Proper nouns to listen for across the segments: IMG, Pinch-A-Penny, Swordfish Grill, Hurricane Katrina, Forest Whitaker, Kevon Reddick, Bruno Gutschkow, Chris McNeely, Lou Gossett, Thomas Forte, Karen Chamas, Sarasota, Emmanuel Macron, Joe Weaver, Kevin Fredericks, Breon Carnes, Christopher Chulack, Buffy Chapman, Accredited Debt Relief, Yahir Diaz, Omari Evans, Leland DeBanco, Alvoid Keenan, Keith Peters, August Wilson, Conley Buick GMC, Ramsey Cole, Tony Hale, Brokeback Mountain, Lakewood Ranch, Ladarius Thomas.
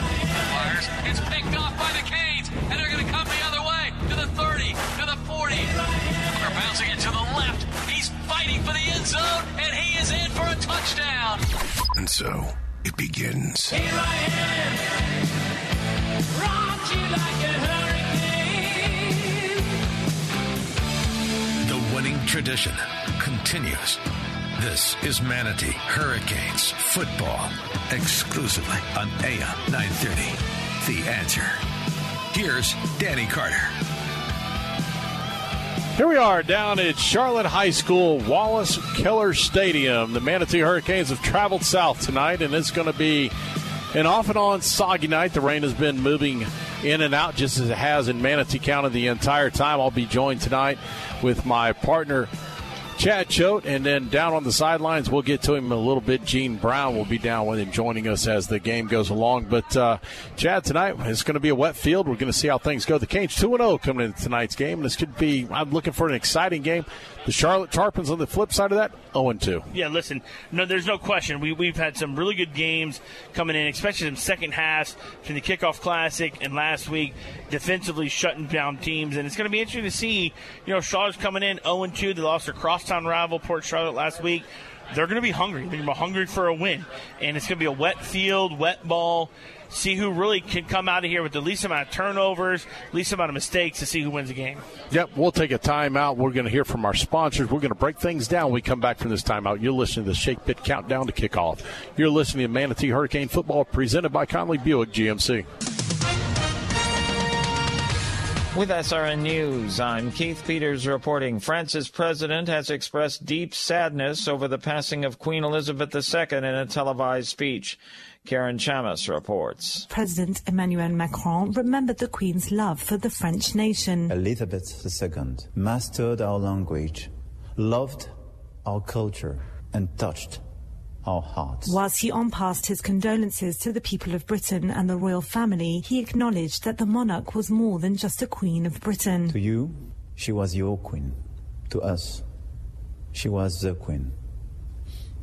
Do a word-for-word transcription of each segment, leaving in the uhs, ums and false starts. It's picked off by the Canes, and they're going to come the other way, to the thirty, to the forty. They're bouncing it to the left. He's fighting for the end zone, and he is in for a touchdown. And so, it begins. Here I am, rock you like a hurricane. The winning tradition continues. This is Manatee Hurricanes football, exclusively on A M nine thirty. The Answer. Here's Danny Carter. Here we are down at Charlotte High School, Wallace Keller Stadium. The Manatee Hurricanes have traveled south tonight, and it's going to be an off and on soggy night. The rain has been moving in and out just as it has in Manatee County the entire time. I'll be joined tonight with my partner, Chad Choate, and then down on the sidelines, we'll get to him in a little bit. Gene Brown will be down with him, joining us as the game goes along. But, uh, Chad, tonight it's going to be a wet field. We're going to see how things go. The Canes two and oh coming into tonight's game, and this could be, I'm looking for an exciting game. The Charlotte Tarpons on the flip side of that, oh and two. Yeah, listen, no, there's no question. We, we've had some really good games coming in, especially some second halves from the Kickoff Classic and last week, defensively shutting down teams. And it's going to be interesting to see, you know, Charlotte's coming in oh and two. They lost their crosstown rival, Port Charlotte, last week. They're going to be hungry. They're going to be hungry for a win. And it's going to be a wet field, wet ball. See who really can come out of here with the least amount of turnovers, least amount of mistakes to see who wins the game. Yep, we'll take a timeout. We're going to hear from our sponsors. We're going to break things down when we come back from this timeout. You're listening to the Shake Pit Countdown to Kickoff. You're listening to Manatee Hurricane Football presented by Conley Buick G M C. With S R N News, I'm Keith Peters reporting. France's president has expressed deep sadness over the passing of Queen Elizabeth the Second in a televised speech. Karen Chamas reports. President Emmanuel Macron remembered the Queen's love for the French nation. Elizabeth the Second mastered our language, loved our culture, and touched our hearts. Whilst he unpassed his condolences to the people of Britain and the royal family, he acknowledged that the monarch was more than just a Queen of Britain. To you, she was your Queen. To us, she was the Queen.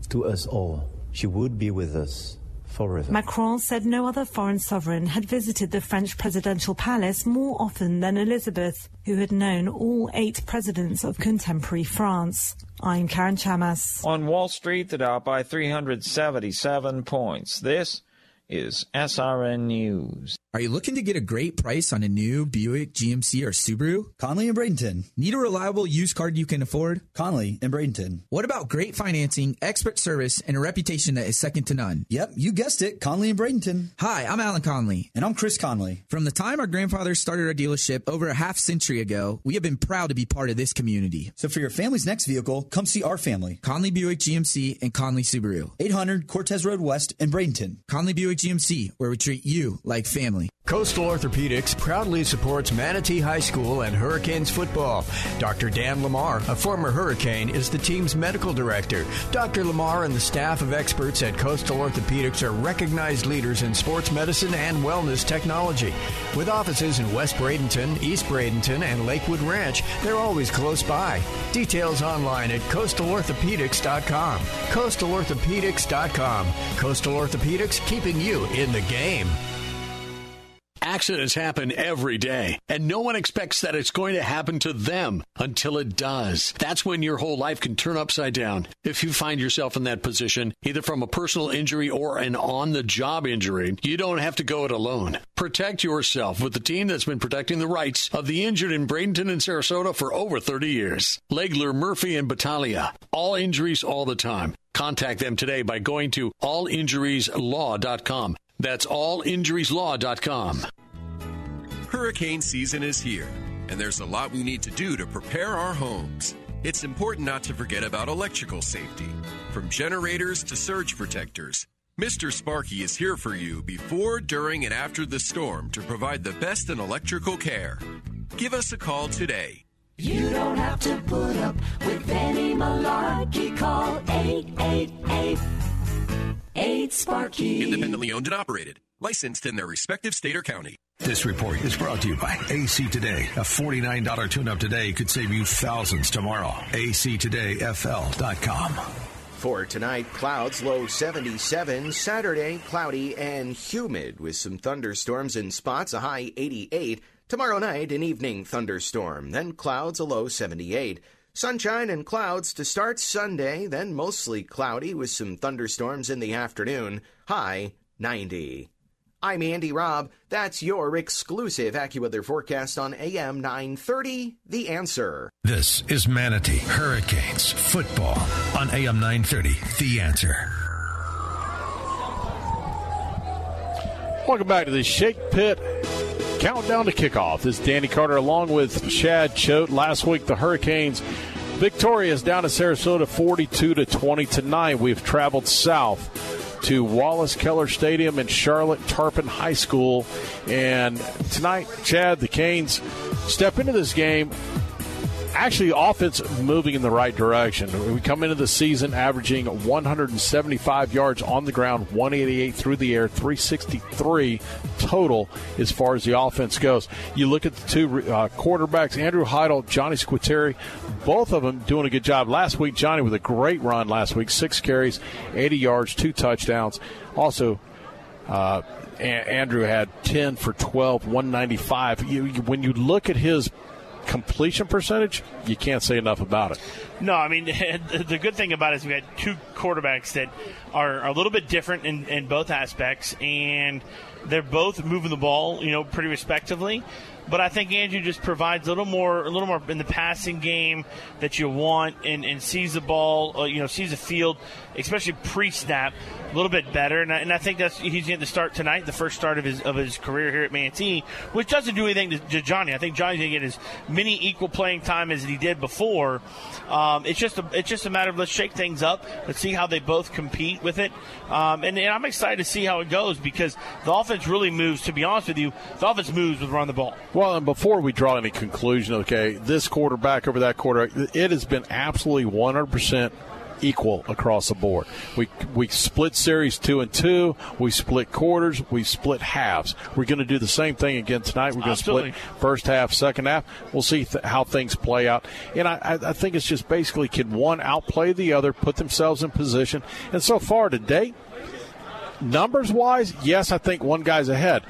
To us all, she would be with us forever. Macron said no other foreign sovereign had visited the French presidential palace more often than Elizabeth, who had known all eight presidents of contemporary France. I'm Karen Chamas. On Wall Street, the Dow by three hundred seventy-seven points. This is S R N News. Are you looking to get a great price on a new Buick, G M C, or Subaru? Conley and Bradenton. Need a reliable used car you can afford? Conley and Bradenton. What about great financing, expert service, and a reputation that is second to none? Yep, you guessed it, Conley and Bradenton. Hi, I'm Alan Conley. And I'm Chris Conley. From the time our grandfathers started our dealership over a half century ago, we have been proud to be part of this community. So for your family's next vehicle, come see our family. Conley Buick G M C and Conley Subaru. eight hundred Cortez Road West in Bradenton. Conley Buick G M C, where we treat you like family. Coastal Orthopedics proudly supports Manatee High School and Hurricanes football. Doctor Dan Lamar, a former Hurricane, is the team's medical director. Doctor Lamar and the staff of experts at Coastal Orthopedics are recognized leaders in sports medicine and wellness technology. With offices in West Bradenton, East Bradenton, and Lakewood Ranch, they're always close by. Details online at coastal orthopedics dot com. coastal orthopedics dot com. Coastal Orthopedics, keeping you in the game. Accidents happen every day, and no one expects that it's going to happen to them until it does. That's when your whole life can turn upside down. If you find yourself in that position, either from a personal injury or an on-the-job injury, you don't have to go it alone. Protect yourself with the team that's been protecting the rights of the injured in Bradenton and Sarasota for over thirty years. Legler, Murphy, and Battaglia. All injuries, all the time. Contact them today by going to all injuries law dot com. That's all injuries law dot com. Hurricane season is here, and there's a lot we need to do to prepare our homes. It's important not to forget about electrical safety, from generators to surge protectors. Mister Sparky is here for you before, during, and after the storm to provide the best in electrical care. Give us a call today. You don't have to put up with any malarkey. Call eight eight eight, eight, SPARKY. Independently owned and operated. Licensed in their respective state or county. This report is brought to you by A C Today. A forty-nine dollars tune-up today could save you thousands tomorrow. A C Today F L dot com. For tonight, clouds, low seventy-seven. Saturday, cloudy and humid with some thunderstorms in spots, a high eighty-eight. Tomorrow night, an evening thunderstorm, then clouds, a low seventy-eight. Sunshine and clouds to start Sunday, then mostly cloudy with some thunderstorms in the afternoon, high ninety. I'm Andy Robb. That's your exclusive AccuWeather forecast on A M nine thirty, The Answer. This is Manatee Hurricanes football on A M nine thirty, The Answer. Welcome back to the Shake Pit Countdown to Kickoff. This is Danny Carter along with Chad Choate. Last week, the Hurricanes victorious down to Sarasota forty-two to twenty. Tonight, we've traveled south to Wallace Keller Stadium and Charlotte Tarpon High School. And tonight, Chad, the Canes step into this game. Actually, offense moving in the right direction. We come into the season averaging one hundred seventy-five yards on the ground, one eighty-eight through the air, three sixty-three total as far as the offense goes. You look at the two uh, quarterbacks, Andrew Heidel, Johnny Squitieri, both of them doing a good job. Last week, Johnny with a great run last week, six carries, eighty yards, two touchdowns. Also, uh, a- Andrew had ten for twelve, one ninety-five. You, you, when you look at his completion percentage, you can't say enough about it. No, I mean, the good thing about it is we had two quarterbacks that are a little bit different in, in both aspects, and they're both moving the ball, you know, pretty respectively. But I think Andrew just provides a little more, a little more in the passing game that you want, and, and sees the ball, uh, you know, sees the field, especially pre-snap, a little bit better. And I, and I think that's he's going to start tonight, the first start of his of his career here at Manatee, which doesn't do anything to, to Johnny. I think Johnny's going to get as many equal playing time as he did before. Um, it's just a, it's just a matter of let's shake things up, let's see how they both compete with it, um, and, and I'm excited to see how it goes because the offense really moves. To be honest with you, the offense moves with run the ball. Well, and before we draw any conclusion, okay, this quarterback over that quarterback, it has been absolutely one hundred percent equal across the board. We we split series two and two. We split quarters. We split halves. We're going to do the same thing again tonight. We're going to split first half, second half. We'll see th- how things play out. And I, I think it's just basically can one outplay the other, put themselves in position. And so far today, numbers-wise, yes, I think one guy's ahead.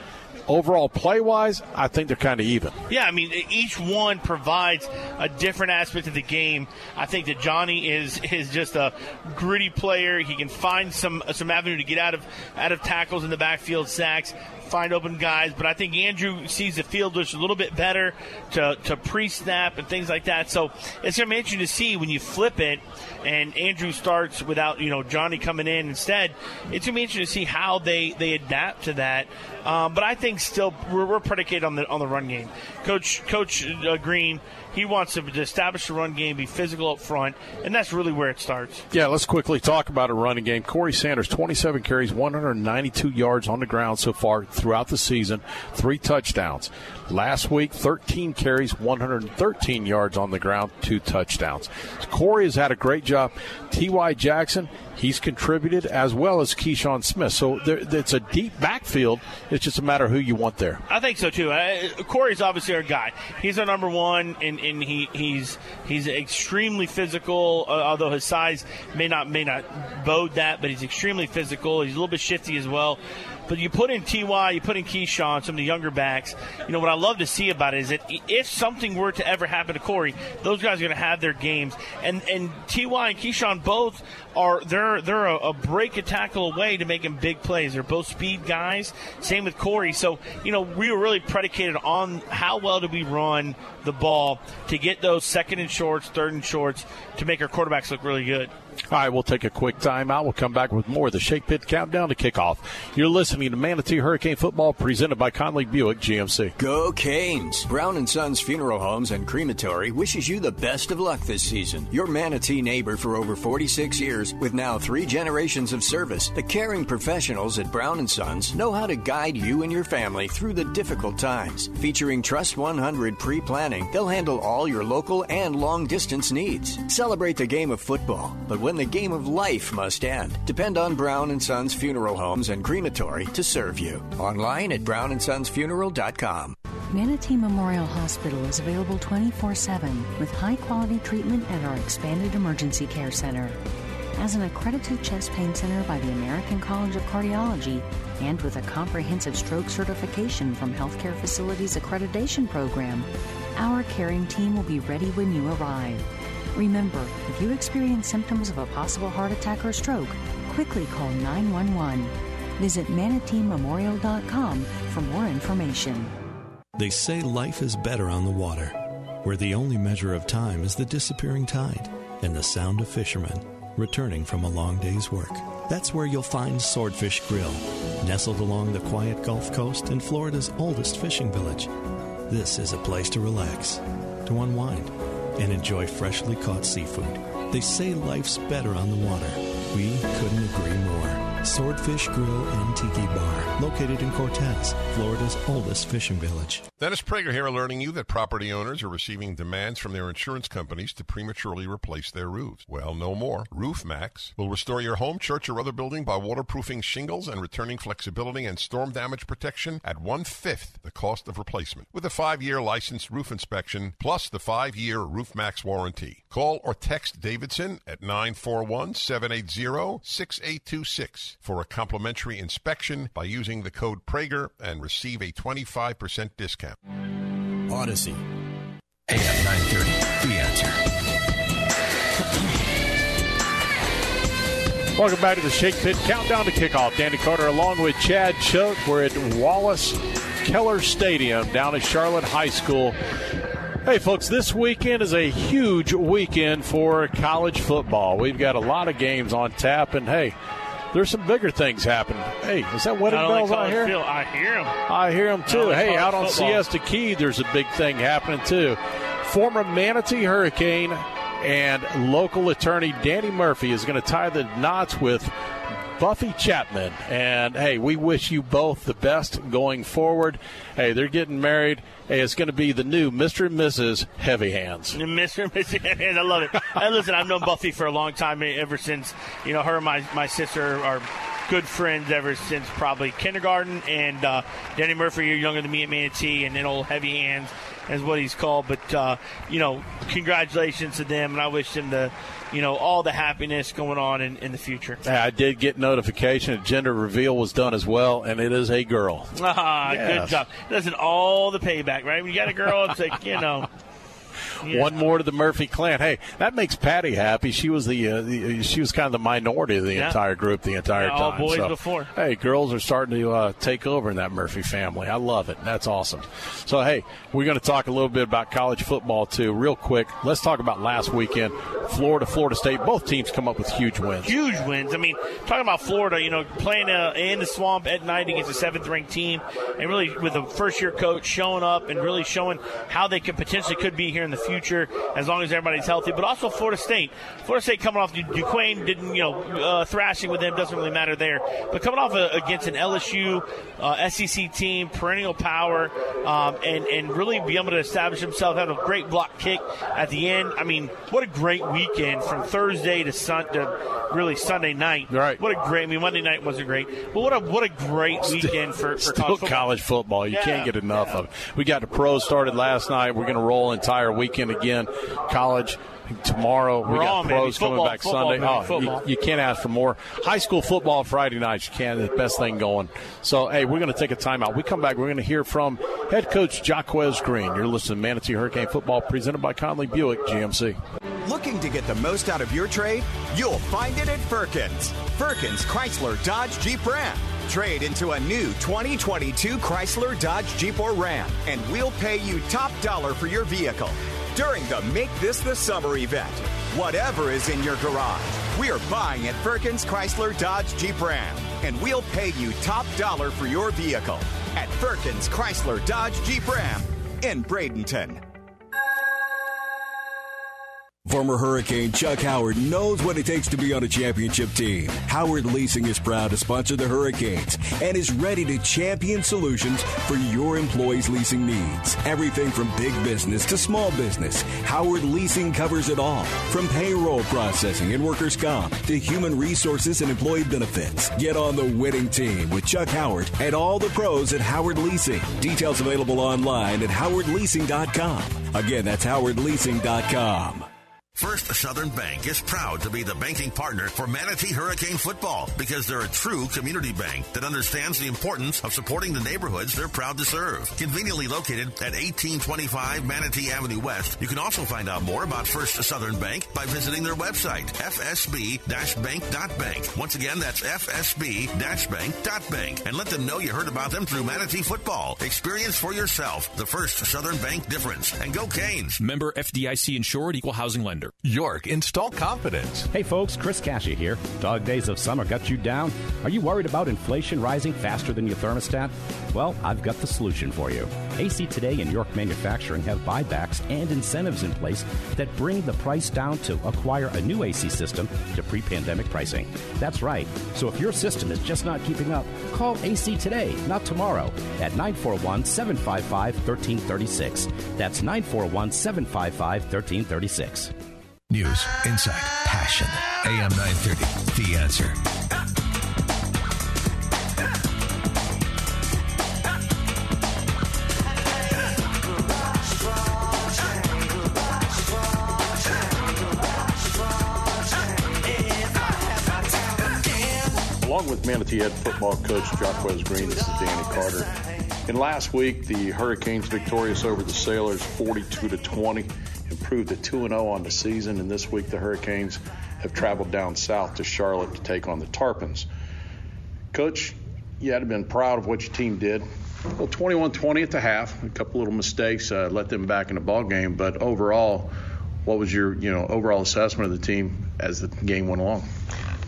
Overall play-wise, I think they're kind of even. Yeah, I mean, each one provides a different aspect of the game. I think that Johnny is is just a gritty player. He can find some some avenue to get out of out of tackles in the backfield, sacks, find open guys. But I think Andrew sees the field just a little bit better to, to pre-snap and things like that. So it's going to be interesting to see when you flip it and Andrew starts without, you know, Johnny coming in instead. It's going to be interesting to see how they, they adapt to that. Um, but I think still we're, we're predicated on the on the run game. Coach Coach uh, Green, he wants to establish the run game, be physical up front, and that's really where it starts. Yeah, let's quickly talk about a running game. Corey Sanders, twenty-seven carries, one ninety-two yards on the ground so far throughout the season, three touchdowns. Last week, thirteen carries, one thirteen yards on the ground, two touchdowns. Corey has had a great job. T Y. Jackson, he's contributed, as well as Keyshawn Smith. So there, it's a deep backfield. It's just a matter of who you want there. I think so, too. I, Corey's obviously our guy. He's our number one, and, and he, he's he's extremely physical, uh, although his size may not may not bode that, but he's extremely physical. He's a little bit shifty as well. But you put in T Y, you put in Keyshawn, some of the younger backs. You know, what I love to see about it is that if something were to ever happen to Corey, those guys are going to have their games. And and T Y and Keyshawn both are they're they're a, a break a tackle away to making big plays. They're both speed guys. Same with Corey. So, you know, we were really predicated on how well do we run the ball to get those second and shorts, third and shorts, to make our quarterbacks look really good. All right, we'll take a quick timeout. We'll come back with more of the Shake Pit Countdown to Kickoff. You're listening to Manatee Hurricane Football presented by Conley Buick G M C. Go Canes! Brown and Sons Funeral Homes and Crematory wishes you the best of luck this season. Your Manatee neighbor for over forty-six years with now three generations of service. The caring professionals at Brown and Sons know how to guide you and your family through the difficult times. Featuring Trust one hundred pre-planning, they'll handle all your local and long-distance needs. Celebrate the game of football, but when the game of life must end, depend on Brown and Sons Funeral Homes and Crematory to serve you. Online at brown and sons funeral dot com. Manatee Memorial Hospital is available twenty-four seven with high-quality treatment at our expanded emergency care center. As an accredited chest pain center by the American College of Cardiology and with a comprehensive stroke certification from Healthcare Facilities Accreditation Program, our caring team will be ready when you arrive. Remember, if you experience symptoms of a possible heart attack or stroke, quickly call nine one one. Visit manatee memorial dot com for more information. They say life is better on the water, where the only measure of time is the disappearing tide and the sound of fishermen returning from a long day's work. That's where you'll find Swordfish Grill, nestled along the quiet Gulf Coast in Florida's oldest fishing village. This is a place to relax, to unwind, and enjoy freshly caught seafood. They say life's better on the water. We couldn't agree more. Swordfish Grill and Tiki Bar, located in Cortez, Florida's oldest fishing village. Dennis Prager here, alerting you that property owners are receiving demands from their insurance companies to prematurely replace their roofs. Well, no more. RoofMax will restore your home, church, or other building by waterproofing shingles and returning flexibility and storm damage protection at one-fifth the cost of replacement, with a five-year licensed roof inspection plus the five-year RoofMax warranty. Call or text Davidson at nine four one, seven eight zero, six eight two six for a complimentary inspection by using the code Prager and receive a twenty-five percent discount. Odyssey. A M nine thirty, The Answer. Welcome back to the Shake Pit Countdown to Kickoff. Danny Carter along with Chad Chuck. We're at Wallace Keller Stadium down at Charlotte High School. Hey, folks, this weekend is a huge weekend for college football. We've got a lot of games on tap, and, hey, there's some bigger things happening. Hey, is that wedding bells I hear? Feel, I hear them. I hear them, too. Hey, out on football. Siesta Key, there's a big thing happening, too. Former Manatee Hurricane and local attorney Danny Murphy is going to tie the knots with Buffy Chapman. And, hey, we wish you both the best going forward. Hey, they're getting married. Hey, it's going to be the new Mister and Missus Heavy Hands. Mister and Missus Heavy Hands, I love it. Hey, listen, I've known Buffy for a long time, ever since, you know, her and my, my sister are good friends ever since probably kindergarten. And uh, Danny Murphy, you're younger than me at Manatee, and then old Heavy Hands is what he's called. But, uh, you know, congratulations to them, and I wish them the, you know, all the happiness going on in, in the future. I did get notification that gender reveal was done as well, and it is a girl. Ah, yes. Good job. Listen, all the payback, right? When you got a girl, it's like, you know. Yeah. One more to the Murphy clan. Hey, that makes Patty happy. She was the, uh, the she was kind of the minority of the yeah. entire group the entire yeah, all time. All boys so, before. Hey, girls are starting to uh, take over in that Murphy family. I love it. That's awesome. So, hey, we're going to talk a little bit about college football, too, real quick. Let's talk about last weekend. Florida, Florida State, both teams come up with huge wins. Huge wins. I mean, talking about Florida, you know, playing uh, in the swamp at night against a seventh-ranked team, and really with a first-year coach showing up and really showing how they could potentially could be here in the future as long as everybody's healthy. But also Florida State. Florida State coming off Duquesne, didn't, you know, uh, thrashing with them doesn't really matter there. But coming off a, against an L S U uh, S E C team, perennial power, um, and, and really be able to establish themselves, having a great block kick at the end. I mean, what a great weekend from Thursday to, sun, to really Sunday night. Right. What a great, I mean, Monday night wasn't great. But what a what a great weekend still, for, for still college football. college football. You yeah, can't get enough yeah. of it. We got the pros started last night. We're going to roll entire weekend again. College tomorrow. We're we got on, pros football, coming back football, Sunday. Man, oh, you, you can't ask for more. High school football Friday nights. You can. The best thing going. So, hey, we're going to take a timeout. We come back. We're going to hear from head coach Jaquez Green. You're listening to Manatee Hurricane Football presented by Conley Buick G M C. Looking to get the most out of your trade? You'll find it at Firkins. Firkins Chrysler Dodge Jeep Ram. Trade into a new twenty twenty-two Chrysler Dodge Jeep or Ram, and we'll pay you top dollar for your vehicle during the Make This the Summer event. Whatever is in your garage, We are buying at Firkins Chrysler Dodge Jeep Ram, and we'll pay you top dollar for your vehicle at Firkins Chrysler Dodge Jeep Ram in Bradenton. Former Hurricane Chuck Howard knows what it takes to be on a championship team. Howard Leasing is proud to sponsor the Hurricanes and is ready to champion solutions for your employees' leasing needs. Everything from big business to small business, Howard Leasing covers it all. From payroll processing and workers' comp to human resources and employee benefits. Get on the winning team with Chuck Howard and all the pros at Howard Leasing. Details available online at howard leasing dot com. Again, that's howard leasing dot com. First Southern Bank is proud to be the banking partner for Manatee Hurricane football because they're a true community bank that understands the importance of supporting the neighborhoods they're proud to serve. Conveniently located at eighteen twenty-five Manatee Avenue West, you can also find out more about First Southern Bank by visiting their website, f s b dash bank dot bank. Once again, that's f s b dash bank dot bank. And let them know you heard about them through Manatee football. Experience for yourself the First Southern Bank difference. And go Canes. Member F D I C insured, equal housing lender. York, install confidence. Hey folks, Chris Cascia here. Dog days of summer got you down? Are you worried about inflation rising faster than your thermostat? Well, I've got the solution for you. A C Today and York Manufacturing have buybacks and incentives in place that bring the price down to acquire a new A C system to pre-pandemic pricing. That's right. So if your system is just not keeping up, call A C Today, not tomorrow, at nine four one, seven five five, one three three six. That's nine four one, seven five five, one three three six. News, insight, passion. A M nine thirty, The Answer. Along with Manatee Head football coach Jaquez Green, this is Danny Carter. And last week, the Hurricanes victorious over the Sailors forty-two to twenty. Improved to two and oh on the season, and this week the Hurricanes have traveled down south to Charlotte to take on the Tarpons. Coach, you had to have been proud of what your team did. Well, twenty-one twenty at the half, a couple little mistakes uh, let them back in the ball game. But overall, what was your you know overall assessment of the team as the game went along?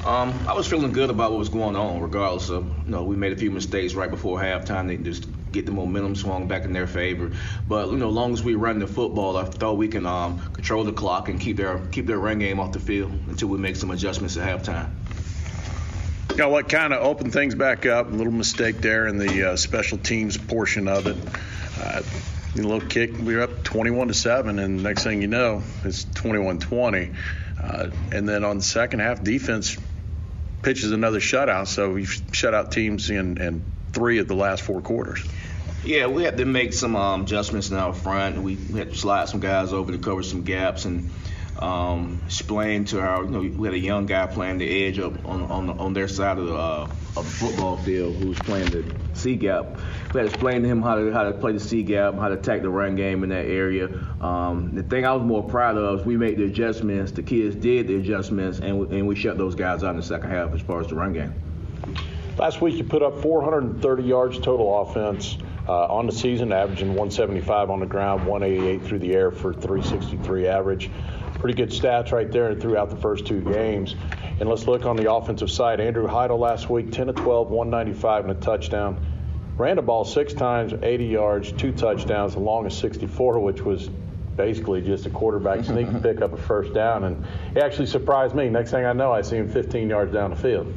Um, I was feeling good about what was going on, regardless of, you know, we made a few mistakes right before halftime. They just get the momentum swung back in their favor. But, you know, as long as we run the football, I thought we can um, control the clock and keep their keep their run game off the field until we make some adjustments at halftime. You know, what kind of opened things back up, a little mistake there in the uh, special teams portion of it. Uh, a little kick, we were up twenty-one to seven, and next thing you know, it's twenty-one twenty. Uh, and then on the second half, defense pitches another shutout, so we've shut out teams in, in three of the last four quarters. Yeah, we had to make some um, adjustments in our front. We had to slide some guys over to cover some gaps and um, explain to our, you know, we had a young guy playing the edge up on on, on their side of the, uh, of the football field who was playing the C-gap. We had to explain to him how to how to play the C-gap, how to attack the run game in that area. Um, the thing I was more proud of is we made the adjustments. The kids did the adjustments, and we, and we shut those guys out in the second half as far as the run game. Last week you put up four hundred thirty yards total offense uh, on the season, averaging one seventy-five on the ground, one eighty-eight through the air for three sixty-three average. Pretty good stats right there throughout the first two games. And let's look on the offensive side. Andrew Heidel last week, ten of twelve, one ninety-five and a touchdown. Ran the ball six times, eighty yards, two touchdowns, the longest sixty-four, which was basically just a quarterback sneak to pick up a first down. And it actually surprised me. Next thing I know, I see him fifteen yards down the field.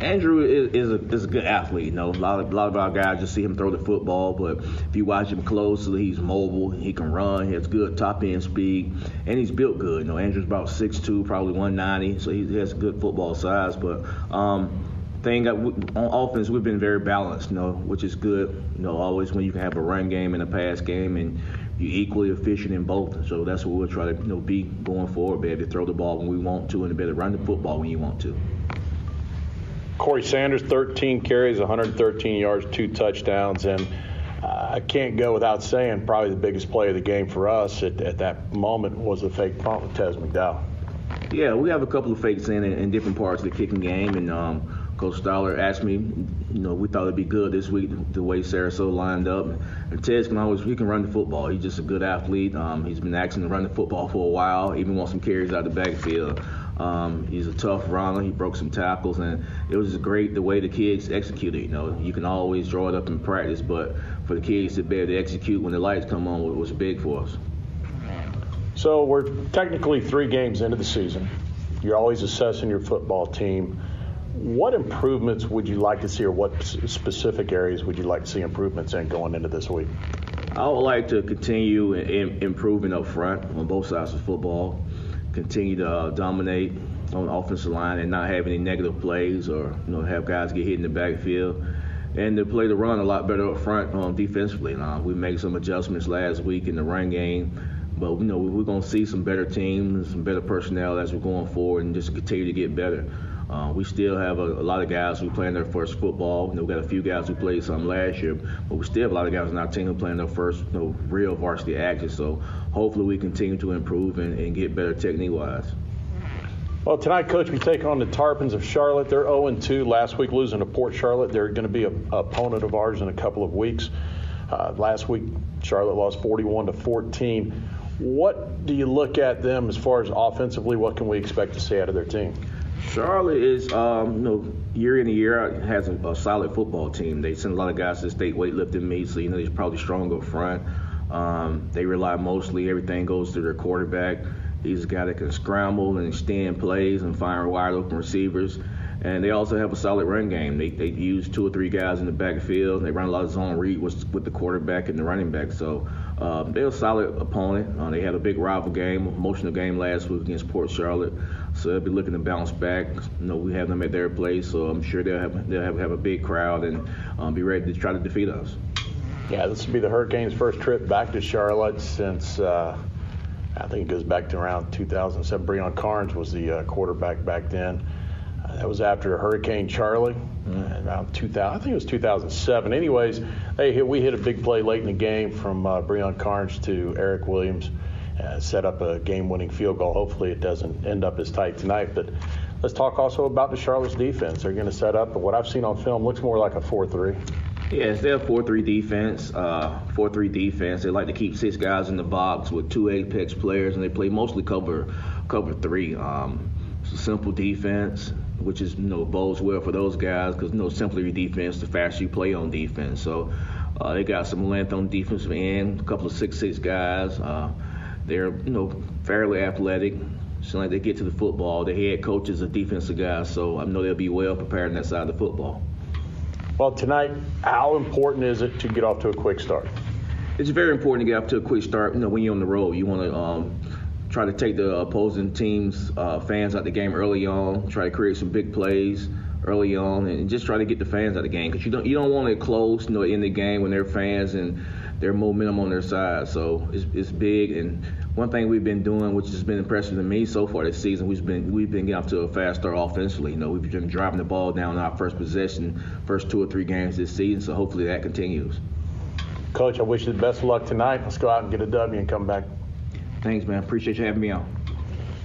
Andrew is, is, a, is a good athlete. You know, a lot of a lot of our guys just see him throw the football, but if you watch him closely, he's mobile, he can run, he has good top-end speed, and he's built good. You know, Andrew's about six two, probably one ninety, so he has a good football size. But um, thing on offense, we've been very balanced, you know, which is good. You know, always when you can have a run game and a pass game, and you're equally efficient in both. So that's what we'll try to you know, be going forward, baby. Throw the ball when we want to, and better run the football when you want to. Corey Sanders, thirteen carries, one hundred thirteen yards, two touchdowns, and uh, I can't go without saying probably the biggest play of the game for us at, at that moment was the fake punt with Tez McDowell. Yeah, we have a couple of fakes in, in, in different parts of the kicking game, and um, Coach Stoller asked me, you know, we thought it'd be good this week the way Sarasota lined up. And Tez can always, he can run the football. He's just a good athlete. Um, he's been asking to run the football for a while, even wants some carries out of the backfield. Um, he's a tough runner. He broke some tackles, and it was great the way the kids executed. You know, you can always draw it up in practice, but for the kids to be able to execute when the lights come on was big for us. So we're technically three games into the season. You're always assessing your football team. What improvements would you like to see, or what specific areas would you like to see improvements in going into this week? I would like to continue improving up front on both sides of football, continue to uh, dominate on the offensive line and not have any negative plays or, you know, have guys get hit in the backfield, and to play the run a lot better up front um, defensively. And, uh, we made some adjustments last week in the run game. But, you know, we're going to see some better teams, some better personnel as we're going forward, and just continue to get better. Uh, we still have a, a lot of guys who are playing their first football. You know, we got a few guys who played some last year, but we still have a lot of guys in our team who are playing their first, you know, real varsity action. So hopefully we continue to improve and, and get better technique-wise. Well, tonight, Coach, we take on the Tarpons of Charlotte. They're oh and two. Last week losing to Port Charlotte. They're going to be an opponent of ours in a couple of weeks. Uh, last week, Charlotte lost forty-one to fourteen. What do you look at them as far as offensively? What can we expect to see out of their team? Charlotte is, um, you know, year in and year out, has a, a solid football team. They send a lot of guys to the state weightlifting meets, so, you know, they're probably strong up front. Um, they rely mostly, everything goes to their quarterback. He's a guy that can scramble and extend plays and find wide open receivers. And they also have a solid run game. They they use two or three guys in the backfield. They run a lot of zone read with, with the quarterback and the running back. So uh, they're a solid opponent. Uh, they had a big rival game, emotional game last week against Port Charlotte. So they'll be looking to bounce back. You know, we have them at their place, so I'm sure they'll have they'll have, have a big crowd and um, be ready to try to defeat us. Yeah, this will be the Hurricanes' first trip back to Charlotte since. Uh... I think it goes back to around two thousand seven. Breon Carnes was the uh, quarterback back then. Uh, that was after Hurricane Charlie, mm. around two thousand. I think it was two thousand seven. Anyways, they hit, we hit a big play late in the game from uh, Breon Carnes to Eric Williams, uh, set up a game-winning field goal. Hopefully, it doesn't end up as tight tonight. But let's talk also about the Charlotte's defense. They're going to set up, but what I've seen on film looks more like a four three. Yes, they're a four three defense. Uh, four three defense. They like to keep six guys in the box with two apex players, and they play mostly cover cover three. Um, it's a simple defense, which is, you know, bodes well for those guys because, you know, simpler your defense, the faster you play on defense. So uh, they got some length on the defensive end, a couple of six six guys. Uh, they're, you know, fairly athletic. So like they get to the football. The head coach is a defensive guy, so I know they'll be well prepared on that side of the football. Well, tonight, how important is it to get off to a quick start? It's very important to get off to a quick start. You know, when you're on the road, you want to um, try to take the opposing team's uh, fans out the game early on, try to create some big plays early on, and just try to get the fans out the game because you don't you don't want it close, you know, in the game when they're fans and their momentum on their side. So it's it's big. And one thing we've been doing, which has been impressive to me so far this season, we've been we've been getting off to a fast start offensively. You know, we've been driving the ball down in our first possession, first two or three games this season. So hopefully that continues. Coach, I wish you the best of luck tonight. Let's go out and get a W and come back. Thanks, man. Appreciate you having me on.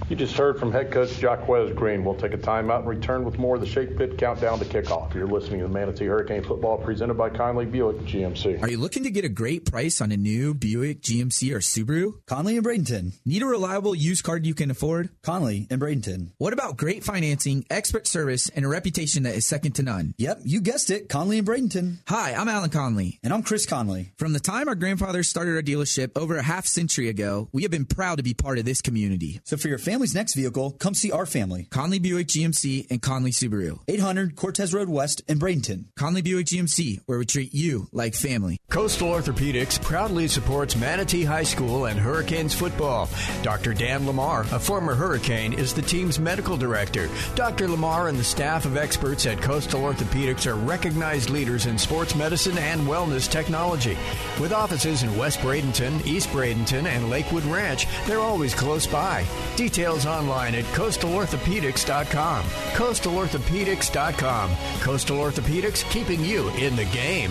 You just heard from head coach Jaquez Green. We'll take a timeout and return with more of the Shake Pit Countdown to Kickoff. You're listening to the Manatee Hurricane Football presented by Conley Buick G M C. Are you looking to get a great price on a new Buick, G M C, or Subaru? Conley and Bradenton. Need a reliable used car you can afford? Conley and Bradenton. What about great financing, expert service, and a reputation that is second to none? Yep, you guessed it, Conley and Bradenton. Hi, I'm Alan Conley. And I'm Chris Conley. From the time our grandfathers started our dealership over a half century ago, we have been proud to be part of this community. So for your family, family's next vehicle, come see our family. Conley Buick G M C and Conley Subaru. eight hundred Cortez Road West in Bradenton. Conley Buick G M C, where we treat you like family. Coastal Orthopedics proudly supports Manatee High School and Hurricanes football. Doctor Dan Lamar, a former Hurricane, is the team's medical director. Doctor Lamar and the staff of experts at Coastal Orthopedics are recognized leaders in sports medicine and wellness technology. With offices in West Bradenton, East Bradenton, and Lakewood Ranch, they're always close by. Details online at coastal orthopedics dot com. coastal orthopedics dot com. Coastal Orthopedics, keeping you in the game.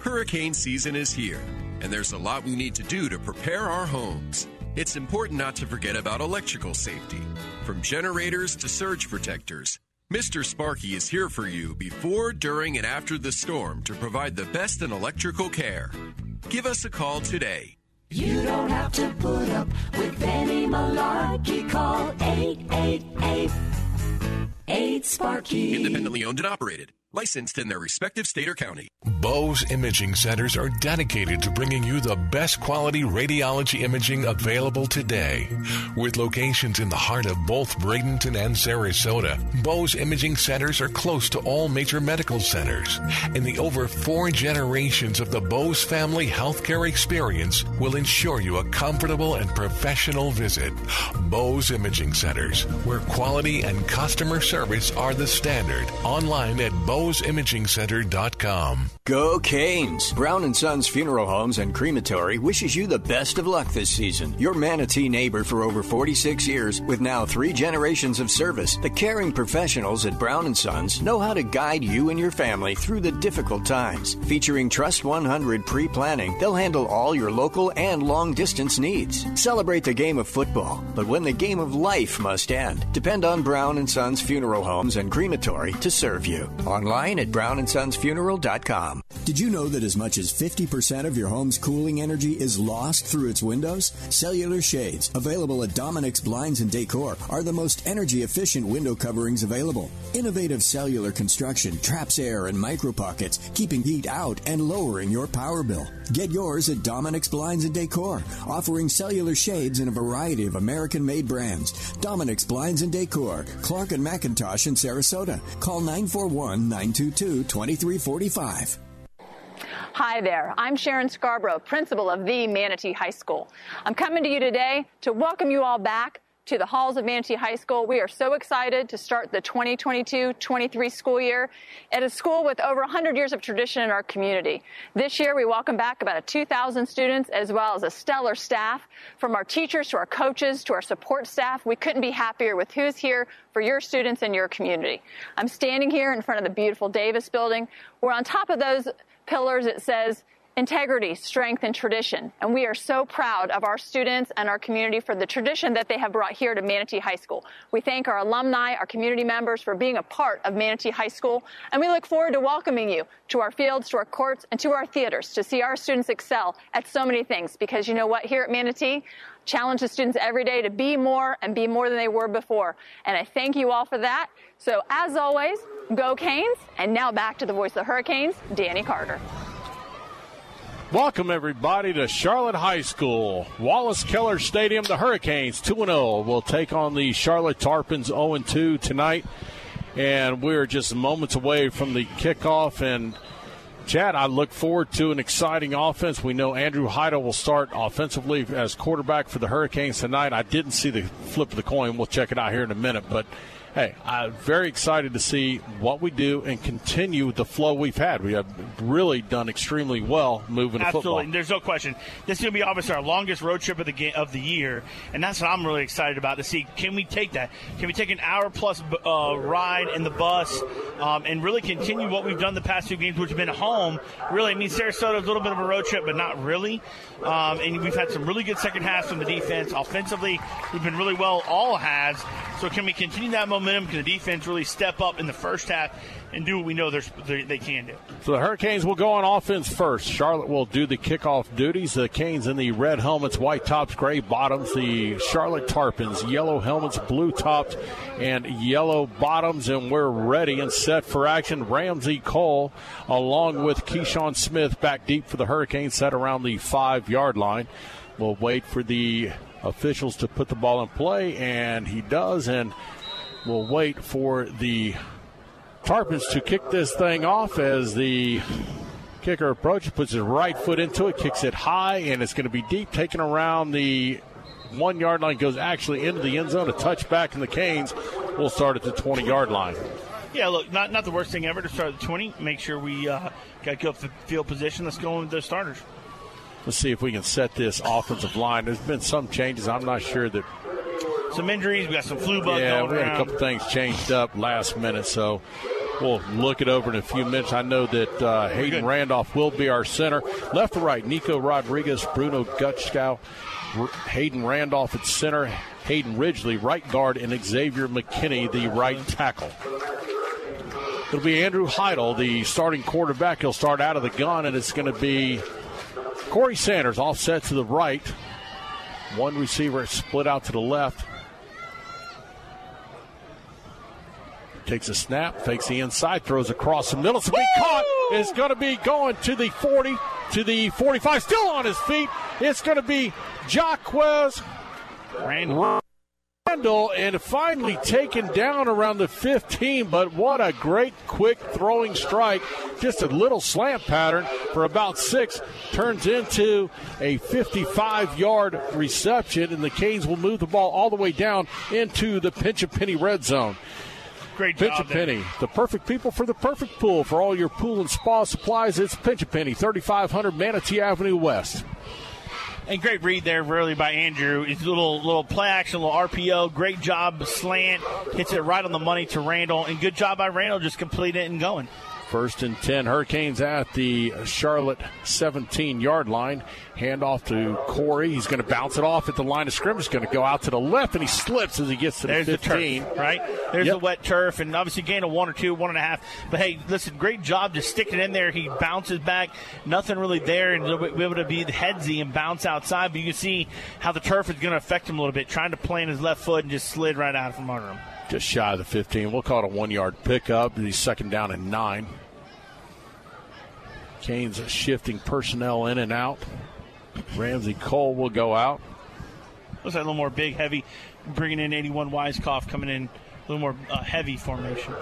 Hurricane season is here, and there's a lot we need to do to prepare our homes. It's important not to forget about electrical safety. From generators to surge protectors, Mister Sparky is here for you before, during, and after the storm to provide the best in electrical care. Give us a call today. You don't have to put up with any malarkey. Call eight eight eight, eight, SPARKY. Independently owned and operated. Licensed in their respective state or county. Bose Imaging Centers are dedicated to bringing you the best quality radiology imaging available today. With locations in the heart of both Bradenton and Sarasota, Bose Imaging Centers are close to all major medical centers. And the over four generations of the Bose family healthcare experience will ensure you a comfortable and professional visit. Bose Imaging Centers, where quality and customer service are the standard. Online at Bose. Bose Imaging Center dot com. Go Canes! Brown and Sons Funeral Homes and Crematory wishes you the best of luck this season. Your Manatee neighbor for over forty-six years with now three generations of service. The caring professionals at Brown and Sons know how to guide you and your family through the difficult times. Featuring Trust one hundred pre-planning, they'll handle all your local and long-distance needs. Celebrate the game of football, but when the game of life must end, depend on Brown and Sons Funeral Homes and Crematory to serve you. On Online at brown and sons funeral dot com. Did you know that as much as fifty percent of your home's cooling energy is lost through its windows? Cellular shades, available at Dominic's Blinds and Decor, are the most energy-efficient window coverings available. Innovative cellular construction traps air and micropockets, keeping heat out and lowering your power bill. Get yours at Dominic's Blinds and Decor, offering cellular shades in a variety of American-made brands. Dominic's Blinds and Decor, Clark and McIntosh in Sarasota. Call nine four one, nine two two, two three four five. Hi there, I'm Sharon Scarborough, principal of the Manatee High School. I'm coming to you today to welcome you all back to the halls of Manatee High School. We are so excited to start the twenty twenty-two twenty-three school year at a school with over one hundred years of tradition in our community. This year, we welcome back about two thousand students, as well as a stellar staff, from our teachers to our coaches to our support staff. We couldn't be happier with who's here for your students and your community. I'm standing here in front of the beautiful Davis building, where on top of those pillars it says, integrity, strength, and tradition. And we are so proud of our students and our community for the tradition that they have brought here to Manatee High School. We thank our alumni, our community members, for being a part of Manatee High School. And we look forward to welcoming you to our fields, to our courts, and to our theaters to see our students excel at so many things. Because you know what? Here at Manatee, challenge the students every day to be more and be more than they were before. And I thank you all for that. So as always, go Canes. And now back to the voice of the Hurricanes, Danny Carter. Welcome, everybody, to Charlotte High School. Wallace Keller Stadium, the Hurricanes, two and oh, will take on the Charlotte Tarpons oh and two tonight. And we're just moments away from the kickoff. And, Chad, I look forward to an exciting offense. We know Andrew Heidel will start offensively as quarterback for the Hurricanes tonight. I didn't see the flip of the coin. We'll check it out here in a minute. But, hey, I'm very excited to see what we do and continue with the flow we've had. We have really done extremely well moving the football. Absolutely, there's no question. This is going to be obviously our longest road trip of the game, of the year, and that's what I'm really excited about to see. Can we take that? Can we take an hour-plus uh, ride in the bus um, and really continue what we've done the past two games, which have been home? Really, I mean, Sarasota's a little bit of a road trip, but not really. Um, and we've had some really good second halves from the defense. Offensively, we've been really well all halves. So can we continue that momentum? Can the defense really step up in the first half and do what we know they, they can do? So the Hurricanes will go on offense first. Charlotte will do the kickoff duties. The Canes in the red helmets, white tops, gray bottoms. The Charlotte Tarpons, yellow helmets, blue tops, and yellow bottoms. And we're ready and set for action. Ramsey Cole, along with Keyshawn Smith, back deep for the Hurricanes, set around the five-yard line. We'll wait for the officials to put the ball in play, and he does. And we'll wait for the Tarpons to kick this thing off as the kicker approaches, puts his right foot into it, kicks it high, and it's going to be deep, taken around the one-yard line, goes actually into the end zone, a touchback, and the Canes will start at the twenty-yard line. Yeah, look, not not the worst thing ever to start at the twenty. Make sure we uh, got good field position. Let's go with the starters. Let's see if we can set this offensive line. There's been some changes. I'm not sure that. Some injuries. We got some flu bug yeah, going around. Yeah, we had a couple things changed up last minute, so we'll look it over in a few minutes. I know that uh, Hayden Randolph will be our center. Left to right, Nico Rodriguez, Bruno Gutschkow, R- Hayden Randolph at center, Hayden Ridgely, right guard, and Xavier McKinney, the right tackle. It'll be Andrew Heidel, the starting quarterback. He'll start out of the gun, and it's going to be Corey Sanders offset to the right. One receiver split out to the left. Takes a snap, fakes the inside, throws across the middle. It's going to be caught. It's going to be going to the forty, to the forty-five. Still on his feet. It's going to be Jaquez Randall, and finally taken down around the fifteen. But what a great quick throwing strike. Just a little slant pattern for about six. Turns into a fifty-five-yard reception, and the Canes will move the ball all the way down into the Pinch-A-Penny red zone. Great job, Pinch-A-Penny, the perfect people for the perfect pool. For all your pool and spa supplies, it's Pinch-A-Penny, thirty-five hundred Manatee Avenue West. And great read there, really, by Andrew. It's a little, little play action, a little R P O. Great job, slant. Hits it right on the money to Randall. And good job by Randall, just completing it and going. First and ten, Hurricanes at the Charlotte seventeen-yard line. Handoff to Corey. He's going to bounce it off at the line of scrimmage. He's going to go out to the left, and he slips as he gets to the There's fifteen. The turf, right? There's yep. the wet turf, and obviously gain of one or two, one and a half. But, hey, listen, great job just sticking in there. He bounces back. Nothing really there, and he'll be able to be headsy and bounce outside. But you can see how the turf is going to affect him a little bit, trying to play in his left foot and just slid right out from under him. Just shy of the fifteen. We'll call it a one-yard pickup. He's second down and nine. Canes are shifting personnel in and out. Ramsey Cole will go out. Looks like a little more big, heavy. Bringing in eighty-one Weiskopf coming in. A little more uh, heavy formation.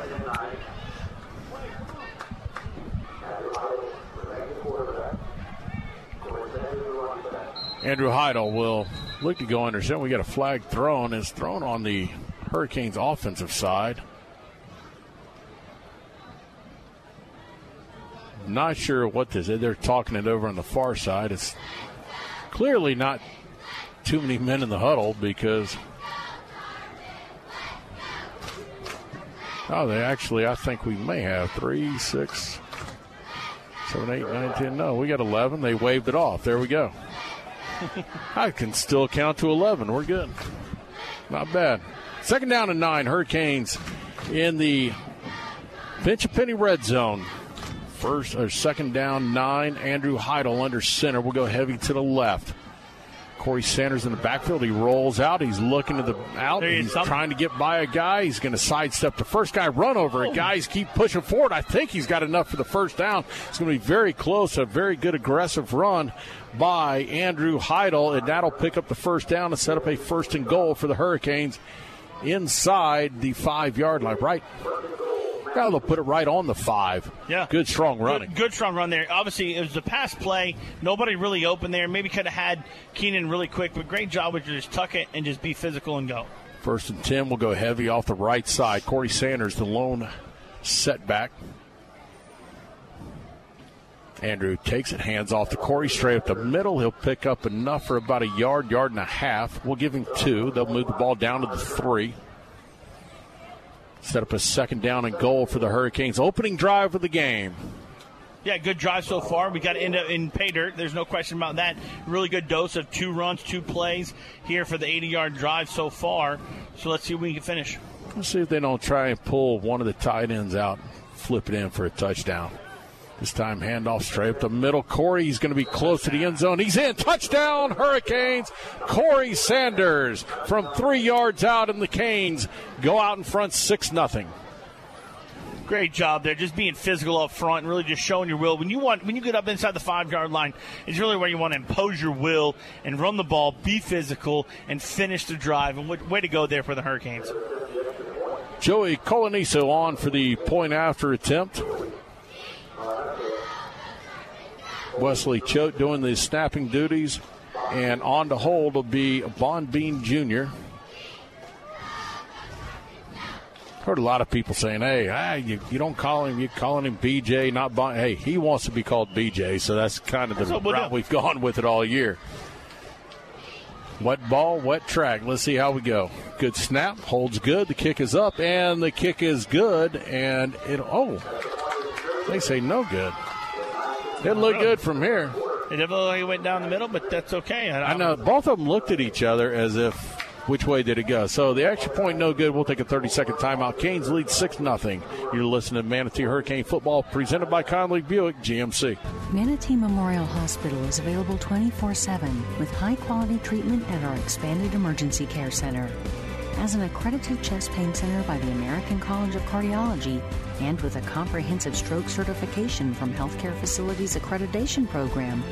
Andrew Heidel will look to go under center. We got a flag thrown. It's thrown on the Hurricanes offensive side. Not sure what this is. They're talking it over on the far side. It's clearly not too many men in the huddle because oh, they actually, I think we may have three, six, seven, eight, nine, ten. No, we got eleven. They waved it off. There we go. I can still count to eleven. We're good. Not bad. Second down and nine, Hurricanes in the Pinch-A-Penny red zone. First or second down, nine, Andrew Heidel under center. We'll go heavy to the left. Corey Sanders in the backfield. He rolls out. He's looking to the out. He's trying to get by a guy. He's going to sidestep the first guy, run over a guy. He's keep pushing forward. I think he's got enough for the first down. It's going to be very close. A very good aggressive run by Andrew Heidel, and that'll pick up the first down and set up a first and goal for the Hurricanes inside the five-yard line, right? Now they'll put it right on the five. Yeah. Good, strong running. Good, good, strong run there. Obviously, it was the pass play. Nobody really open there. Maybe could have had Keenan really quick, but great job with just tuck it and just be physical and go. First and ten will go heavy off the right side. Corey Sanders, the lone setback. Andrew takes it, hands off to Corey, straight up the middle. He'll pick up enough for about a yard, yard and a half. We'll give him two. They'll move the ball down to the three. Set up a second down and goal for the Hurricanes. Opening drive of the game. Yeah, good drive so far. We got to end up in pay dirt. There's no question about that. Really good dose of two runs, two plays here for the eighty-yard drive so far. So let's see if we can finish. Let's see if they don't try and pull one of the tight ends out, flip it in for a touchdown. This time, handoff straight up the middle. Corey, he's going to be close to the end zone. He's in. Touchdown, Hurricanes. Corey Sanders from three yards out, and the Canes go out in front six nothing. Great job there, just being physical up front and really just showing your will. When you want, when you get up inside the five-yard line, it's really where you want to impose your will and run the ball, be physical, and finish the drive. And way to go there for the Hurricanes. Joey Coloniso on for the point-after attempt. Wesley Choate doing the snapping duties, and on the hold will be Bon Bean Junior Heard a lot of people saying, hey, ah, you, you don't call him, you're calling him B J, not Bon. Hey, he wants to be called B J, so that's kind of the route up. We've gone with it all year. Wet ball, wet track. Let's see how we go. Good snap, holds good, the kick is up, and the kick is good, and it, oh, they say no good. It looked good from here. It definitely went down the middle, but that's okay. I, I know both of them looked at each other as if Which way did it go? So the extra point, no good. We'll take a thirty-second timeout. Canes lead six nothing. You're listening to Manatee Hurricane Football, presented by Conley Buick G M C. Manatee Memorial Hospital is available twenty-four seven with high-quality treatment at our expanded emergency care center. As an accredited chest pain center by the American College of Cardiology and with a comprehensive stroke certification from Healthcare Facilities Accreditation Program,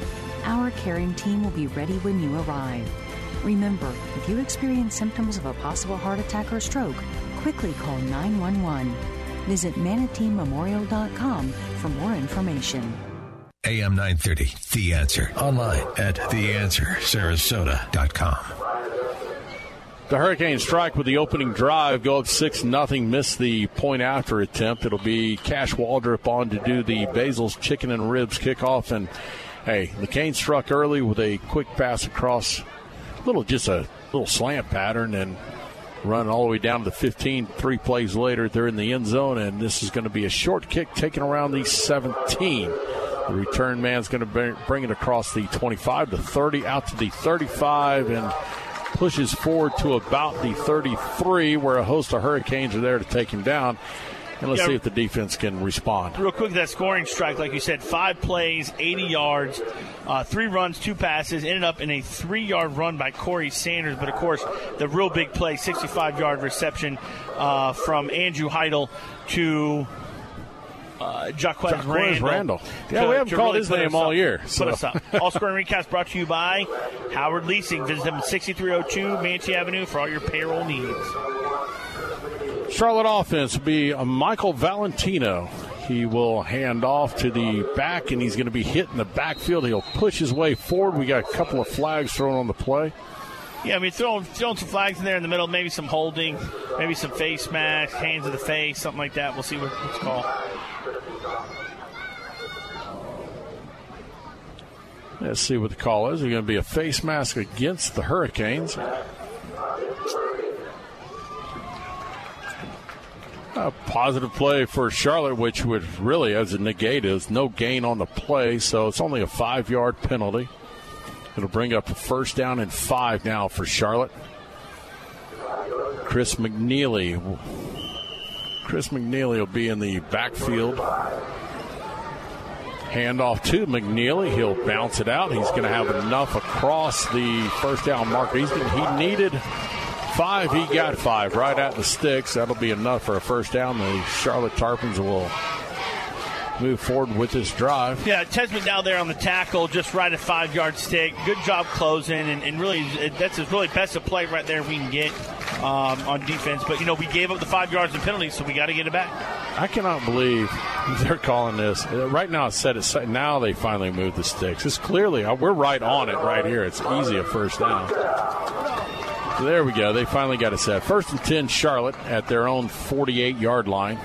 our caring team will be ready when you arrive. Remember, if you experience symptoms of a possible heart attack or stroke, quickly call nine one one. Visit manatee memorial dot com for more information. A M nine thirty, The Answer. Online at the answer sarasota dot com. The Hurricanes strike with the opening drive, go up six nothing, miss the point-after attempt. It'll be Cash Waldrop on to do the Basil's Chicken and Ribs kickoff. And, hey, the Canes struck early with a quick pass across, little just a little slant pattern, and run all the way down to the fifteen. Three plays later, they're in the end zone, and this is going to be a short kick taken around the seventeen. The return man's going to bring it across the twenty-five to thirty, out to the thirty-five, and pushes forward to about the thirty-three, where a host of Hurricanes are there to take him down. And let's yeah, see if the defense can respond. Real quick, that scoring strike, like you said, five plays, eighty yards, uh, three runs, two passes, ended up in a three-yard run by Corey Sanders. But, of course, the real big play, sixty-five-yard reception uh, from Andrew Heidel to Uh, Jaquez, Jaquez Randall. Randall. Yeah, to, we haven't called really his name all up, year. So. Put us up. All scoring recaps brought to you by Howard Leasing. Visit them at sixty-three oh two Manatee Avenue for all your payroll needs. Charlotte offense will be Michael Valentino. He will hand off to the back, and he's going to be hit in the backfield. He'll push his way forward. We got a couple of flags thrown on the play. Yeah, I mean, throwing, throwing some flags in there in the middle, maybe some holding, maybe some face masks, hands to the face, something like that. We'll see what it's called. Let's see what the call is. It's going to be a face mask against the Hurricanes. A positive play for Charlotte, which would really, as a negate, is no gain on the play, so it's only a five-yard penalty. It'll bring up a first down and five now for Charlotte. Chris McNeely. Chris McNeely will be in the backfield. Handoff to McNeely. He'll bounce it out. He's going to have enough across the first down marker. He's gonna, he needed five. He got five right at the sticks. That'll be enough for a first down. The Charlotte Tarpons will move forward with this drive. Yeah, Tes McDowell there on the tackle, just right at five-yard stick. Good job closing, and, and really that's his really best of play right there we can get um, on defense. But, you know, we gave up the five yards and penalties, so we got to get it back. I cannot believe they're calling this. Right now it's set. It's, now they finally moved the sticks. It's clearly, we're right on it right here. It's easy a first down. So there we go. They finally got it set. First and ten, Charlotte at their own forty-eight-yard line.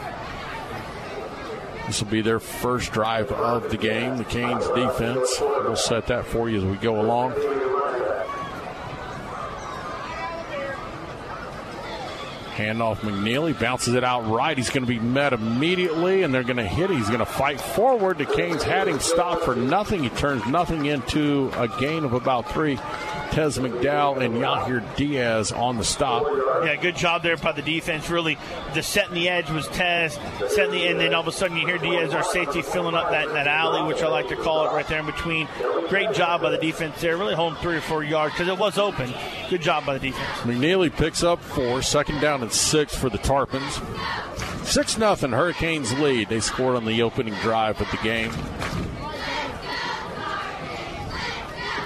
This will be their first drive of the game. The Canes defense. We'll set that for you as we go along. Handoff McNeely. Bounces it out right. He's going to be met immediately, and they're going to hit it. He's going to fight forward. The Canes had him stopped for nothing. He turns nothing into a gain of about three. Tes McDowell and Yahir Diaz on the stop. Yeah, good job there by the defense. Really, the setting the edge was Tez, setting the end, then all of a sudden you hear Diaz, our safety, filling up that, that alley, which I like to call it right there in between. Great job by the defense there. Really home three or four yards because it was open. Good job by the defense. McNeely picks up four, second down and six for the Tarpons. six nothing, Hurricanes lead. They scored on the opening drive of the game.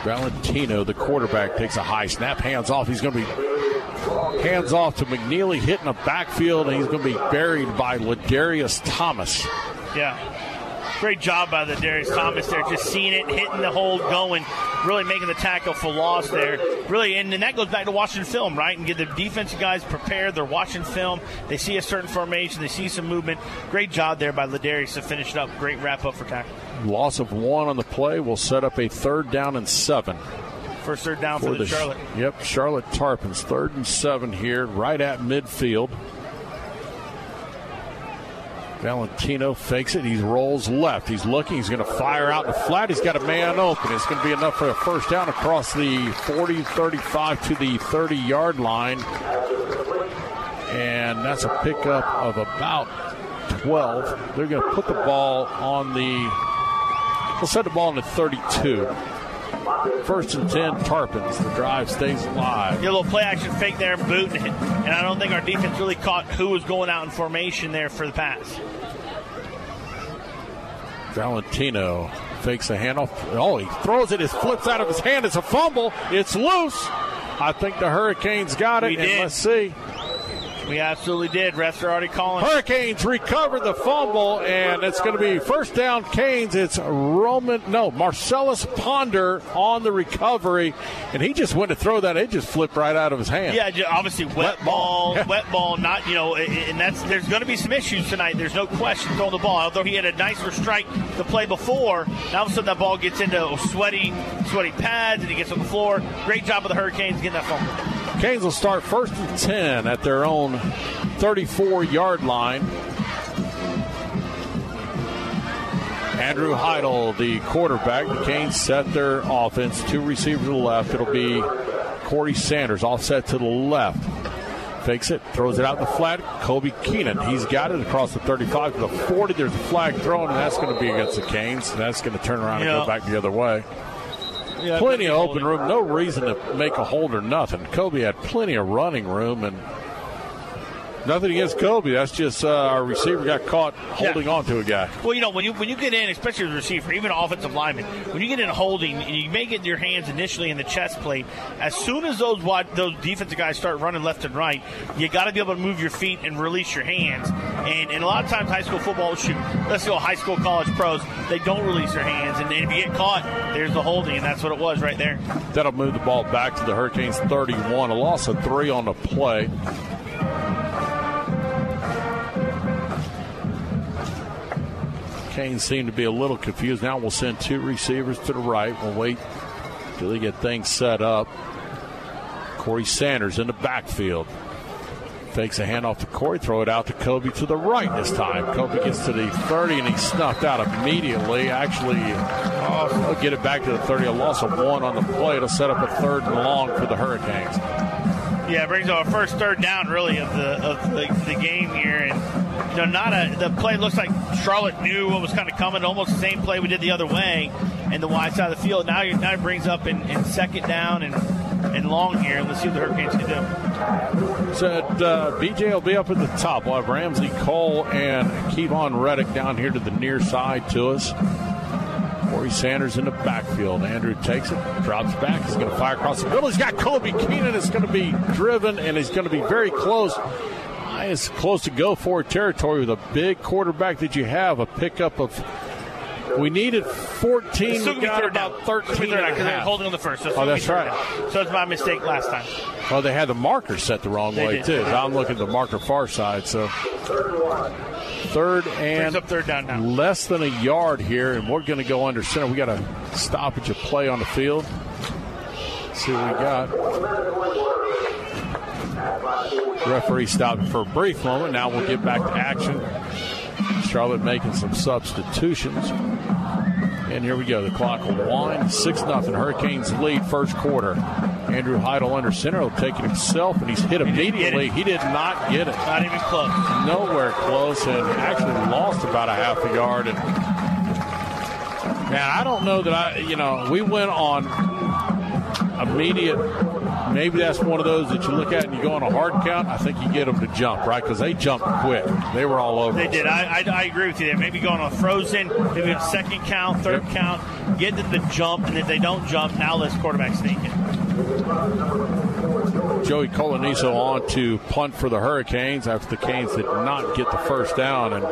Valentino, the quarterback, takes a high snap, hands off. He's going to be hands off to McNeely, hitting a backfield, and he's going to be buried by Ladarius Thomas. Yeah, great job by Ladarius Thomas there, just seeing it, hitting the hole, going, really making the tackle for loss there. Really, and, and that goes back to watching film, right, and get the defensive guys prepared. They're watching film. They see a certain formation. They see some movement. Great job there by Ladarius to finish it up. Great wrap-up for tackle. Loss of one on the play will set up a third down and seven. First third down for, for the, the Charlotte. Yep, Charlotte Tarpons, third and seven here, right at midfield. Valentino fakes it. He rolls left. He's looking. He's going to fire out the flat. He's got a man open. It's going to be enough for a first down across the forty, thirty-five to the thirty-yard line. And that's a pickup of about twelve. They're going to put the ball on the, we'll set the ball on the thirty-two. First and ten, Tarpons. The drive stays alive. Yeah, a little play-action fake there, booting it. And I don't think our defense really caught who was going out in formation there for the pass. Valentino fakes a handoff. Oh, he throws it. It flips out of his hand. It's a fumble. It's loose. I think the Hurricanes got it. We and did. Let's see. We absolutely did. Refs are already calling. Hurricanes recover the fumble, and it's going to be first down Canes. It's Roman, no, Marcellus Ponder on the recovery, and he just went to throw that. It just flipped right out of his hand. Yeah, obviously wet, wet ball, ball. wet ball, not, you know, and that's, there's going to be some issues tonight. There's no question throwing the ball. Although he had a nicer strike to play before, now all of a sudden that ball gets into sweaty, sweaty pads, and he gets on the floor. Great job of the Hurricanes getting that fumble. Canes will start first and ten at their own thirty-four-yard line. Andrew Heidel, the quarterback. The Canes set their offense. Two receivers to the left. It'll be Corey Sanders, offset to the left. Fakes it, throws it out in the flat. Kobe Keenan, he's got it across the thirty-five to the forty. There's a flag thrown, and that's going to be against the Canes. That's going to turn around and go back the other way. Yeah, plenty of open room. No reason to make a hold or nothing. Kobe had plenty of running room, and nothing against Kobe. That's just uh, our receiver got caught holding yeah. on to a guy. Well, you know, when you when you get in, especially as a receiver, even an offensive lineman, when you get in holding, you may get your hands initially in the chest plate. As soon as those wide, those defensive guys start running left and right, you got to be able to move your feet and release your hands. And, and a lot of times high school football, shoot, let's go high school, college pros, they don't release their hands. And if you get caught, there's the holding, and that's what it was right there. That'll move the ball back to the Hurricanes thirty-one. A loss of three on the play. Canes seem to be a little confused. Now we'll send two receivers to the right. We'll wait till they get things set up. Corey Sanders in the backfield. Fakes a handoff to Corey. Throw it out to Kobe to the right this time. Kobe gets to the thirty, and he's snuffed out immediately. Actually, oh, get it back to the thirty. A loss of one on the play. It'll set up a third and long for the Hurricanes. Yeah, it brings our first third down, really, of the of the, the game here. And you know, not a the play looks like Charlotte knew what was kind of coming. Almost the same play we did the other way, and the wide side of the field. Now, you're, now it brings up in, in second down and and long here. Let's see what the Hurricanes can do. Said uh, B J will be up at the top. We'll have Ramsey Cole and Kevon Reddick down here to the near side to us. Corey Sanders in the backfield. Andrew takes it, drops back. He's going to fire across the middle. He's got Kobe Keenan. It's going to be driven, and he's going to be very close. It's close to go forward territory with a big quarterback that you have. A pickup of, we needed fourteen. We got about thirteen. Because they're holding on the first. Oh, that's right. So it's my mistake last time. Well, they had the marker set the wrong way, too. I'm looking at the marker far side, so. Third and up third down now. Less than a yard here, and we're going to go under center. We got a stoppage of play on the field. Let's see what we got. Referee stopped for a brief moment. Now we'll get back to action. Charlotte making some substitutions. And here we go. The clock will wind. six nothing. Hurricanes lead first quarter. Andrew Heidel under center will take it himself, and he's hit immediately. He did not get it. Not even close. Nowhere close, and actually lost about a half a yard. And now I don't know that I, you know, we went on immediate. Maybe that's one of those that you look at and you go on a hard count. I think you get them to jump, right? Because they jumped quick. They were all over. They did. I, I I agree with you there. Maybe going on a frozen, maybe a second count, third yep. count. Get them to jump, and if they don't jump, now let's quarterback sneak it. Joey Coloniso on to punt for the Hurricanes after the Canes did not get the first down. And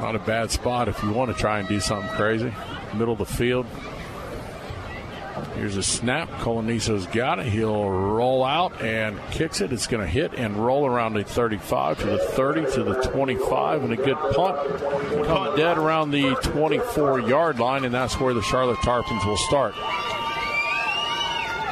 not a bad spot if you want to try and do something crazy. Middle of the field. Here's a snap. Coloniso's got it. He'll roll out and kicks it. It's going to hit and roll around the thirty-five to the thirty to the twenty-five, and a good punt. Come dead around the twenty-four-yard line, and that's where the Charlotte Tarpons will start.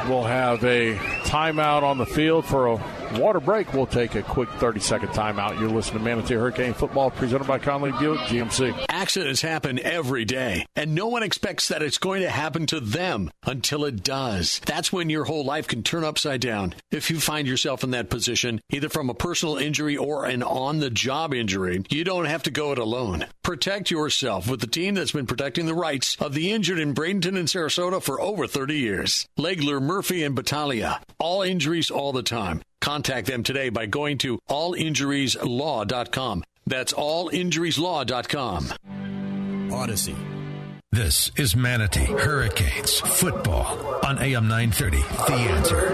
We'll have a timeout on the field for a Water break. We'll take a quick thirty-second timeout. You're listening to Manatee Hurricane Football, presented by Conley Buick G M C. Accidents happen every day, and no one expects that it's going to happen to them until it does. That's when your whole life can turn upside down. If you find yourself in that position, either from a personal injury or an on-the-job injury, you don't have to go it alone. Protect yourself with the team that's been protecting the rights of the injured in Bradenton and Sarasota for over thirty years. Legler, Murphy, and Battaglia. All injuries, all the time. Contact them today by going to all injuries law dot com. That's all injuries law dot com. Odyssey. This is Manatee Hurricanes Football on A M nine thirty, The Answer.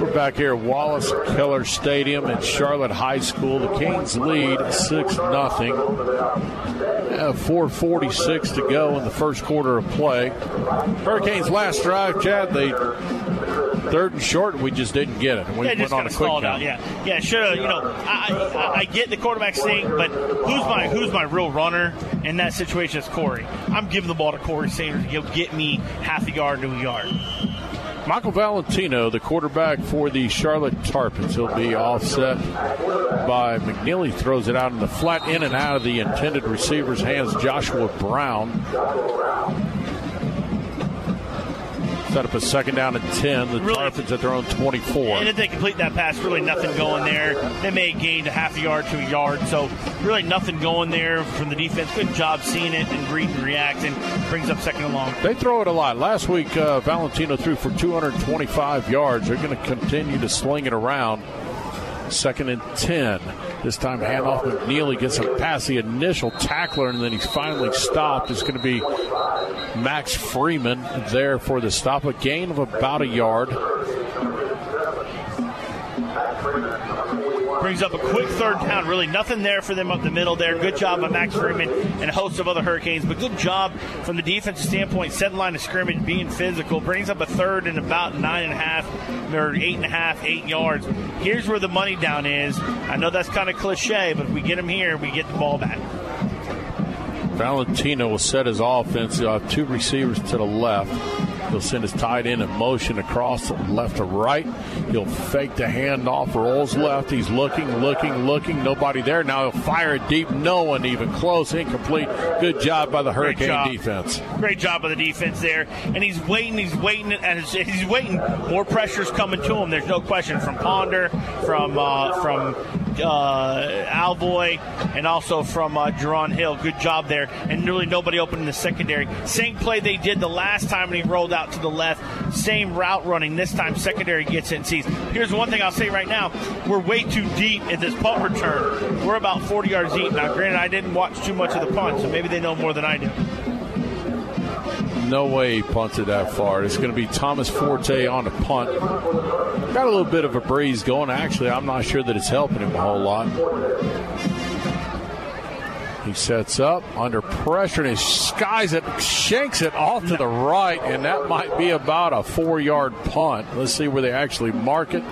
We're back here at Wallace Keller Stadium at Charlotte High School. The Canes lead six nothing. Uh, four forty-six to go in the first quarter of play. Hurricanes' last drive, Chad, they third and short, we just didn't get it. We yeah, went on a quick count. Yeah, yeah, should have. You know, I, I I get the quarterback thing, but who's my who's my real runner in that situation is Corey. I'm giving the ball to Corey Sanders. He'll get me half a yard to a yard. Michael Valentino, the quarterback for the Charlotte Tarpons. He'll be offset by McNeely. Throws it out in the flat, in and out of the intended receiver's hands, Joshua Brown. Set up a second down at ten. The really, Tarpons at their own twenty-four. And if they complete that pass, really nothing going there. They may have gained a half a yard to a yard, so really nothing going there from the defense. Good job seeing it and read and react, and brings up second and long. They throw it a lot. Last week, uh, Valentino threw for two hundred twenty-five yards. They're going to continue to sling it around. Second and ten. This time, handoff McNeely gets him past the initial tackler, and then he's finally stopped. It's going to be Max Freeman there for the stop. A gain of about a yard. Brings up a quick third down. Really nothing there for them up the middle there. Good job by Max Freeman and a host of other Hurricanes. But good job from the defensive standpoint. Setting line of scrimmage, being physical. Brings up a third and about nine and a half, or eight and a half, eight yards. Here's where the money down is. I know that's kind of cliche, but if we get them here, we get the ball back. Valentino will set his offense. He'll have two receivers to the left. He'll send his tight end in motion across left to right. He'll fake the handoff, rolls left. He's looking, looking, looking. Nobody there. Now he'll fire it deep. No one even close. Incomplete. Good job by the Hurricane defense. Great job by the defense there. And he's waiting. He's waiting. And he's waiting. More pressure's coming to him. There's no question from Ponder, from uh, from uh, Alvoid, and also from uh, Jerron Hill. Good job there. And really nobody open in the secondary. Same play they did the last time when he rolled out. out to the left, same route running. This time secondary gets it and sees. Here's one thing I'll say right now. We're way too deep at this punt return. We're about forty yards deep. Now, granted, I didn't watch too much of the punt, so maybe they know more than I do. No way he punted that far. It's going to be Thomas Forte on the punt. Got a little bit of a breeze going. Actually, I'm not sure that it's helping him a whole lot. He sets up under pressure and he skies it, shanks it off to the right, and that might be about a four-yard punt. Let's see where they actually mark it.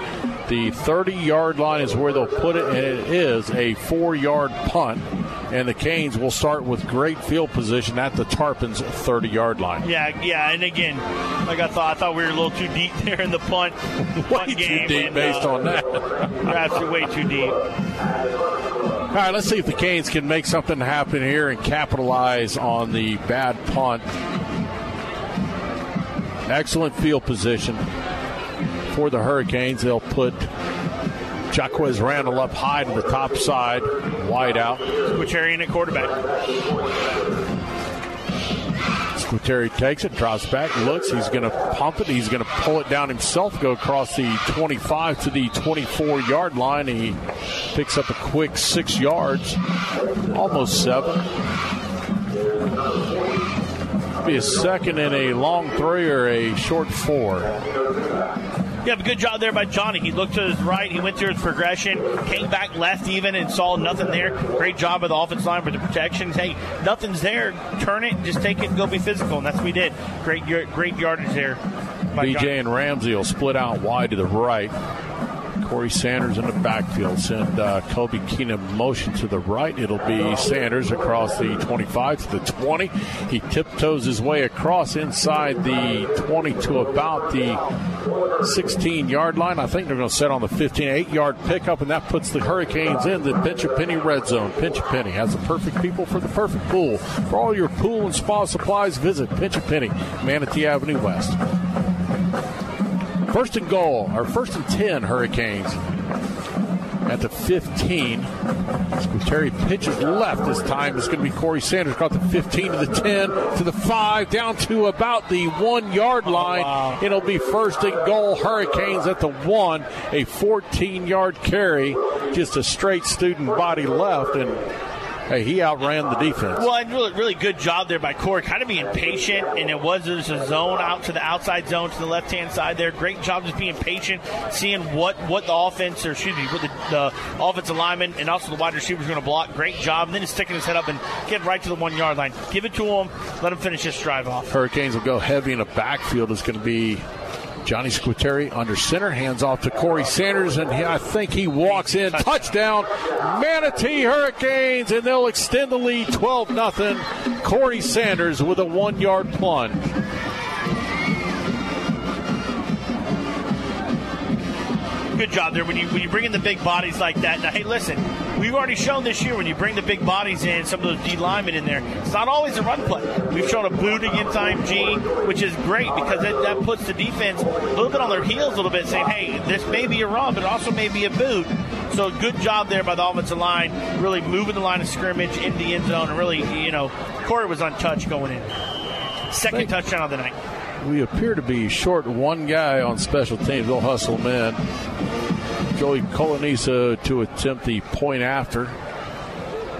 The thirty-yard line is where they'll put it, and it is a four-yard punt. And the Canes will start with great field position at the Tarpons' thirty-yard line. Yeah, yeah, and again, like I thought, I thought we were a little too deep there in the punt, punt way game. Too deep and, based uh, on that. Perhaps way too deep. All right, let's see if the Canes can make something happen here and capitalize on the bad punt. Excellent field position for the Hurricanes. They'll put Jaquez Randall up high to the top side, wide out. Squitieri in at quarterback. Squitieri takes it, drops back, looks. He's going to pump it. He's going to pull it down himself, go across the twenty-five to the twenty-four-yard line. He picks up a quick six yards, almost seven. It'll be a second and a long three or a short four. Yeah, but good job there by Johnny. He looked to his right. He went through his progression, came back left even, and saw nothing there. Great job by the offense line with the protections. Hey, nothing's there. Turn it, just take it, and go be physical, and that's what we did. Great, great yardage there by B J Johnny. And Ramsey will split out wide to the right. Corey Sanders in the backfield. Send uh, Kobe Keenan motion to the right. It'll be Sanders across the twenty-five to the twenty. He tiptoes his way across inside the twenty to about the sixteen-yard line. I think they're going to set on the fifteen, eight-yard pickup, and that puts the Hurricanes in the Pinch-A-Penny red zone. Pinch-A-Penny has the perfect people for the perfect pool. For all your pool and spa supplies, visit Pinch-A-Penny, Manatee Avenue West. First and goal, or first and ten, Hurricanes. At the fifteen, Squitieri pitches left this time. It's going to be Corey Sanders. Caught the fifteen to the ten to the five, down to about the one-yard line. Oh, wow. It'll be first and goal. Hurricanes at the one, a fourteen-yard carry. Just a straight student body left, and hey, he outran the defense. Well, and really, really good job there by Corey, kind of being patient, and it was just a zone out to the outside zone to the left-hand side there. Great job just being patient, seeing what, what the offense, or excuse me, what the, the offensive lineman and also the wide receiver is going to block. Great job. And then he's sticking his head up and getting right to the one-yard line. Give it to him. Let him finish this drive off. Hurricanes will go heavy in the backfield. It's going to be Johnny Squitieri under center, hands off to Corey Sanders, and he, I think he walks in. Touchdown, Manatee Hurricanes, and they'll extend the lead twelve nothing. Corey Sanders with a one-yard plunge. Good job there. When you, when you bring in the big bodies like that, now, hey, listen, we've already shown this year when you bring the big bodies in, some of those D linemen in there, it's not always a run play. We've shown a booting in time G, which is great because that, that puts the defense a little bit on their heels a little bit, saying, hey, this may be a run, but it also may be a boot. So good job there by the offensive line, really moving the line of scrimmage into the end zone. And really, you know, Corey was untouched going in. Second touchdown of the night. We appear to be short one guy on special teams. They'll hustle him in. Joey Colonisa to attempt the point after.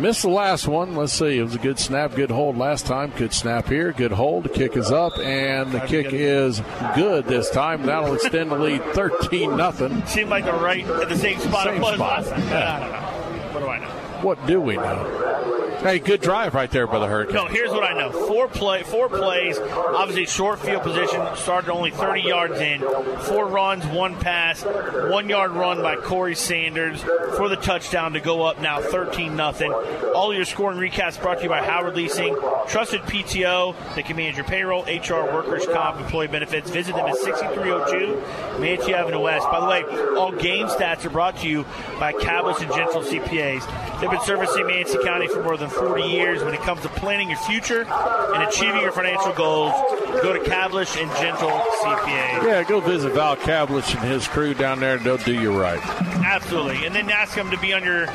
Missed the last one. Let's see. It was a good snap, good hold last time. Good snap here. Good hold. The kick is up, and the kick is good this time. That'll extend the lead thirteen nothing. Seemed like the right at the same spot same it was spot. last time. Yeah. I don't know. What do I know? What do we know? Hey, good drive right there by the Hurricanes. No, here's what I know. Four play, four plays, obviously short field position, started only thirty yards in. Four runs, one pass, one-yard run by Corey Sanders for the touchdown to go up now thirteen nothing. All your scoring recaps brought to you by Howard Leasing, Trusted P T O. They can manage your payroll, H R, workers' comp, employee benefits. Visit them at sixty-three oh two Manatee Avenue West. By the way, all game stats are brought to you by Cabos and Gentle C P As. They've been servicing Manatee County for more than forty years when it comes to planning your future and achieving your financial goals. Go to Cavlish and Gentle C P A. Yeah, go visit Val Cavlish and his crew down there, and they'll do you right. Absolutely. And then ask him to be on your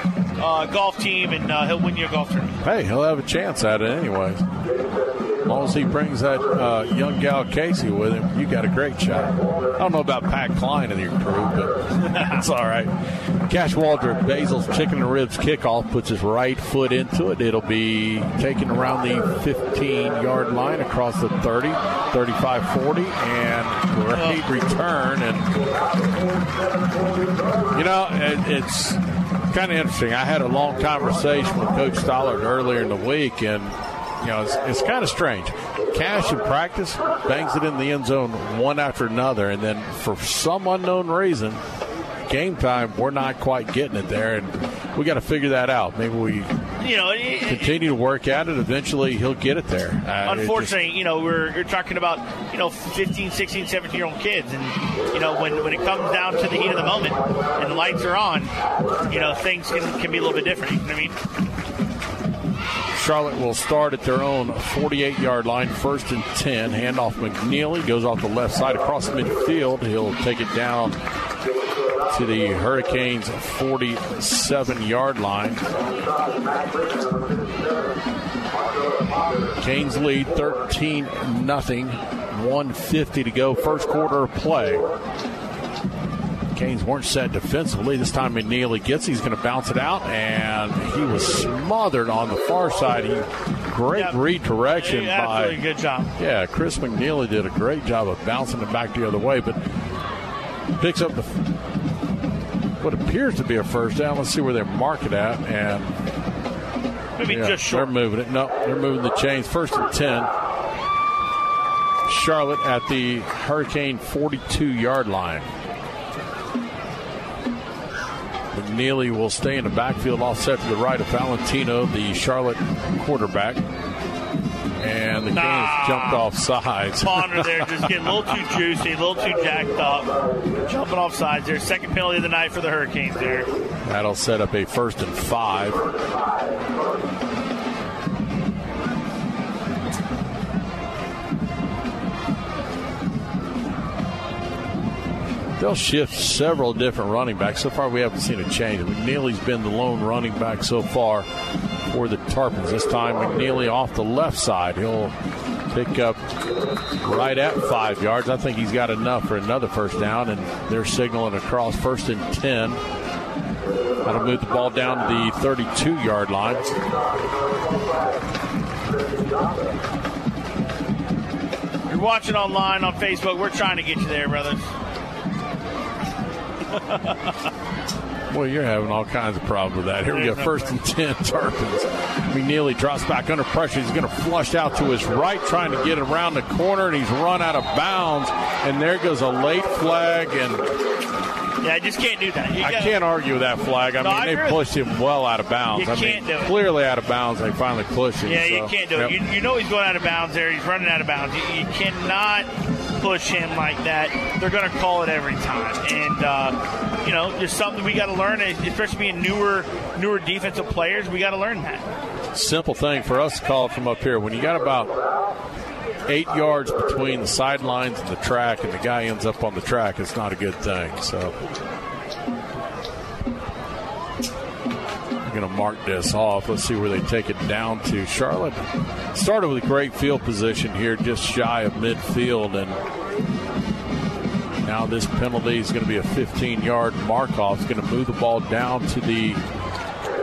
uh, golf team, and uh, he'll win you a golf tournament. Hey, he'll have a chance at it anyways. As long as he brings that uh, young gal Casey with him, you got a great shot. I don't know about Pat Klein and your crew, but that's all right. Cash Waldrop, Basil's Chicken and Ribs kickoff, puts his right foot into it. It'll be taken around the fifteen-yard line across the thirty, thirty-five, forty, and great return. And, you know, it, it's kind of interesting. I had a long conversation with Coach Stollard earlier in the week, and you know, it's, it's kind of strange. Cash in practice bangs it in the end zone one after another, and then for some unknown reason, game time, we're not quite getting it there, and we got to figure that out. Maybe we you know, it, continue to work at it. Eventually, he'll get it there. Uh, unfortunately, it just, you know, we're you're talking about, you know, fifteen, sixteen, seventeen-year-old kids, and, you know, when, when it comes down to the heat of the moment and the lights are on, you know, things can, can be a little bit different. You know what I mean? Charlotte will start at their own forty-eight-yard line, first and ten. Handoff McNeely goes off the left side across midfield. He'll take it down to the Hurricanes' forty-seven-yard line. Canes lead thirteen nothing, one fifty to go, first quarter of play. Canes weren't set defensively. This time McNeely gets it. He's going to bounce it out, and he was smothered on the far side. He, great yep. redirection yeah, by really good job. Yeah, Chris McNeely did a great job of bouncing it back the other way, but picks up the what appears to be a first down. Let's see where they mark it at, and maybe yeah, just short. They're moving it. No, they're moving the chains. First and ten. Charlotte at the Hurricane forty-two-yard line. McNeely will stay in the backfield, offset to the right of Valentino, the Charlotte quarterback. And the nah, game's jumped off sides. Ponder there just getting a little too juicy, a little too jacked up. Jumping off sides there. Second penalty of the night for the Hurricanes there. That'll set up a first and five. They'll shift several different running backs. So far, we haven't seen a change. McNeely's been the lone running back so far for the Tarpons. This time, McNeely off the left side. He'll pick up right at five yards. I think he's got enough for another first down, and they're signaling across first and ten. That'll move the ball down to the thirty-two-yard line. You're watching online on Facebook. We're trying to get you there, brothers. Boy, you're having all kinds of problems with that. Here we go, first and ten, Tarpons. McNeely drops back under pressure. He's going to flush out to his right, trying to get around the corner, and he's run out of bounds. And there goes a late flag. And yeah, I just can't do that. You I gotta, can't argue with that flag. I no, mean, I they pushed him well out of bounds. You I can't mean, do it. Clearly out of bounds. They finally pushed him. Yeah, so. you can't do yep. it. You, you know he's going out of bounds there. He's running out of bounds. You, you cannot push him like that. They're going to call it every time. And, uh, you know, there's something we got to learn, especially being newer newer defensive players. We got to learn that. Simple thing for us to call it from up here. When you got about eight yards between the sidelines and the track and the guy ends up on the track, it's not a good thing. So I'm going to mark this off. Let's see where they take it down to. Charlotte started with a great field position here, just shy of midfield, and now this penalty is going to be a fifteen-yard mark-off. It's going to move the ball down to the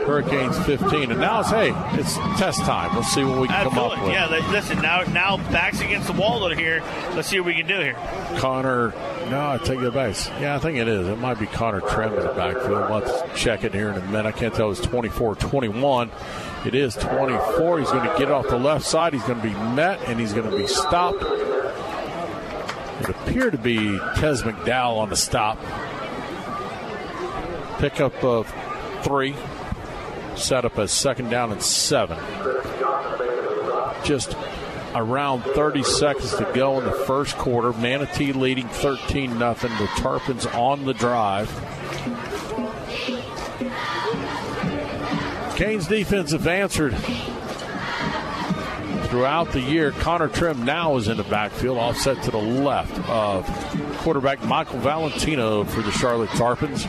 Hurricanes fifteen, and now it's, hey, it's test time. Let's see what we can Absolutely. come up with. Yeah, listen, now now backs against the wall over here. Let's see what we can do here. Connor, no, I take the base. Yeah, I think it is. It might be Connor Trim in the backfield. Let's check it here in a minute. I can't tell. It's twenty-four twenty-one. It is twenty-four. He's going to get off the left side. He's going to be met, and he's going to be stopped. It appeared to be Tez McDowell on the stop. Pickup of three. Set up a second down and seven. Just around thirty seconds to go in the first quarter. Manatee leading thirteen nothing. The Tarpons on the drive. Canes defense have answered throughout the year. Connor Trim now is in the backfield, offset to the left of quarterback Michael Valentino for the Charlotte Tarpons.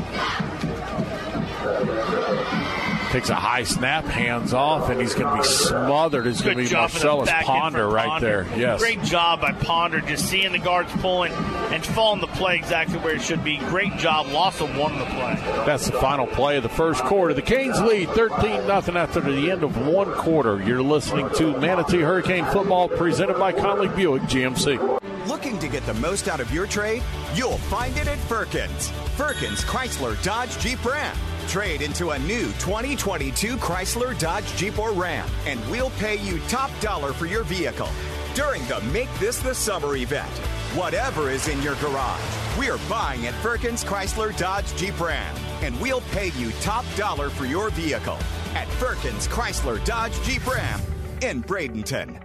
Takes a high snap, hands off, and he's going to be smothered. It's going to be Marcellus Ponder right there. Yes. Great job by Ponder, just seeing the guards pulling and following the play exactly where it should be. Great job. Loss of one in the play. That's the final play of the first quarter. The Canes lead thirteen nothing after the end of one quarter. You're listening to Manatee Hurricane Football presented by Conley Buick G M C. Looking to get the most out of your trade? You'll find it at Firkins. Firkins Chrysler Dodge Jeep Ram. Trade into a new twenty twenty-two Chrysler Dodge Jeep or Ram, and we'll pay you top dollar for your vehicle during the Make This the Summer event. Whatever is in your garage, we're buying at Firkins Chrysler Dodge Jeep Ram, and we'll pay you top dollar for your vehicle at Firkins Chrysler Dodge Jeep Ram in Bradenton.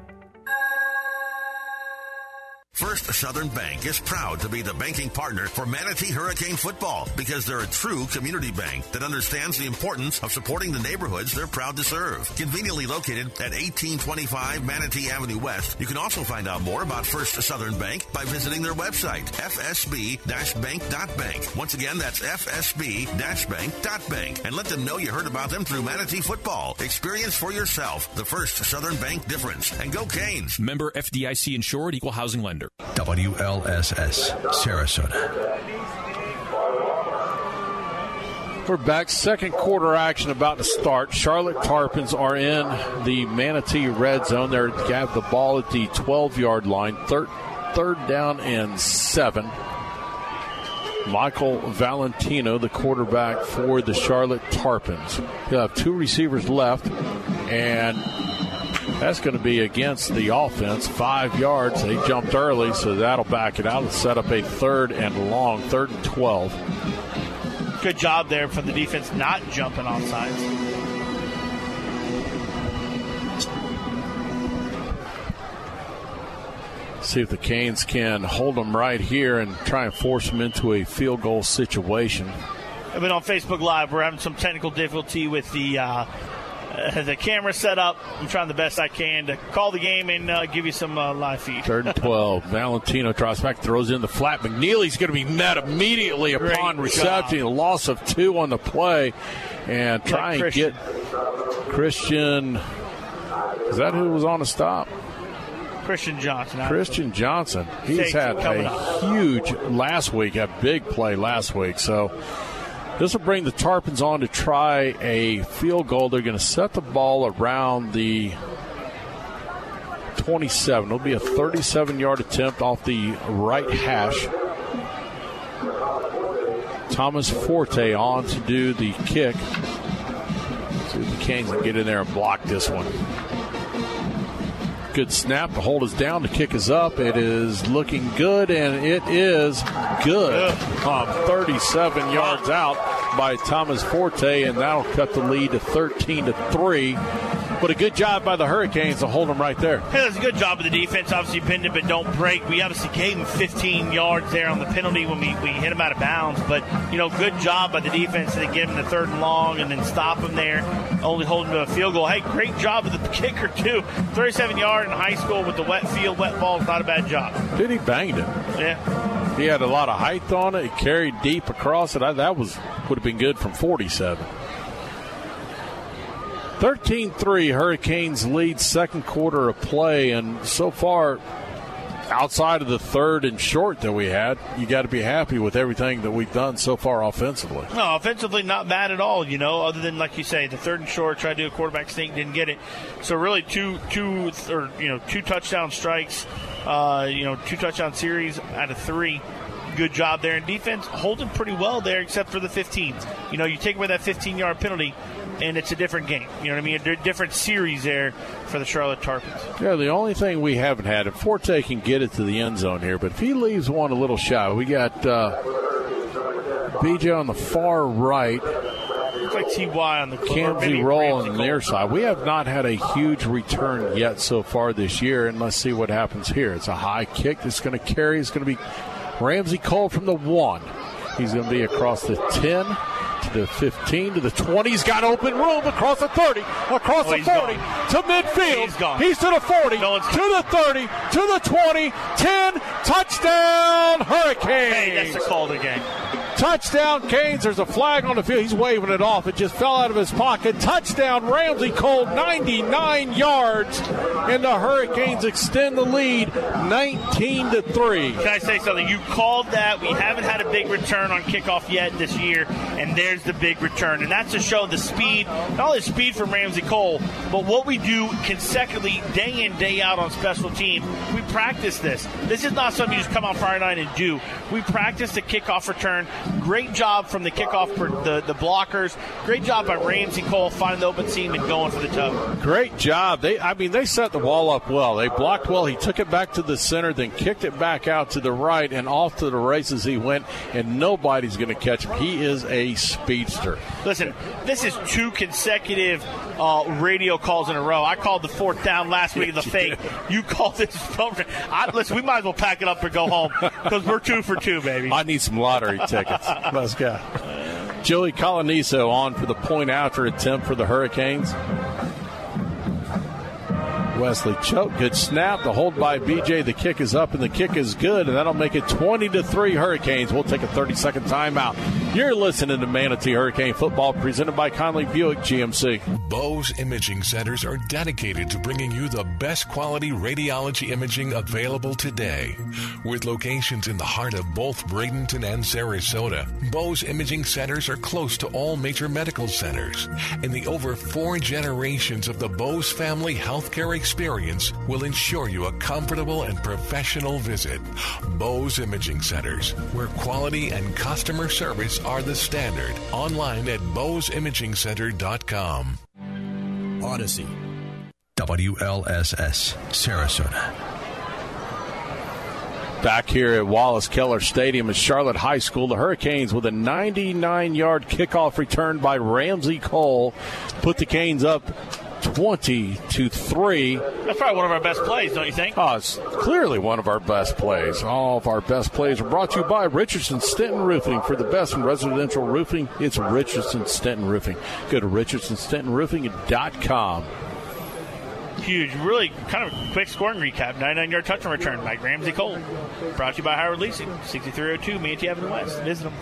First Southern Bank is proud to be the banking partner for Manatee Hurricane Football because they're a true community bank that understands the importance of supporting the neighborhoods they're proud to serve. Conveniently located at eighteen twenty-five Manatee Avenue West, you can also find out more about First Southern Bank by visiting their website, f s b dash bank dot bank. Once again, that's f s b dash bank dot bank. And let them know you heard about them through Manatee Football. Experience for yourself the First Southern Bank difference. And go Canes! Member F D I C insured, equal housing lender. W L S S, Sarasota. We're back. Second quarter action about to start. Charlotte Tarpons are in the Manatee red zone. They have the ball at the twelve-yard line, third, third down and seven. Michael Valentino, the quarterback for the Charlotte Tarpons. He'll have two receivers left, and that's going to be against the offense. Five yards. They jumped early, so that'll back it out. It'll set up a third and long, third and twelve. good job there for the defense not jumping off sides. See if the Canes can hold them right here and try and force them into a field goal situation. I've been on Facebook Live. We're having some technical difficulty with the uh, uh, the camera setup. I'm trying the best I can to call the game and uh, give you some uh, live feed. Third and twelve. Valentino drops back, throws in the flat. McNeely's going to be met immediately upon reception. A loss of two on the play. And try and get Christian. Is that who was on the stop? Christian Johnson. Obviously. Christian Johnson. He's had a huge last week, a big play last week. So this will bring the Tarpons on to try a field goal. They're going to set the ball around the twenty-seven. It'll be a thirty-seven-yard attempt off the right hash. Thomas Forte on to do the kick. See if the Canes can get in there and block this one. Good snap. The hold is down. The kick is up. It is looking good, and it is good. Um, thirty-seven yards out by Thomas Forte, and that'll cut the lead to thirteen to three. But a good job by the Hurricanes to hold them right there. Hey, that's a good job of the defense. Obviously, pinned it, but don't break. We obviously gave them fifteen yards there on the penalty when we, we hit them out of bounds. But, you know, good job by the defense to get them the third and long and then stop them there, only holding to a field goal. Hey, great job of the kicker, too. thirty-seven yards. In high school with the wet field, wet ball, not a bad job. Dude, he banged it. Yeah. He had a lot of height on it. It carried deep across it. I, that was would have been good from forty-seven. thirteen three, Hurricanes lead second quarter of play, and so far, outside of the third and short that we had, you got to be happy with everything that we've done so far offensively. No, offensively, not bad at all, you know, other than, like you say, the third and short, tried to do a quarterback sneak, didn't get it. So really two, two, or, you know, two touchdown strikes, uh, you know, two touchdown series out of three. Good job there. And defense holding pretty well there except for the fifteen. You know, you take away that fifteen-yard penalty, and it's a different game. You know what I mean? A different series there for the Charlotte Tarpons. Yeah, the only thing we haven't had, if Forte can get it to the end zone here, but if he leaves one a little shy, we got uh, B J on the far right. Looks like T Y on the Kamsey Roll on the near side. We have not had a huge return yet so far this year, and let's see what happens here. It's a high kick that's going to carry. It's going to be Ramsey Cole from the one. He's going to be across the ten to the fifteen to the twenty. He's got open room across the thirty, across oh, the forty, gone. To midfield. He's, gone. He's to the forty, no, to the thirty, to the twenty, ten, touchdown Hurricanes. Hey, that's the call of the game. Touchdown Canes. There's a flag on the field. He's waving it off. It just fell out of his pocket. Touchdown Ramsey Cole, ninety-nine yards, and the Hurricanes extend the lead nineteen to three. Can I say something? You called that. We haven't had a big return on kickoff yet this year, and there's the big return. And that's to show the speed, not only the speed from Ramsey Cole, but what we do consecutively day in, day out on special teams. We practice this. This is not something you just come on Friday night and do. We practice the kickoff return. Great job from the kickoff, per, the, the blockers. Great job by Ramsey Cole finding the open seam and going for the tub. Great job. They, I mean, they set the ball up well. They blocked well. He took it back to the center, then kicked it back out to the right, and off to the races he went, and nobody's going to catch him. He is a speedster. Listen, this is two consecutive uh, radio calls in a row. I called the fourth down last week of the fake. You called this. I, listen, we might as well pack it up and go home because we're two for two, baby. I need some lottery tickets. Let's go. Joey Coloniso on for the point after attempt for the Hurricanes. Wesley Choate, good snap. The hold by B J. The kick is up, and the kick is good, and that'll make it twenty to three Hurricanes. We'll take a thirty-second timeout. You're listening to Manatee Hurricane Football, presented by Conley Buick G M C. Bose Imaging Centers are dedicated to bringing you the best quality radiology imaging available today. With locations in the heart of both Bradenton and Sarasota, Bose Imaging Centers are close to all major medical centers, and the over four generations of the Bose family healthcare experience will ensure you a comfortable and professional visit. Bose Imaging Centers, where quality and customer service are the standard. Online at bose imaging center dot com. Odyssey. W L S S, Sarasota. Back here at Wallace Keller Stadium at Charlotte High School, the Hurricanes with a ninety-nine yard kickoff return by Ramsey Cole put the Canes up twenty to three. That's probably one of our best plays, don't you think? Oh, it's clearly one of our best plays. All of our best plays are brought to you by Richardson Stenton Roofing. For the best in residential roofing, it's Richardson Stenton Roofing. Go to richardson stenton roofing dot com. Huge, really kind of quick scoring recap. ninety-nine yard touchdown return by Ramsey Cole. Brought to you by Howard Leasing, sixty-three oh two Manatee Avenue West. Visit them.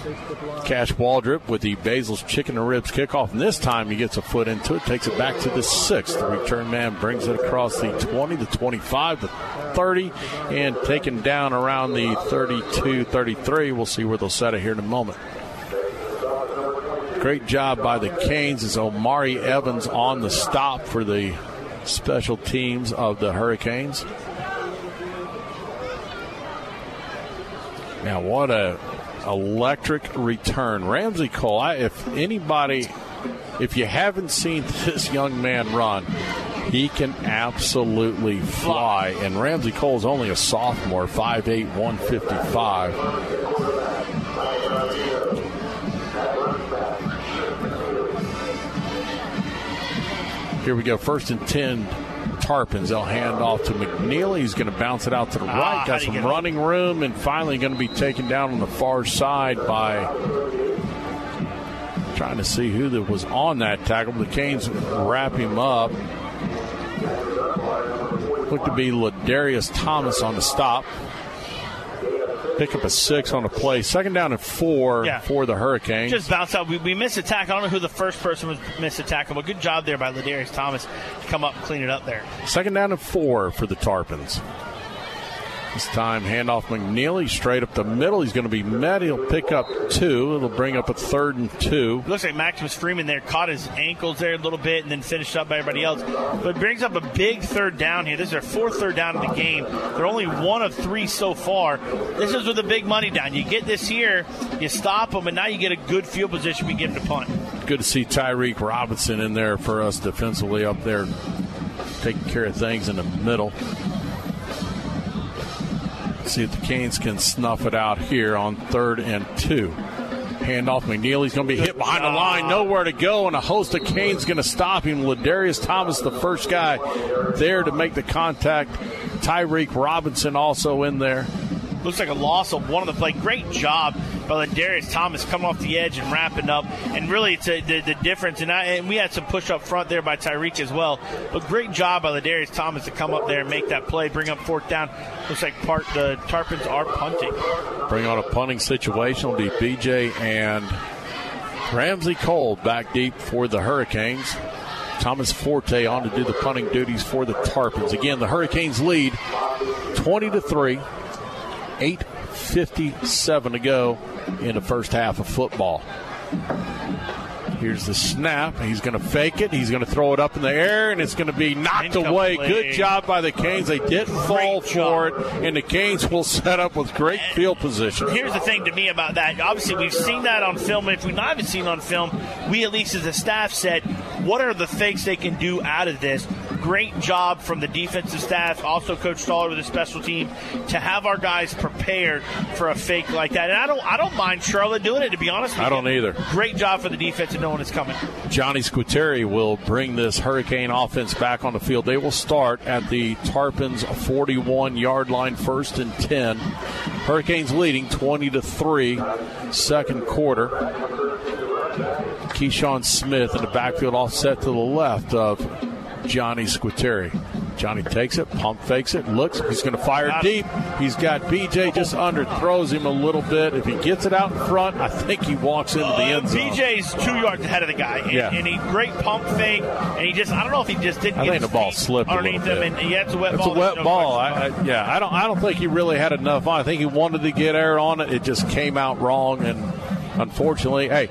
Cash Waldrop with the Basil's Chicken and Ribs kickoff. And this time he gets a foot into it, takes it back to the sixth. The return man brings it across the twenty, the twenty-five, the thirty, and taken down around the thirty-two, thirty-three. We'll see where they'll set it here in a moment. Great job by the Canes as Omari Evans on the stop for the special teams of the Hurricanes. Now what a electric return. Ramsey Cole, I, if anybody, if you haven't seen this young man run, he can absolutely fly. And Ramsey Cole is only a sophomore, five eight, one fifty-five. Here we go, first and ten, Tarpons. They'll hand off to McNeely. He's going to bounce it out to the right. Ah, Got some running it? room, and finally going to be taken down on the far side by, trying to see who that was on that tackle. The Canes wrap him up. Looked to be Ladarius Thomas on the stop. Pick up a six on a play. Second down and four yeah. for the Hurricanes. Just bounce out. We, we missed a tackle. I don't know who the first person was missed a tackle, but good job there by Ladarius Thomas to come up and clean it up there. Second down and four for the Tarpons. This time, handoff McNeely straight up the middle. He's going to be met. He'll pick up two. It'll bring up a third and two. It looks like Maximus Freeman there caught his ankles there a little bit and then finished up by everybody else. But brings up a big third down here. This is their fourth third down of the game. They're only one of three so far. This is with a big money down. You get this here, you stop them, and now you get a good field position. We get them to punt. Good to see Tyreek Robinson in there for us defensively up there, taking care of things in the middle. See if the Canes can snuff it out here on third and two. Handoff McNeely's going to be hit behind the line. Nowhere to go, and a host of Canes going to stop him. Ladarius Thomas, the first guy there to make the contact. Tyreek Robinson also in there. Looks like a loss of one on the play. Great job by Ladarius Thomas coming off the edge and wrapping up. And really, it's a, the, the difference. And, I, and we had some push up front there by Tyreek as well. But great job by Ladarius Thomas to come up there and make that play, bring up fourth down. Looks like part, the Tarpons are punting. Bring on a punting situation. It'll be B J and Ramsey Cole back deep for the Hurricanes. Thomas Forte on to do the punting duties for the Tarpons. Again, the Hurricanes lead twenty to three. eight fifty-seven to go in the first half of football. Here's the snap. He's going to fake it. He's going to throw it up in the air, and it's going to be knocked Incomplete. away. Good job by the Canes. They didn't fall great for job. it, and the Canes will set up with great field position. Here's the thing to me about that. Obviously, we've seen that on film, and if we've not even seen on film, we at least as a staff said, what are the fakes they can do out of this? Great job from the defensive staff, also Coach Stoller with the special team, to have our guys prepared for a fake like that. And I don't I don't mind Charlotte doing it, to be honest with you. I don't either. Great job for the defense and knowing it's coming. Johnny Squitieri will bring this Hurricane offense back on the field. They will start at the Tarpons' forty-one yard line, first and ten. Hurricanes leading twenty to three, second quarter. Keyshawn Smith in the backfield offset to the left of Johnny Squitieri. Johnny takes it, pump fakes it, looks. He's going to fire deep. He's got B J just under, throws him a little bit. If he gets it out in front, I think he walks into the end zone. Uh, B J's two yards ahead of the guy, and, yeah. and he great pump fake, and he just, I don't know if he just didn't I get think the ball slipped underneath him, and he had a wet it's ball. It's a wet no ball. I, I, yeah, I don't, I don't think he really had enough on. I think he wanted to get air on it. It just came out wrong, and unfortunately, hey,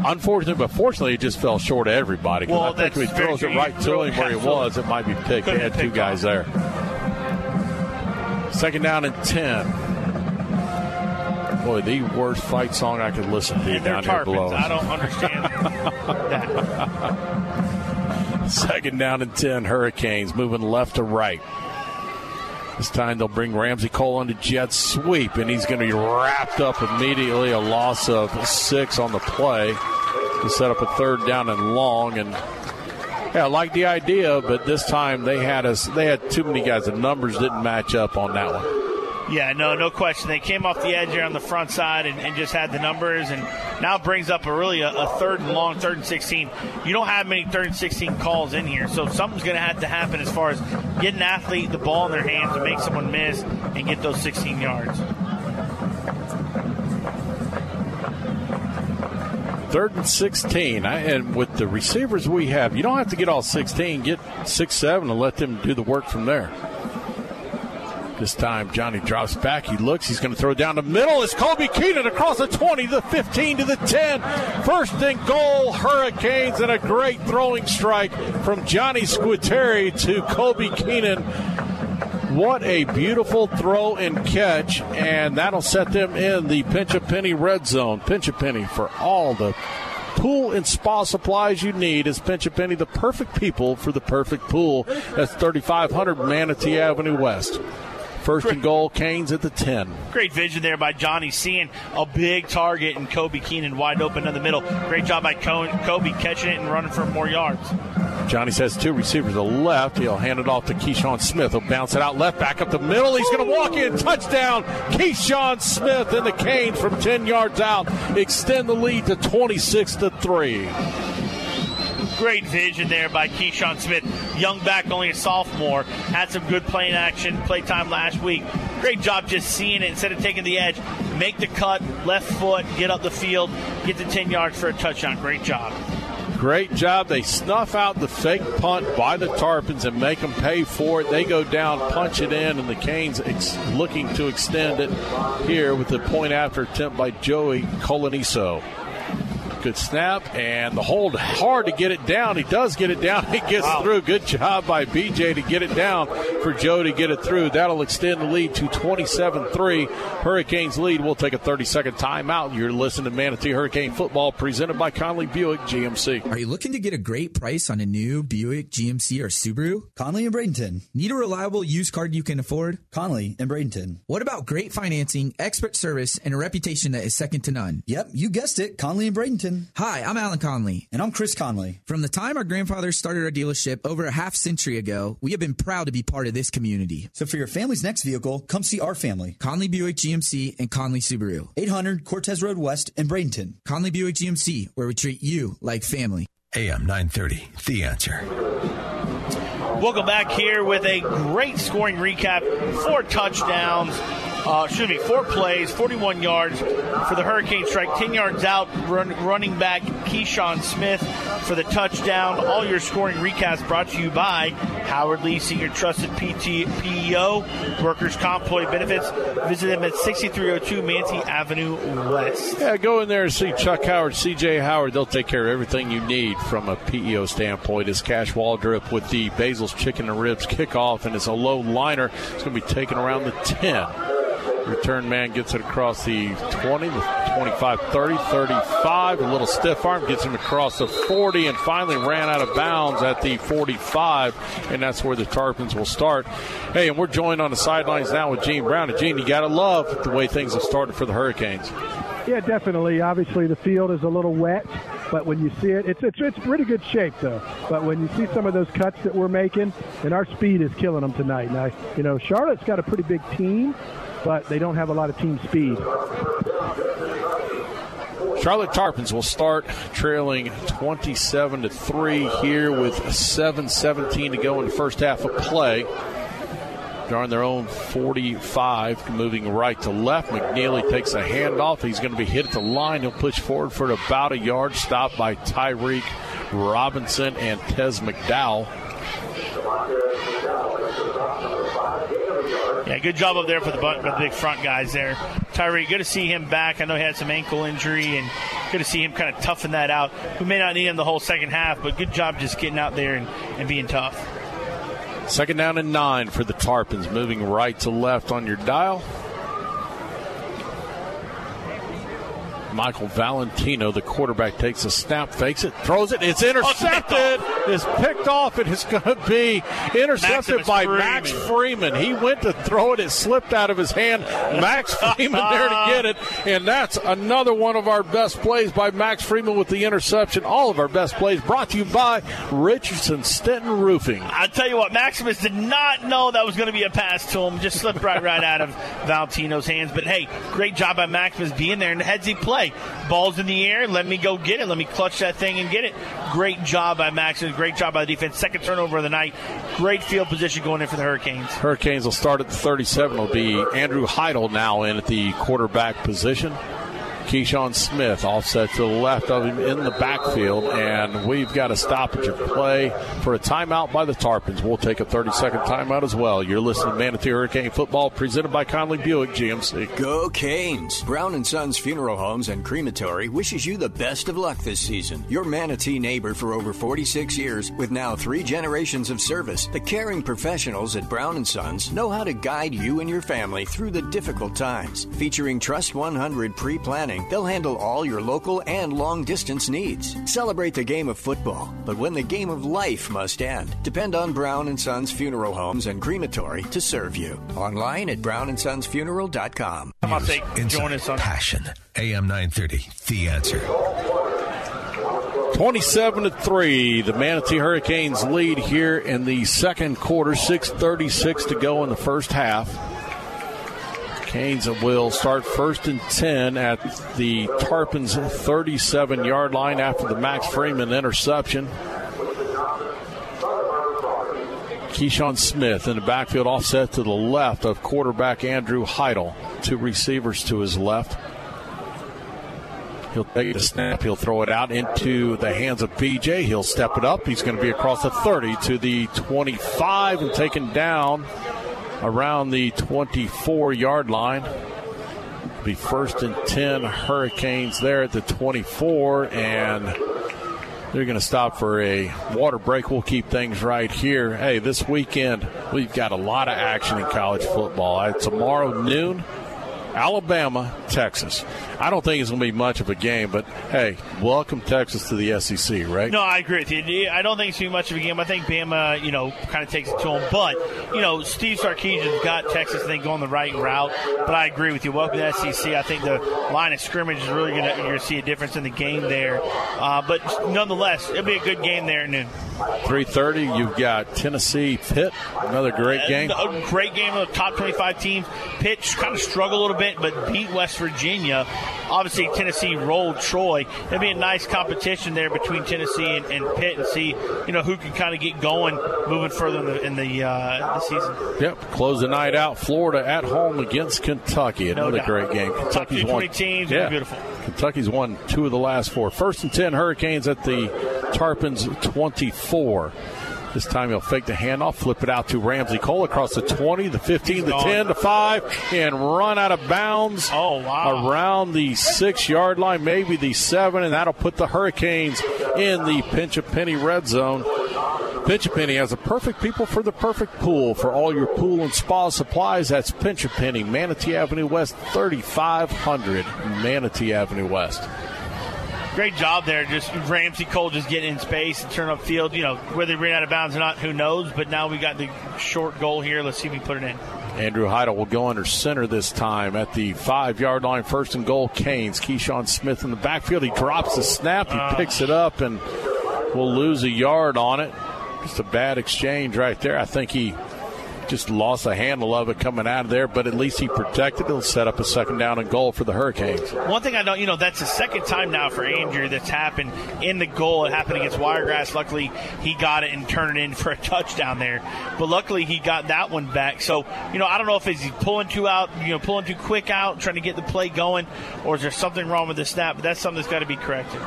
Unfortunately, but fortunately, it just fell short of everybody. Well, I think if he throws it right to him where he was, it might be picked. They had two guys there. Second down and ten. Boy, the worst fight song I could listen to down here below. I don't understand that. Second down and ten, Hurricanes moving left to right. This time they'll bring Ramsey Cole on to jet sweep, and he's going to be wrapped up immediately. A loss of six on the play to set up a third down and long. And yeah, I like the idea, but this time they had us. They had too many guys. The numbers didn't match up on that one. Yeah, no, no question. They came off the edge here on the front side and, and just had the numbers, and now brings up a really a, a third and long, third and sixteen. You don't have many third and sixteen calls in here, so something's going to have to happen as far as get an athlete the ball in their hands to make someone miss and get those sixteen yards. Third and sixteen, I, and with the receivers we have, you don't have to get all sixteen. Get six, seven, and let them do the work from there. This time, Johnny drops back. He looks. He's going to throw down the middle. It's Kobe Keenan across the twenty, the fifteen, to the ten. First and goal, Hurricanes, and a great throwing strike from Johnny Squitieri to Kobe Keenan. What a beautiful throw and catch, and that'll set them in the Pinch-A-Penny red zone. Pinch-A-Penny for all the pool and spa supplies you need is Pinch-A-Penny, the perfect people for the perfect pool. That's thirty-five hundred Manatee Avenue West. First and goal, Canes at the ten. Great vision there by Johnny, seeing a big target and Kobe Keenan wide open in the middle. Great job by Kobe catching it and running for more yards. Johnny has two receivers to the left. He'll hand it off to Keyshawn Smith. He'll bounce it out left, back up the middle. He's going to walk in. Touchdown, Keyshawn Smith, and the Canes from ten yards out extend the lead to twenty-six to three. Great vision there by Keyshawn Smith. Young back, only a sophomore. Had some good play in action, play time last week. Great job just seeing it instead of taking the edge. Make the cut, left foot, get up the field, get the ten yards for a touchdown. Great job. Great job. They snuff out the fake punt by the Tarpons and make them pay for it. They go down, punch it in, and the Canes ex- looking to extend it here with the point after attempt by Joey Coloniso. Good snap, and the hold hard to get it down. He does get it down. He gets wow. through. Good job by B J to get it down for Joe to get it through. That'll extend the lead to twenty-seven three. Hurricanes lead. We'll take a thirty-second timeout. You're listening to Manatee Hurricane Football presented by Conley Buick G M C. Are you looking to get a great price on a new Buick, G M C, or Subaru? Conley and Bradenton. Need a reliable used car you can afford? Conley and Bradenton. What about great financing, expert service, and a reputation that is second to none? Yep, you guessed it. Conley and Bradenton. Hi, I'm Alan Conley. And I'm Chris Conley. From the time our grandfathers started our dealership over a half century ago, we have been proud to be part of this community. So for your family's next vehicle, come see our family. Conley Buick G M C and Conley Subaru. eight hundred Cortez Road West in Bradenton. Conley Buick G M C, where we treat you like family. A M nine thirty, The Answer. Welcome back here with a great scoring recap. Four touchdowns, uh, excuse me, four plays, forty-one yards for the Hurricane strike. Ten yards out, run, running back Keyshawn Smith for the touchdown. All your scoring recaps brought to you by Howard Leasing, your trusted P T P E O, workers' comp, employee benefits. Visit them at sixty-three oh two Manatee Avenue West. Yeah, go in there and see Chuck Howard, C J Howard. They'll take care of everything you need from a P E O standpoint. It's Cash Waldrop with the Basil's Chicken and Ribs kickoff, and it's a low liner. It's going to be taken around the ten. Return man gets it across the twenty, the twenty-five, thirty, thirty-five. A little stiff arm gets him across the forty and finally ran out of bounds at the forty-five, and that's where the Tarpons will start. Hey, and we're joined on the sidelines now with Gene Brown. And Gene, you got to love the way things have started for the Hurricanes. Yeah, definitely. Obviously, the field is a little wet, but when you see it, it's, it's it's pretty good shape, though. But when you see some of those cuts that we're making, and our speed is killing them tonight. Now, you know, Charlotte's got a pretty big team, but they don't have a lot of team speed. Charlotte Tarpons will start trailing twenty-seven to three here with seven seventeen to go in the first half of play. They're on their own forty-five, moving right to left. McNeely takes a handoff. He's going to be hit at the line. He'll push forward for about a yard. Stopped by Tyreek Robinson and Tez McDowell. Yeah, good job up there for the, the big front guys there. Tyreek, good to see him back. I know he had some ankle injury, and good to see him kind of toughen that out. We may not need him the whole second half, but good job just getting out there and, and being tough. Second down and nine for the Tarpons, moving right to left on your dial. Michael Valentino, the quarterback, takes a snap, fakes it, throws it. It's intercepted. It's picked off. It is going to be intercepted by Max Freeman. He went to throw it. It slipped out of his hand. Max Freeman there to get it. And that's another one of our best plays by Max Freeman with the interception. All of our best plays brought to you by Richardson Stenton Roofing. I tell you what, Maximus did not know that was going to be a pass to him. Just slipped right, right out of Valentino's hands. But, hey, great job by Maximus being there. And heads he play. Ball's in the air. Let me go get it. Let me clutch that thing and get it. Great job by Maximus. Great job by the defense. Second turnover of the night. Great field position going in for the Hurricanes. Hurricanes will start at the thirty-seven. It'll be Andrew Heidel now in at the quarterback position. Keyshawn Smith offset to the left of him in the backfield, and we've got a stoppage of play for a timeout by the Tarpons. We'll take a thirty-second timeout as well. You're listening to Manatee Hurricane Football, presented by Conley Buick G M C. Go Canes! Brown and Sons Funeral Homes and Crematory wishes you the best of luck this season. Your Manatee neighbor for over forty-six years, with now three generations of service, the caring professionals at Brown and Sons know how to guide you and your family through the difficult times. Featuring Trust one hundred pre-planning, they'll handle all your local and long-distance needs. Celebrate the game of football, but when the game of life must end, depend on Brown and Sons Funeral Homes and Crematory to serve you. Online at brown and sons funeral dot com. Join us on Passion, A M nine thirty, The Answer. twenty-seven to three, the Manatee Hurricanes lead here in the second quarter, six thirty-six to go in the first half. Canes will start first and ten at the Tarpons' thirty-seven-yard line after the Max Freeman interception. Keyshawn Smith in the backfield, offset to the left of quarterback Andrew Heidel. Two receivers to his left. He'll take the snap. He'll throw it out into the hands of B J. He'll step it up. He's going to be across the thirty to the twenty-five and taken down around the twenty-four-yard line. It'll be first and ten Hurricanes there at the twenty-four, and they're going to stop for a water break. We'll keep things right here. Hey, this weekend we've got a lot of action in college football. Tomorrow noon, Alabama, Texas. I don't think it's going to be much of a game, but, hey, welcome Texas to the S E C, right? No, I agree with you. I don't think it's going to be much of a game. I think Bama, you know, kind of takes it to them. But, you know, Steve Sarkisian's got Texas, I think, going the right route. But I agree with you. Welcome to the S E C. I think the line of scrimmage is really going to, you're going to see a difference in the game there. Uh, but, nonetheless, it'll be a good game there at noon. three thirty, you've got Tennessee, Pitt. Another great game. A great game of the top twenty-five teams. Pitt kind of struggled a little bit, but beat West Virginia. Obviously, Tennessee rolled Troy. It'd be a nice competition there between Tennessee and, and Pitt, and see, you know, who can kind of get going moving further in the in the, uh, the season. Yep, close the night out. Florida at home against Kentucky. Another no great game. Kentucky's top won. Teams, yeah. Beautiful. Kentucky's won two of the last four. First and ten Hurricanes at the Tarpons twenty-four. This time he'll fake the handoff, flip it out to Ramsey Cole across the twenty, the fifteen, the ten, the five, and run out of bounds oh, wow. around the six-yard line, maybe the seven, and that'll put the Hurricanes in the Pinch-A-Penny red zone. Pinch-A-Penny has the perfect people for the perfect pool. For all your pool and spa supplies, that's Pinch-A-Penny, Manatee Avenue West, thirty-five hundred Manatee Avenue West. Great job there. Just Ramsey Cole just getting in space and turn up field. You know, whether he ran out of bounds or not, who knows? But now we got the short goal here. Let's see if we put it in. Andrew Heidel will go under center this time at the five-yard line. First and goal, Canes. Keyshawn Smith in the backfield. He drops the snap. He uh, picks it up and will lose a yard on it. Just a bad exchange right there. I think he just lost the handle of it coming out of there, but at least he protected. He'll set up a second down and goal for the Hurricanes. One thing I know, you know, that's the second time now for Andrew that's happened in the goal. It happened against Wiregrass. Luckily, he got it and turned it in for a touchdown there. But luckily, he got that one back. So, you know, I don't know if he's pulling too out, you know, pulling too quick out, trying to get the play going, or is there something wrong with the snap? But that's something that's got to be corrected.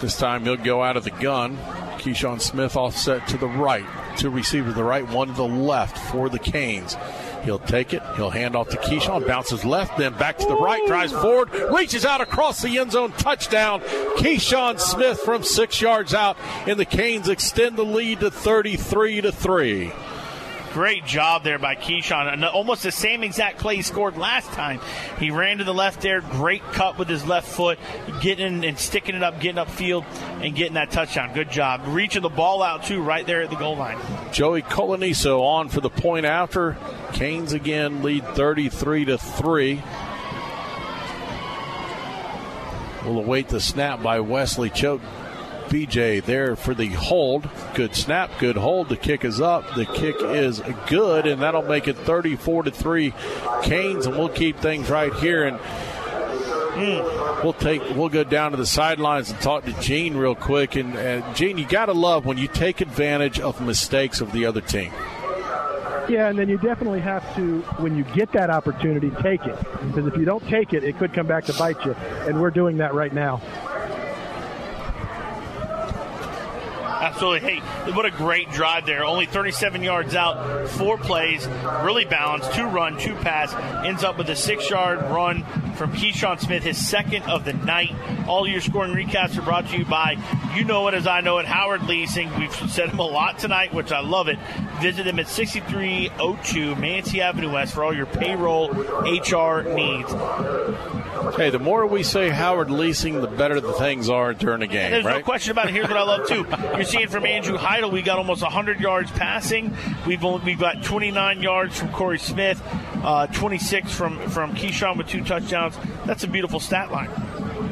This time, he'll go out of the gun. Keyshawn Smith offset to the right. Two receivers to the right, one to the left for the Canes. He'll take it. He'll hand off to Keyshawn. Bounces left, then back to the right. Drives forward. Reaches out across the end zone. Touchdown. Keyshawn Smith from six yards out. And the Canes extend the lead to thirty-three to three. Great job there by Keyshawn. Almost the same exact play he scored last time. He ran to the left there. Great cut with his left foot, getting and sticking it up, getting upfield, and getting that touchdown. Good job. Reaching the ball out, too, right there at the goal line. Joey Coloniso on for the point after. Canes again lead thirty-three to three. We'll await the snap by Wesley Choate. B J there for the hold. Good snap, good hold. The kick is up. The kick is good, and that'll make it thirty-four to three Canes, and we'll keep things right here. And mm, we'll take we'll go down to the sidelines and talk to Gene real quick. And, and Gene, you got to love when you take advantage of mistakes of the other team. Yeah, and then you definitely have to, when you get that opportunity, take it. Because if you don't take it, it could come back to bite you. And we're doing that right now. Absolutely. Hey, what a great drive there. Only thirty-seven yards out, four plays, really balanced, two run, two pass, ends up with a six-yard run from Keyshawn Smith, his second of the night. All your scoring recaps are brought to you by, you know it as I know it, Howard Leasing. We've said him a lot tonight, which I love it. Visit him at sixty-three oh two Manatee Avenue West for all your payroll, H R needs. Hey, the more we say Howard Leasing, the better the things are during a game, and there's right? no question about it. Here's what I love, too. You're seeing from Andrew Heidel, we got almost one hundred yards passing. We've only, we've got twenty-nine yards from Corey Smith, uh, twenty-six from, from Keyshawn with two touchdowns. That's a beautiful stat line.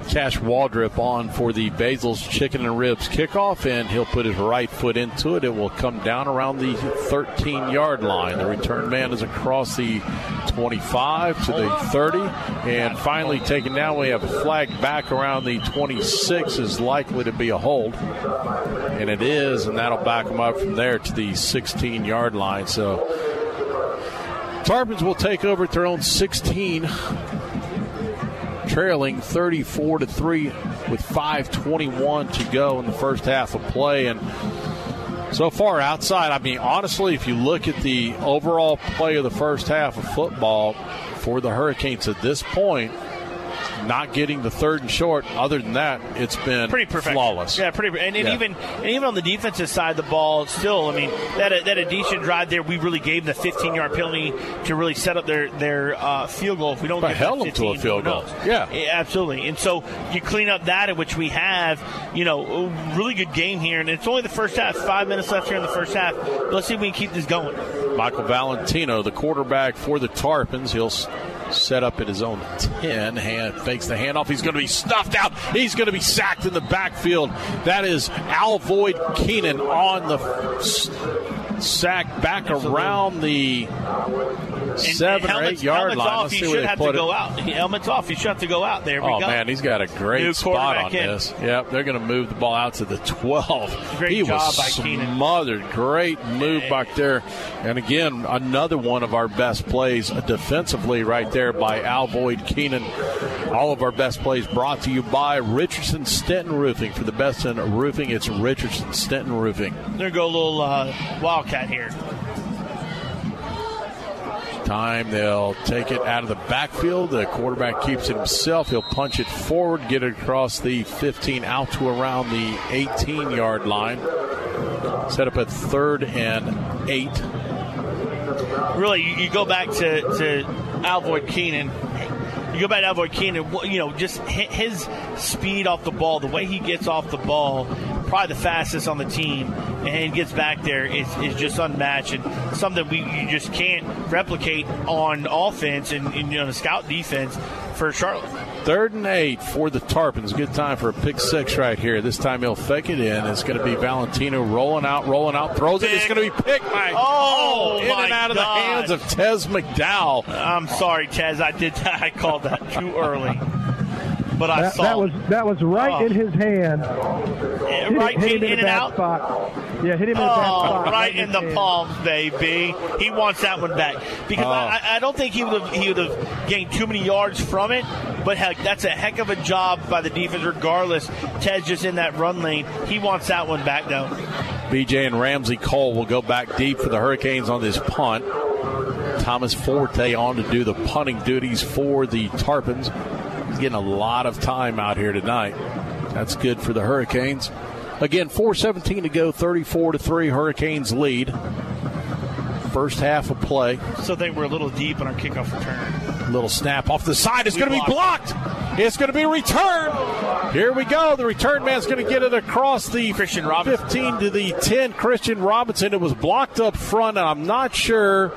Cash Waldrip on for the Basil's Chicken and Ribs kickoff, and he'll put his right foot into it. It will come down around the thirteen-yard line. The return man is across the twenty-five to the thirty, and finally taken down. We have a flag back around the twenty-six, is likely to be a hold, and it is, and that'll back him up from there to the sixteen-yard line. So Tarpons will take over at their own sixteen, trailing thirty-four to three with five twenty-one to go in the first half of play. And so far outside, I mean, honestly, if you look at the overall play of the first half of football for the Hurricanes at this point, not getting the third and short. Other than that, it's been pretty perfect. Flawless. Yeah, pretty. And, and yeah. even and even on the defensive side, the ball still. I mean, that a, that a decent drive there. We really gave them the fifteen-yard penalty to really set up their their uh, field goal. If we don't but get held them to a field goal, yeah. yeah, absolutely. And so you clean up that, in which we have, you know, a really good game here. And it's only the first half. Five minutes left here in the first half. But let's see if we can keep this going. Michael Valentino, the quarterback for the Tarpons, he'll set up at his own ten, hand fakes the handoff. He's going to be stuffed out. He's going to be sacked in the backfield. That is Alvoid Keenan on the f- sack back Absolutely. around the and, seven and or eight yard line. Off, he should have to go it. out. Helmet's off. He should have to go out there. We oh, go. man, he's got a great New spot on in. this. Yep, they're going to move the ball out to the twelve. Great he job was by smothered. Keenan. Great move hey. back there. And, again, another one of our best plays defensively right there by Alvoid Keenan. All of our best plays brought to you by Richardson Stenton Roofing. For the best in roofing, it's Richardson Stenton Roofing. There go a little uh, Wildcat here. Time they'll take it out of the backfield. The quarterback keeps it himself. He'll punch it forward, get it across the fifteen, out to around the eighteen-yard line. Set up a third and eight. Really, you go back to, to Alvoid Keenan. You go back to Alvoid Keenan, you know, just his speed off the ball, the way he gets off the ball, probably the fastest on the team, and gets back there is, is just unmatched, and something we you just can't replicate on offense and, and you know, the scout defense for Charlotte. Third and eight for the Tarpons. Good time for a pick six right here. This time he'll fake it in. It's going to be Valentino rolling out, rolling out, throws pick. it. It's going to be picked. Oh, oh, in my and out of God. the hands of Tez McDowell. I'm sorry, Tez. I did. I called that too early. But I that, saw that was that was right oh. in his hand. Yeah, right hit, hit in, in, in and out. Spot. Yeah, hit him in oh, the bad spot. Right, right in the hand. palms, baby. He wants that one back because oh. I, I don't think he would have he would have gained too many yards from it. But heck, that's a heck of a job by the defense. Regardless, Ted's just in that run lane. He wants that one back though. B J and Ramsey Cole will go back deep for the Hurricanes on this punt. Thomas Forte on to do the punting duties for the Tarpons. He's getting a lot of time out here tonight. That's good for the Hurricanes. Again, four seventeen to go, thirty-four to three Hurricanes lead. first half of play. So they were a little deep on our kickoff return. Little snap off the side. It's going to be blocked. It's going to be returned. Here we go. The return man's going to get it across the Christian Robinson. fifteen to the ten. Christian Robinson. It was blocked up front, and I'm not sure.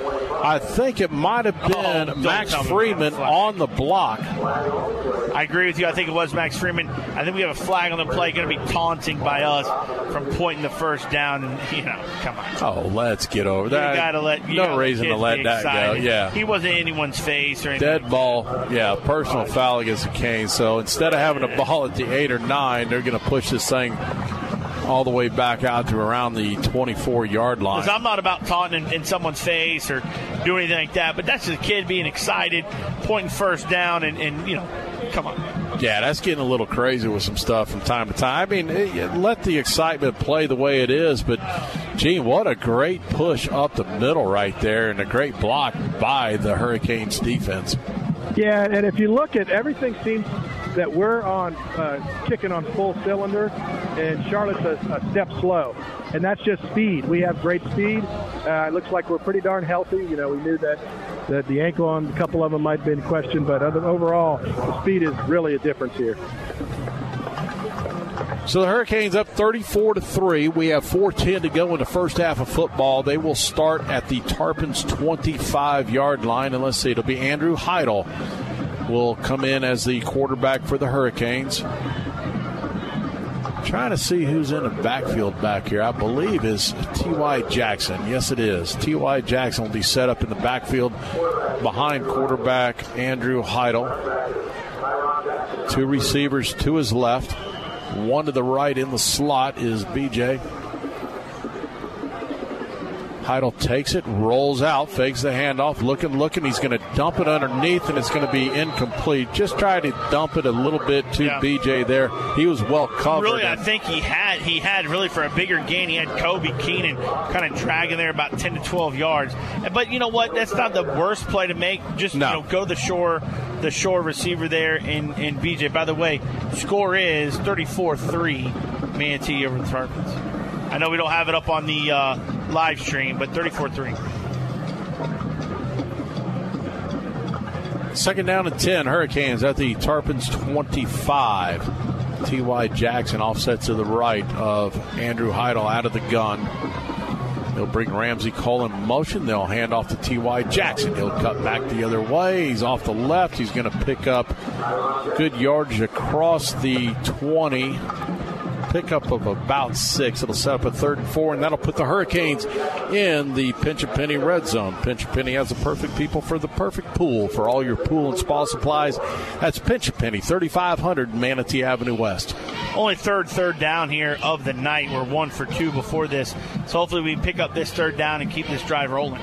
I think it might have been oh, Max Freeman on the block. I agree with you. I think it was Max Freeman. I think we have a flag on the play. Going to be taunting by us from pointing the first down. And, you know, come on. Oh, let's get over that. You got to let you No know, reason to let that excited. go. Yeah. He wasn't in anyone's face or anything. Dead ball. Yeah, personal oh, foul against the Canes. So instead of having a ball at the eight or nine, they're going to push this thing all the way back out to around the twenty-four-yard line. Because I'm not about taunting in, in someone's face or doing anything like that, but that's just a kid being excited, pointing first down, and, and you know, come on. Yeah, that's getting a little crazy with some stuff from time to time. I mean, it, it let the excitement play the way it is, but, gee, what a great push up the middle right there and a great block by the Hurricanes defense. Yeah, and if you look at everything seems that we're on uh, kicking on full cylinder, and Charlotte's a, a step slow, and that's just speed. We have great speed. Uh, it looks like we're pretty darn healthy. You know, we knew that the, the ankle on a couple of them might have been questioned, but other, overall, the speed is really a difference here. So the Hurricanes up thirty-four to three. We have four ten to go in the first half of football. They will start at the Tarpons' twenty-five-yard line, and let's see, it'll be Andrew Heidel will come in as the quarterback for the Hurricanes. Trying to see who's in the backfield back here. I believe is T Y. Jackson. Yes, it is. T Y. Jackson will be set up in the backfield behind quarterback Andrew Heidel. Two receivers to his left. One to the right in the slot is B J. Heidel takes it, rolls out, fakes the handoff, looking, looking. He's going to dump it underneath, and it's going to be incomplete. Just tried to dump it a little bit to yeah. B J there. He was well covered. Really, I think he had, he had really for a bigger gain, he had Kobe Keenan kind of dragging there about ten to twelve yards. But you know what? That's not the worst play to make. Just no. you know, go to the shore, the shore receiver there in, in B J. By the way, score is thirty-four three, Manatee over the Tarpons. I know we don't have it up on the uh, – live stream, but thirty-four three. Second down and ten. Hurricanes at the Tarpons twenty-five. T Y. Jackson offset to the right of Andrew Heidel out of the gun. They'll bring Ramsey Cole in motion. They'll hand off to T Y. Jackson. He'll cut back the other way. He's off the left. He's going to pick up good yardage across the twenty. Pickup of about six. It'll set up a third and four, and that'll put the Hurricanes in the Pinch-A-Penny red zone. Pinch-A-Penny has the perfect people for the perfect pool. For all your pool and spa supplies, that's Pinch-A-Penny, thirty-five hundred Manatee Avenue West. Only third, third down here of the night. We're one for two before this. So hopefully we pick up this third down and keep this drive rolling.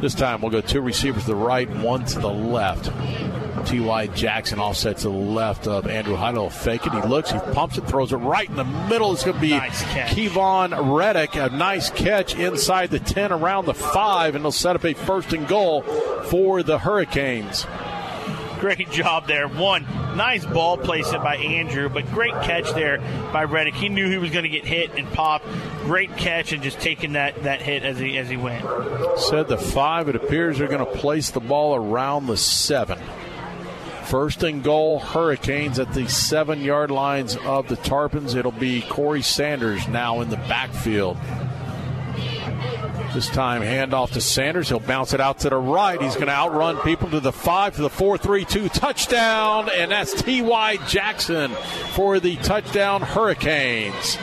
This time we'll go two receivers to the right, one to the left. T Y. Jackson offset to the left of Andrew Heidel. Fake it. He looks. He pumps it. Throws it right in the middle. It's going to be nice Kevon Reddick. A nice catch inside the ten, around the five, and they'll set up a first and goal for the Hurricanes. Great job there. One, nice ball placement by Andrew, but great catch there by Reddick. He knew he was going to get hit and pop. Great catch and just taking that, that hit as he, as he went. Said the five. It appears they're going to place the ball around the seven. First and goal, Hurricanes at the seven-yard lines of the Tarpons. It'll be Corey Sanders now in the backfield. This time, handoff to Sanders. He'll bounce it out to the right. He's going to outrun people to the five, to the four, three, two, touchdown. And that's T Y. Jackson for the touchdown Hurricanes.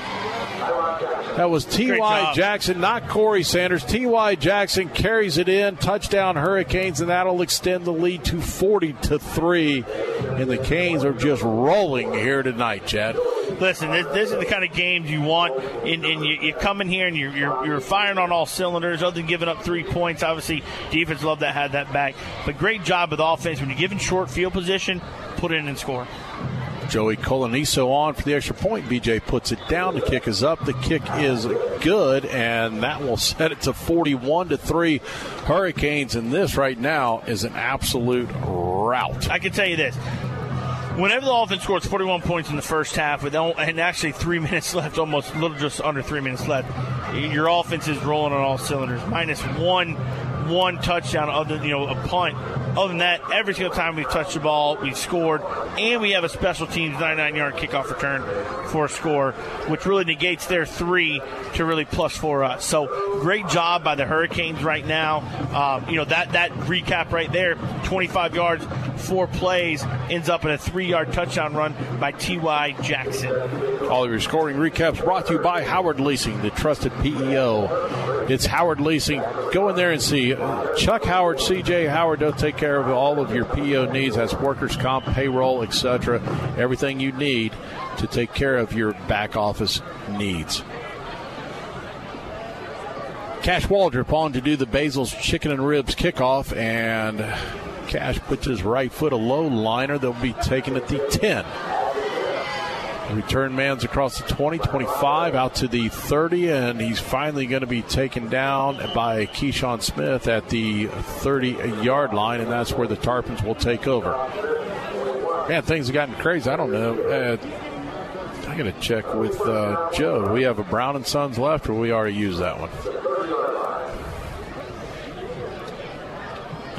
That was T Y. Jackson, not Corey Sanders. T Y. Jackson carries it in, touchdown Hurricanes, and that'll extend the lead to forty to three. And the Canes are just rolling here tonight, Chad. Listen, this, this is the kind of games you want, and, and you, you come in here and you're, you're, you're firing on all cylinders, other than giving up three points. Obviously, defense loved that, had that back. But great job with offense. When you're given short field position, put it in and score. Joey Coloniso on for the extra point. B J puts it down. The kick is up. The kick is good, and that will set it to forty-one to three Hurricanes, and this right now is an absolute rout. I can tell you this. whenever the offense scores forty-one points in the first half, with and actually three minutes left, almost little just under three minutes left, your offense is rolling on all cylinders. Minus one, one touchdown, other you know a punt. Other than that, every single time we've touched the ball, we've scored, and we have a special teams ninety-nine-yard kickoff return for a score, which really negates their three to really plus for us. So great job by the Hurricanes right now. Um, you know, that, that recap right there, twenty-five yards, four plays, ends up in a three-yard touchdown run by T Y. Jackson. All of your scoring recaps brought to you by Howard Leasing, the trusted P E O. It's Howard Leasing. Go in there and see Chuck Howard, C J Howard. They'll take care of all of your P E O needs. That's workers' comp, payroll, et cetera. Everything you need to take care of your back office needs. Cash Waldrop on to do the Basil's Chicken and Ribs kickoff, and Cash puts his right foot a low liner. They'll be taken at the ten. Return man's across the twenty, twenty-five, out to the thirty, and he's finally going to be taken down by Keyshawn Smith at the thirty-yard line, and that's where the Tarpons will take over. Man, things have gotten crazy. I don't know. Uh, I got to check with uh, Joe. Do we have a Brown and Sons left, or we already used that one?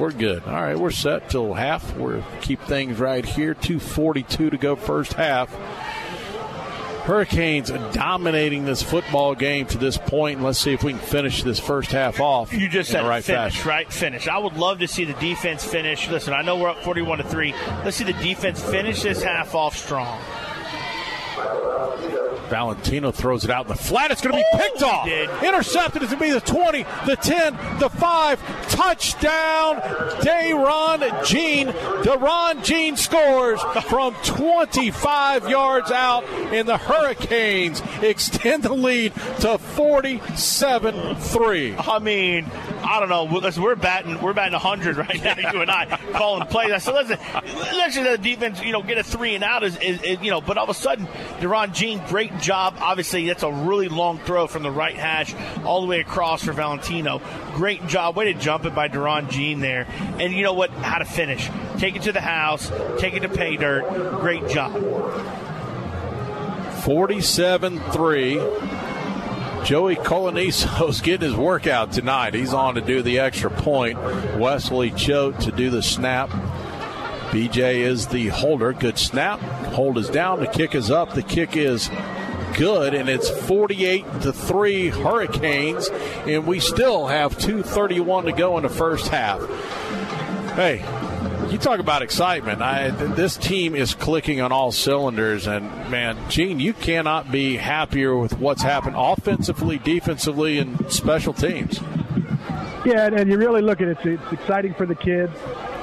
We're good. All right, we're set till half. We'll keep things right here. two forty-two to go first half. Hurricanes dominating this football game to this point. Let's see if we can finish this first half off. You just said right finish, fashion. Right? Finish. I would love to see the defense finish. Listen, I know we're up forty-one to three. Let's see the defense finish this half off strong. Valentino throws it out in the flat. It's going to be picked off. Intercepted. It's going to be the twenty, the ten, the five. Touchdown, Dayron Jean. Dayron Jean scores from twenty-five yards out, and the Hurricanes extend the lead to forty-seven three. I mean, I don't know. Listen, we're batting, we're batting one hundred right now, you and I, calling plays. I said, listen, let's just the defense, you know, get a three and out, is, is, is you know, but all of a sudden, Dayron Jean, great job. Obviously, that's a really long throw from the right hash all the way across for Valentino. Great job. Way to jump it by Dayron Jean there. And you know what? How to finish. Take it to the house. Take it to pay dirt. Great job. forty-seven three. Joey Coloniso's getting his workout tonight. He's on to do the extra point. Wesley Choate to do the snap. B J is the holder. Good snap. Hold is down. The kick is up. The kick is good, and it's forty-eight to three Hurricanes, and we still have two thirty-one to go in the first half. Hey, you talk about excitement. I, this team is clicking on all cylinders, and, man, Gene, you cannot be happier with what's happened offensively, defensively, and special teams. Yeah, and you really look at it. It's, it's exciting for the kids.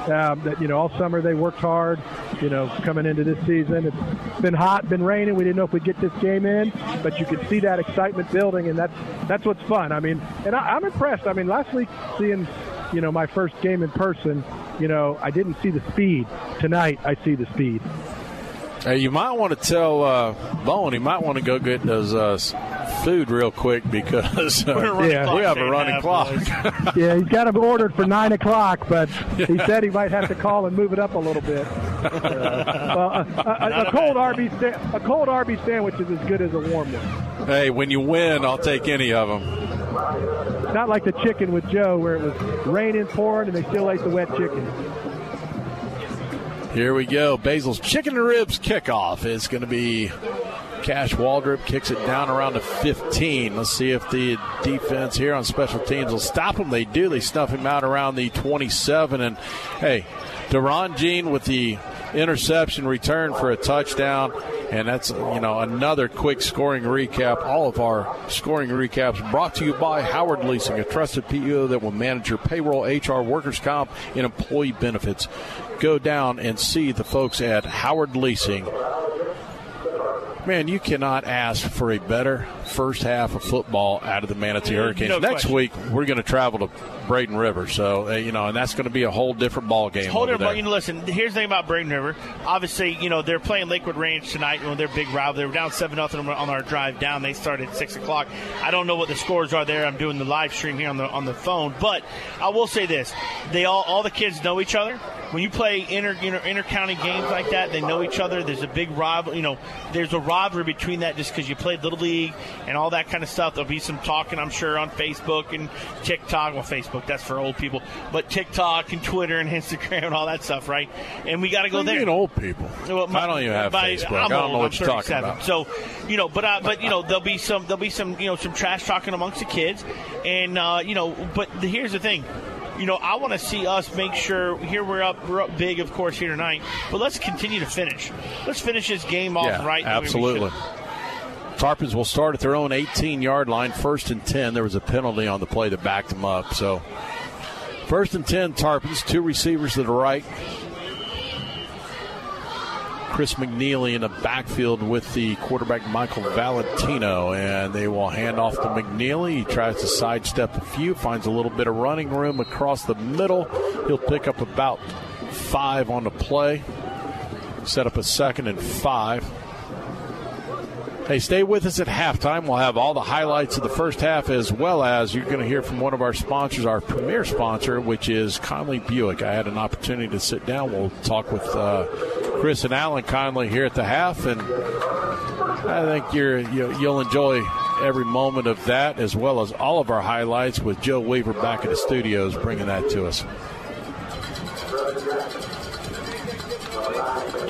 Um, that, you know, all summer they worked hard, you know, coming into this season. It's been hot, been raining. We didn't know if we'd get this game in, but you can see that excitement building, and that's that's what's fun. I mean, and I, I'm impressed. I mean, last week seeing, you know, my first game in person, you know, I didn't see the speed. Tonight I see the speed. Hey, you might want to tell uh, Bowen he might want to go get those uh, food real quick because uh, yeah, we have a running clock. Yeah, he's got them ordered for nine o'clock, but he said he might have to call and move it up a little bit. Uh, well, a, a, a, cold Arby's, a cold Arby's sandwich is as good as a warm one. Hey, when you win, I'll take any of them. Not like the chicken with Joe where it was raining, pouring, and they still ate the wet chicken. Here we go. Basil's Chicken and Ribs kickoff is going to be Cash Waldrop. Kicks it down around the fifteen. Let's see if the defense here on special teams will stop him. They do. They snuff him out around the twenty-seven. And, hey, Dayron Jean with the interception return for a touchdown. And that's, you know, another quick scoring recap. All of our scoring recaps brought to you by Howard Leasing, a trusted P E O that will manage your payroll, H R, workers' comp, and employee benefits. Go down and see the folks at Howard Leasing. Man, you cannot ask for a better first half of football out of the Manatee Hurricanes. No Next question. Week, we're going to travel to Braden River, so uh, you know, and that's going to be a whole different ball game. Whole different ball. You know, listen, here's the thing about Braden River. Obviously, you know, they're playing Lakewood Ranch tonight. You know, they're big rival. They were down seven nothing on our drive down. They started at six o'clock. I don't know what the scores are there. I'm doing the live stream here on the on the phone, but I will say this: they all all the kids know each other. when you play inter, inter, inter-county games like that, they know each other. There's a big rival, you know, there's a rivalry between that just because you played Little League and all that kind of stuff. There'll be some talking, I'm sure, on Facebook and TikTok. Well, Facebook, that's for old people. But TikTok and Twitter and Instagram and all that stuff, right? And we got to go there. You mean old people? Well, my, I don't even have by, Facebook. I'm I don't old, know what I'm you're talking about. So, you know, but, uh, but you know, there'll be some, there'll be some, you know, some trash talking amongst the kids. And, uh, you know, but the, here's the thing. You know, I want to see us make sure, here we're up, we're up big, of course, here tonight, but let's continue to finish. Let's finish this game off yeah, right. Absolutely. Tarpons will start at their own eighteen-yard line, first and ten. There was a penalty on the play that backed them up. So first and ten, Tarpons, two receivers to the right. Chris McNeely in the backfield with the quarterback, Michael Valentino, and they will hand off to McNeely. He tries to sidestep a few, finds a little bit of running room across the middle. He'll pick up about five on the play, set up a second and five. Hey, stay with us at halftime. We'll have all the highlights of the first half, as well as you're going to hear from one of our sponsors, our premier sponsor, which is Conley Buick. I had an opportunity to sit down. We'll talk with uh, Chris and Alan Conley here at the half, and I think you're, you, you'll enjoy every moment of that, as well as all of our highlights with Joe Weaver back in the studios bringing that to us.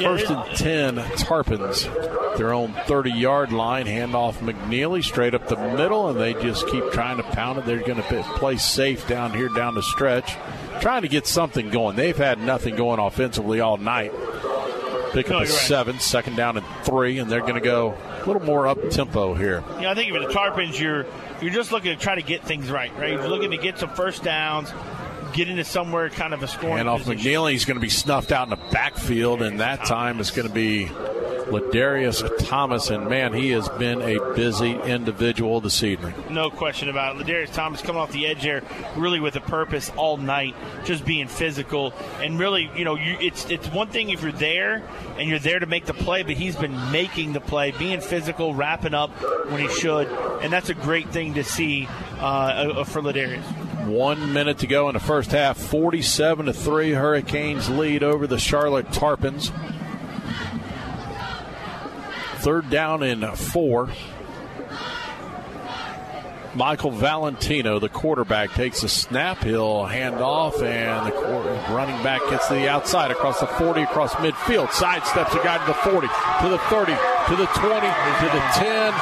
First and ten, Tarpons. Their own thirty-yard line. Handoff McNeely straight up the middle, and they just keep trying to pound it. They're going to play safe down here down the stretch, trying to get something going. They've had nothing going offensively all night. Pick up no, a seven, right. Second down and three, and they're going to go a little more up-tempo here. Yeah, I think if the Tarpons, you're, you're just looking to try to get things right, right? You're looking to get some first downs, get into somewhere kind of a scoring and off position. McNeely is going to be snuffed out in the backfield, and that time it's going to be Ladarius Thomas, and man, he has been a busy individual this evening. No question about it. Ladarius Thomas coming off the edge there really with a purpose all night, just being physical, and really, you know, you, it's it's one thing if you're there and you're there to make the play, but he's been making the play, being physical, wrapping up when he should, and that's a great thing to see uh, for Ladarius. One minute to go in the first half. forty-seven to three, Hurricanes lead over the Charlotte Tarpons. Third down and four. Michael Valentino, the quarterback, takes a snap. He'll hand off, and the running back gets to the outside, across the forty, across midfield. Sidesteps a guy to the forty, to the thirty, to the twenty, to the ten.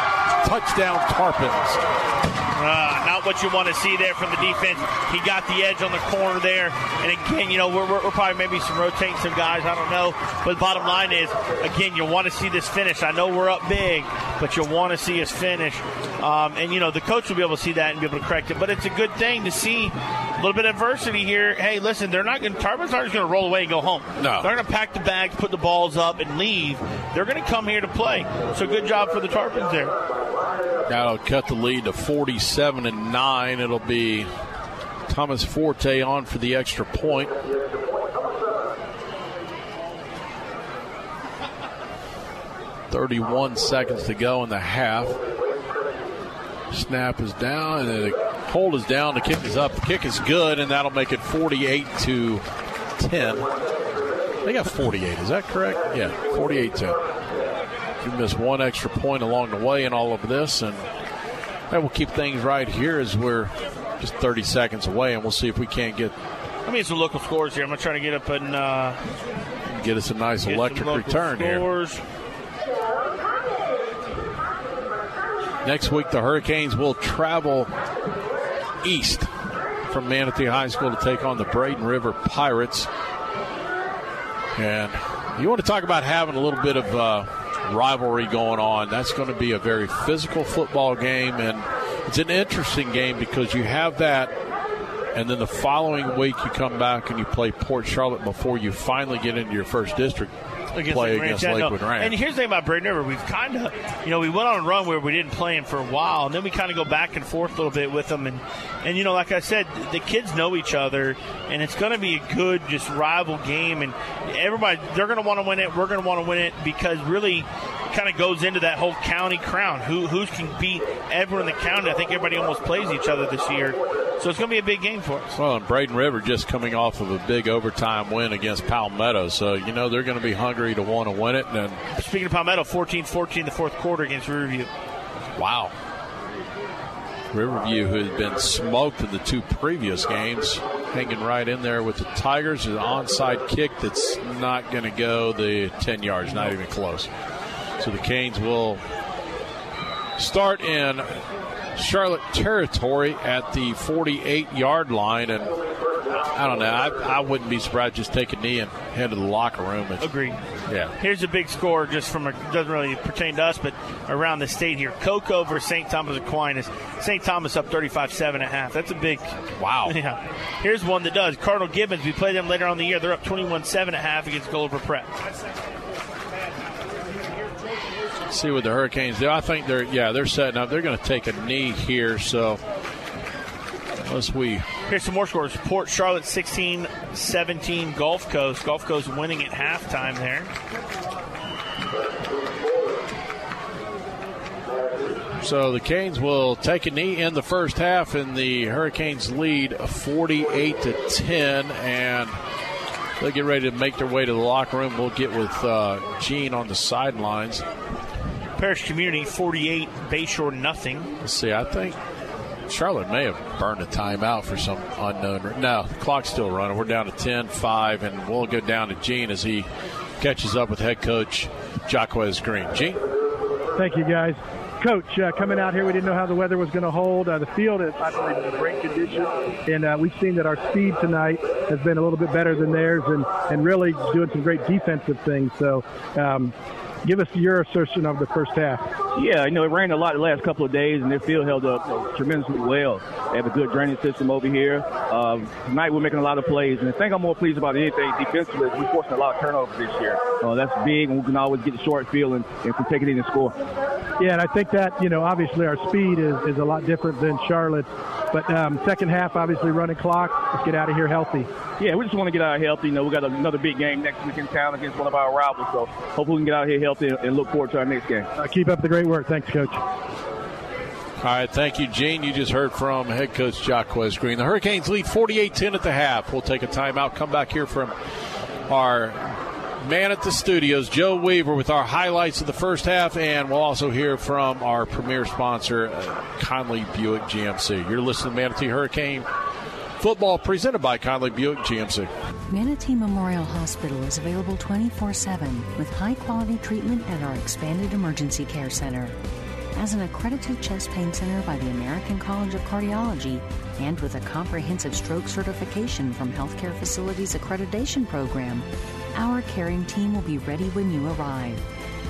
Touchdown, Tarpons. Uh, not what you want to see there from the defense. He got the edge on the corner there. And, again, you know, we're, we're, we're probably maybe some rotating some guys. I don't know. But the bottom line is, again, you want to see this finish. I know we're up big, but you want to see us finish. Um, and, you know, the coach will be able to see that and be able to correct it. But it's a good thing to see a little bit of adversity here. Hey, listen, they're not going to – Tarpons aren't just going to roll away and go home. No. They're going to pack the bags, put the balls up, and leave. They're going to come here to play. So good job for the Tarpons there. That'll cut the lead to forty-seven and nine. It'll be Thomas Forte on for the extra point. thirty-one seconds to go in the half. Snap is down, and the hold is down. The kick is up. The kick is good, and that'll make it forty-eight to ten. They got forty-eight. Is that correct? Yeah, forty-eight to ten. You miss one extra point along the way in all of this, and that will keep things right here as we're just thirty seconds away, and we'll see if we can't get. I mean, some local scores here. I'm going to try to get up and uh, get us a nice electric return scores. Here. Next week, the Hurricanes will travel east from Manatee High School to take on the Braden River Pirates. And you want to talk about having a little bit of uh, rivalry going on. That's going to be a very physical football game, and it's an interesting game because you have that, and then the following week you come back and you play Port Charlotte before you finally get into your first district against play Lake against Ranch. Lakewood Ranch. And here's the thing about Braden River. We've kind of, you know, we went on a run where we didn't play him for a while, and then we kind of go back and forth a little bit with them. And, and you know, like I said, the kids know each other, and it's going to be a good just rival game. And everybody, they're going to want to win it. We're going to want to win it because really kind of goes into that whole county crown. Who who can beat everyone in the county? I think everybody almost plays each other this year. So it's going to be a big game for us. Well, and Braden River just coming off of a big overtime win against Palmetto. So, you know, they're going to be hungry to want to win it. And then, speaking of Palmetto, fourteen fourteen the fourth quarter against Riverview. Wow. Riverview, who had been smoked in the two previous games, hanging right in there with the Tigers. An onside kick that's not going to go the ten yards, not even close. So the Canes will start in Charlotte territory at the forty-eight yard line, and I don't know, I, I wouldn't be surprised, just take a knee and head to the locker room. It's, agreed. Yeah. Here's a big score just from a, doesn't really pertain to us, but around the state here. Cocoa versus Saint Thomas Aquinas. Saint Thomas up thirty-five seven and a half. That's a big. Wow. Yeah. Here's one that does. Cardinal Gibbons, we play them later on in the year. They're up twenty-one seven and a half against Gulliver Prep. See what the Hurricanes do. I think they're, yeah, they're setting up. They're going to take a knee here, so unless we. Here's some more scores. Port Charlotte sixteen seventeen Gulf Coast. Gulf Coast winning at halftime there. So the Canes will take a knee in the first half, and the Hurricanes lead forty-eight to ten, and they'll get ready to make their way to the locker room. We'll get with uh, Gene on the sidelines. Parish Community forty-eight, Bayshore nothing. Let's see, I think Charlotte may have burned a timeout for some unknown. No, the clock's still running. We're down to ten five, and we'll go down to Gene as he catches up with head coach Jaquez Green. Gene? Thank you, guys. Coach, uh, coming out here, we didn't know how the weather was going to hold. Uh, the field is, I believe, in great condition, and uh, we've seen that our speed tonight has been a little bit better than theirs, and, and really doing some great defensive things. So um, give us your assertion of the first half. Yeah, you know, it rained a lot the last couple of days, and their field held up you know, tremendously well. They have a good drainage system over here. Uh, tonight we're making a lot of plays, and the thing I'm more pleased about than anything defensively is we're forcing a lot of turnovers this year. Uh, that's big, and we can always get the short field and, and can take it in and score. Yeah, and I think that, you know, obviously our speed is, is a lot different than Charlotte's. But um, second half, obviously running clock. Let's get out of here healthy. Yeah, we just want to get out of here healthy. You know, we got another big game next week in town against one of our rivals. So hopefully we can get out of here healthy and look forward to our next game. Uh, keep up the great work. Thanks, Coach. All right, thank you, Gene. You just heard from head coach Jaquez Green. The Hurricanes lead forty-eight ten at the half. We'll take a timeout, come back here from our man at the studios, Joe Weaver, with our highlights of the first half, and we'll also hear from our premier sponsor, Conley Buick G M C. You're listening to Manatee Hurricane Football, presented by Conley Buick G M C. Manatee Memorial Hospital is available twenty-four seven with high-quality treatment at our expanded emergency care center. As an accredited chest pain center by the American College of Cardiology and with a comprehensive stroke certification from Healthcare Facilities Accreditation Program, our caring team will be ready when you arrive.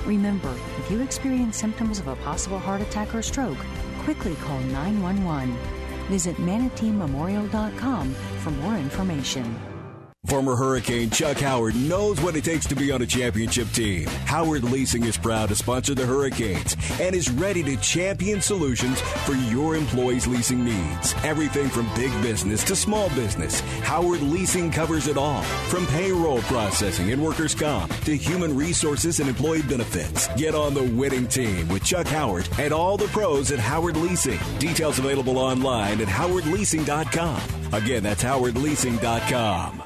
Remember, if you experience symptoms of a possible heart attack or stroke, quickly call nine one one. Visit manatee memorial dot com for more information. Former Hurricane Chuck Howard knows what it takes to be on a championship team. Howard Leasing is proud to sponsor the Hurricanes and is ready to champion solutions for your employees' leasing needs. Everything from big business to small business, Howard Leasing covers it all. From payroll processing and workers' comp to human resources and employee benefits. Get on the winning team with Chuck Howard and all the pros at Howard Leasing. Details available online at howard leasing dot com. Again, that's howard leasing dot com.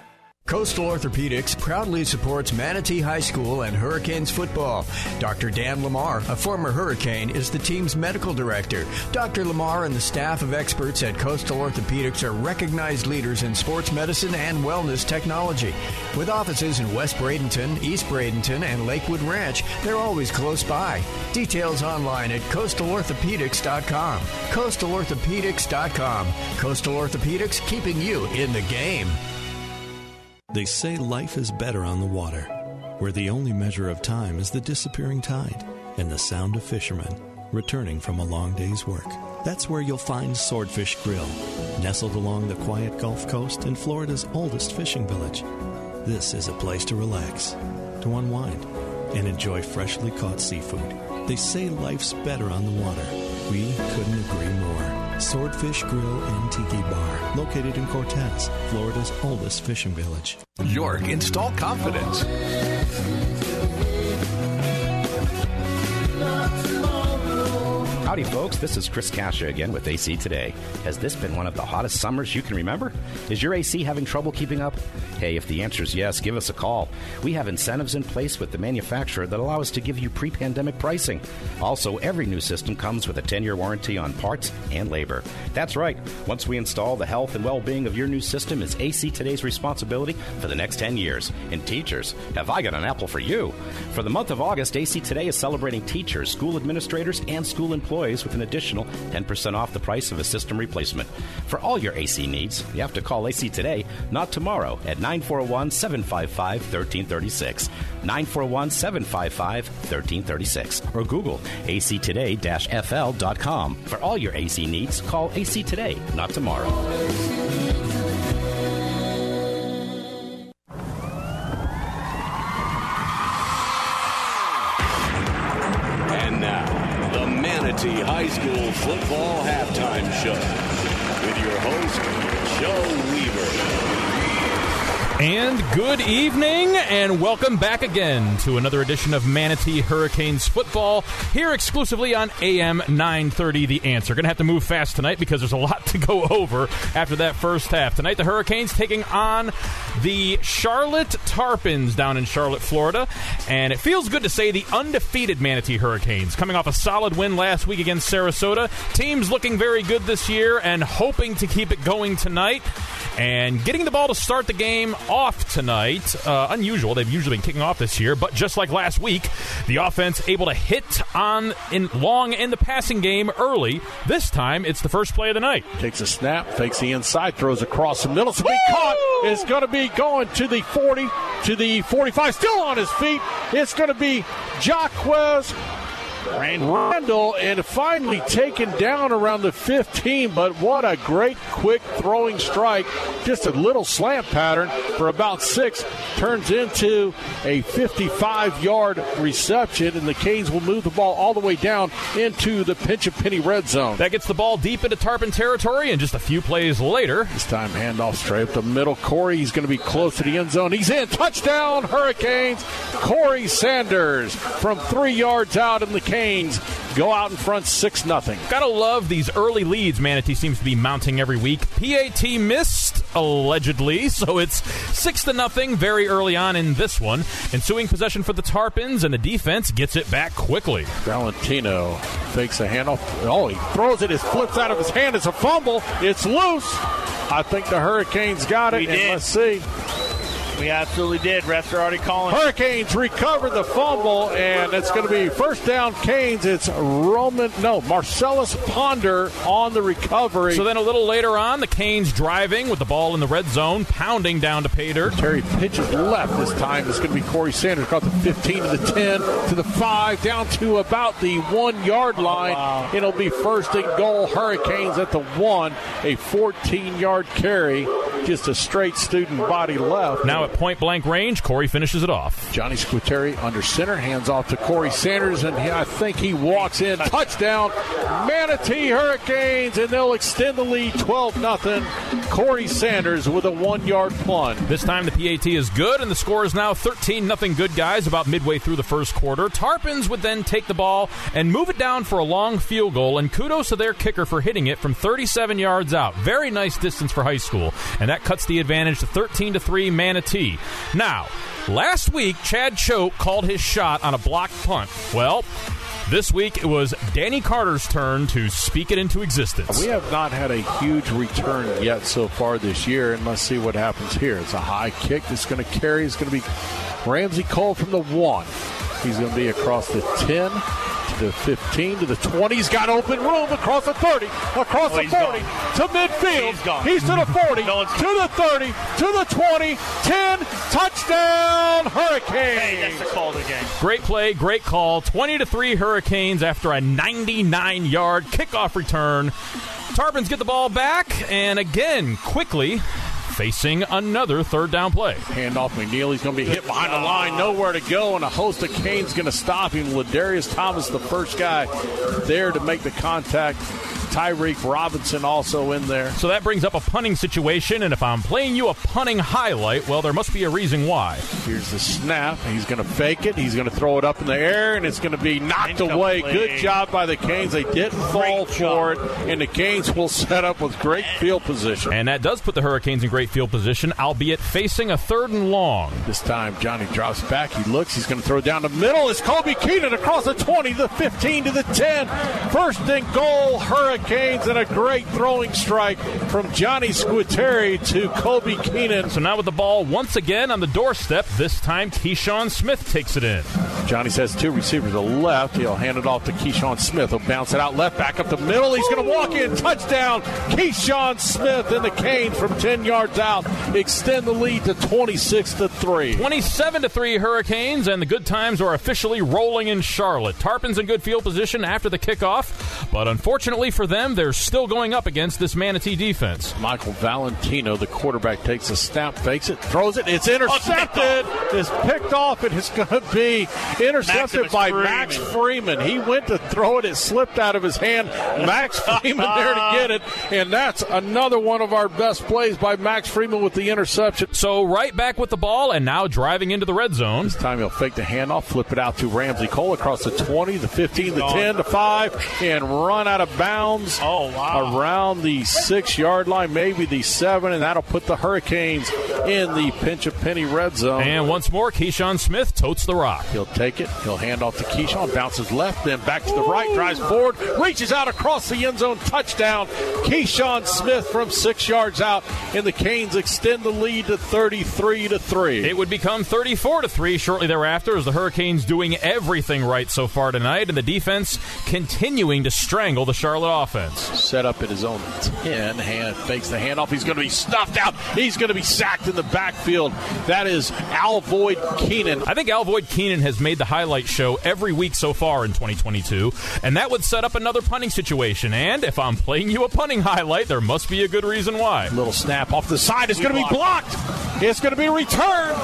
Coastal Orthopedics proudly supports Manatee High School and Hurricanes football. Doctor Dan Lamar, a former Hurricane, is the team's medical director. Doctor Lamar and the staff of experts at Coastal Orthopedics are recognized leaders in sports medicine and wellness technology. With offices in West Bradenton, East Bradenton, and Lakewood Ranch, they're always close by. Details online at coastal orthopedics dot com. coastal orthopedics dot com. Coastal Orthopedics, keeping you in the game. They say life is better on the water, where the only measure of time is the disappearing tide and the sound of fishermen returning from a long day's work. That's where you'll find Swordfish Grill, nestled along the quiet Gulf Coast in Florida's oldest fishing village. This is a place to relax, to unwind, and enjoy freshly caught seafood. They say life's better on the water. We couldn't agree more. Swordfish Grill and Tiki Bar, located in Cortez, Florida's oldest fishing village. York Install Confidence. Howdy, folks. This is Chris Kasha again with A C Today. Has this been one of the hottest summers you can remember? Is your A C having trouble keeping up? Hey, if the answer is yes, give us a call. We have incentives in place with the manufacturer that allow us to give you pre-pandemic pricing. Also, every new system comes with a ten-year warranty on parts and labor. That's right. Once we install, the health and well-being of your new system is A C Today's responsibility for the next ten years. And teachers, have I got an apple for you? For the month of August, A C Today is celebrating teachers, school administrators, and school employees with an additional ten percent off the price of a system replacement. For all your A C needs, you have to call A C Today, not tomorrow, at nine four one, seven five five, one three three six, nine four one, seven five five, one three three six, or Google A C today dash F L dot com. For all your A C needs, call A C Today, not tomorrow. High School Football Halftime Show with your host, Joe Weaver. And good evening, and welcome back again to another edition of Manatee Hurricanes Football, here exclusively on A M nine thirty The Answer. Going to have to move fast tonight because there's a lot to go over after that first half. Tonight, the Hurricanes taking on the Charlotte Tarpons down in Charlotte, Florida. And it feels good to say the undefeated Manatee Hurricanes, coming off a solid win last week against Sarasota. Teams looking very good this year and hoping to keep it going tonight. And getting the ball to start the game off tonight. Uh, unusual. They've usually been kicking off this year. But just like last week, the offense able to hit on in long in the passing game early. This time, it's the first play of the night. Takes a snap, fakes the inside, throws across the middle. It's going to be caught. It's going to be going to the forty, to the forty-five, still on his feet. It's going to be Jaquez and Randall, and finally taken down around the fifteen, but what a great quick throwing strike. Just a little slant pattern for about six, turns into a fifty-five-yard reception, and the Canes will move the ball all the way down into the Pinch-A-Penny red zone. That gets the ball deep into Tarpon territory, and just a few plays later. This time, handoff straight up the middle. Corey, he's going to be close to the end zone. He's in. Touchdown, Hurricanes. Corey Sanders from three yards out in the Canes. Canes go out in front six nothing. Gotta love these early leads Manatee seems to be mounting every week. P A T missed, allegedly, so it's six to nothing very early on in this one. Ensuing possession for the Tarpons, and the defense gets it back quickly. Valentino fakes a handoff. Oh, he throws it. It flips out of his hand. It's a fumble. It's loose. I think the Hurricanes got it. We and did. Let's see. We absolutely did. Refs are already calling. Hurricanes recover the fumble, and it's going to be first down Canes. It's Roman, no, Marcellus Ponder on the recovery. So then a little later on, the Canes driving with the ball in the red zone, pounding down to pay dirt. Terry pitches left this time. It's going to be Corey Sanders. Caught the fifteen to the ten to the five, down to about the one-yard line. Oh, wow. It'll be first and goal. Hurricanes at the one, a fourteen-yard carry. Just a straight student body left. Now at point-blank range, Corey finishes it off. Johnny Squitieri under center, hands off to Corey Sanders, and he, I think he walks in. Touchdown, Manatee Hurricanes, and they'll extend the lead twelve nothing. Corey Sanders with a one-yard plunge. This time the P A T is good, and the score is now thirteen nothing good guys about midway through the first quarter. Tarpons would then take the ball and move it down for a long field goal, and kudos to their kicker for hitting it from thirty-seven yards out. Very nice distance for high school, and that cuts the advantage to thirteen to three Manatee. Now, last week, Chad Choate called his shot on a blocked punt. Well, this week it was Danny Carter's turn to speak it into existence. We have not had a huge return yet so far this year, and let's see what happens here. It's a high kick that's going to carry. It's going to be Ramsey Cole from the one. He's going to be across the ten. The fifteen to the twenty. He's got open room across the thirty, across oh, the forty, gone. To midfield. He's, gone. He's to the forty, no, to the thirty, to the twenty, ten, touchdown, Hurricanes. Hey, that's the call of the game. Great play, great call. twenty to three Hurricanes after a ninety-nine-yard kickoff return. Tarpons get the ball back, and again, quickly facing another third down play. Handoff McNeely's going to be hit behind the line. Nowhere to go, and a host of Canes going to stop him. Ladarius Thomas, the first guy there to make the contact Tyreek Robinson also in there. So that brings up a punting situation, and if I'm playing you a punting highlight, well, there must be a reason why. Here's the snap. He's going to fake it. He's going to throw it up in the air, and it's going to be knocked Incomplete. away. Good job by the Canes. They didn't fall for it, and the Canes will set up with great field position. And that does put the Hurricanes in great field position, albeit facing a third and long. This time, Johnny drops back. He looks. He's going to throw down the middle. It's Kobe Keenan across the twenty, the fifteen to the ten. First and goal, Hurricanes, and a great throwing strike from Johnny Squitieri to Kobe Keenan. So now with the ball once again on the doorstep, this time Keyshawn Smith takes it in. Johnny has two receivers to left. He'll hand it off to Keyshawn Smith. He'll bounce it out left, back up the middle. He's going to walk in. Touchdown, Keyshawn Smith, and the Canes from ten yards out extend the lead to twenty-six to three. twenty-seven to three Hurricanes, and the good times are officially rolling in Charlotte. Tarpons in good field position after the kickoff, but unfortunately for them, they're still going up against this Manatee defense. Michael Valentino, the quarterback, takes a snap, fakes it, throws it. It's intercepted. It's picked off, and it's going to be intercepted by Max Freeman. He went to throw it. It slipped out of his hand. Max Freeman there to get it, and that's another one of our best plays by Max Freeman with the interception. So right back with the ball, and now driving into the red zone. This time he'll fake the handoff, flip it out to Ramsey Cole across the twenty, the fifteen, the ten, the five, and run out of bounds oh, wow. around the six-yard line, maybe the seven, and that'll put the Hurricanes in the Pinch-A-Penny red zone. And once more, Keyshawn Smith totes the rock. He'll take it. He'll hand off to Keyshawn, bounces left, then back to the Ooh. right, drives forward, reaches out across the end zone, touchdown. Keyshawn Smith from six yards out, and the Canes extend the lead to thirty-three to three. It would become thirty-four to three shortly thereafter as the Hurricanes doing everything right so far tonight, and the defense continuing to strangle the Charlotte offense. Set up at his own ten, hand fakes the handoff. He's going to be stuffed out. He's going to be sacked in the backfield. That is Alvoid Keenan. I think Alvoid Keenan has made the highlight show every week so far in twenty twenty-two, and that would set up another punting situation. And if I'm playing you a punting highlight, there must be a good reason why. Little snap off the side. It's going to be blocked. It's going to be returned.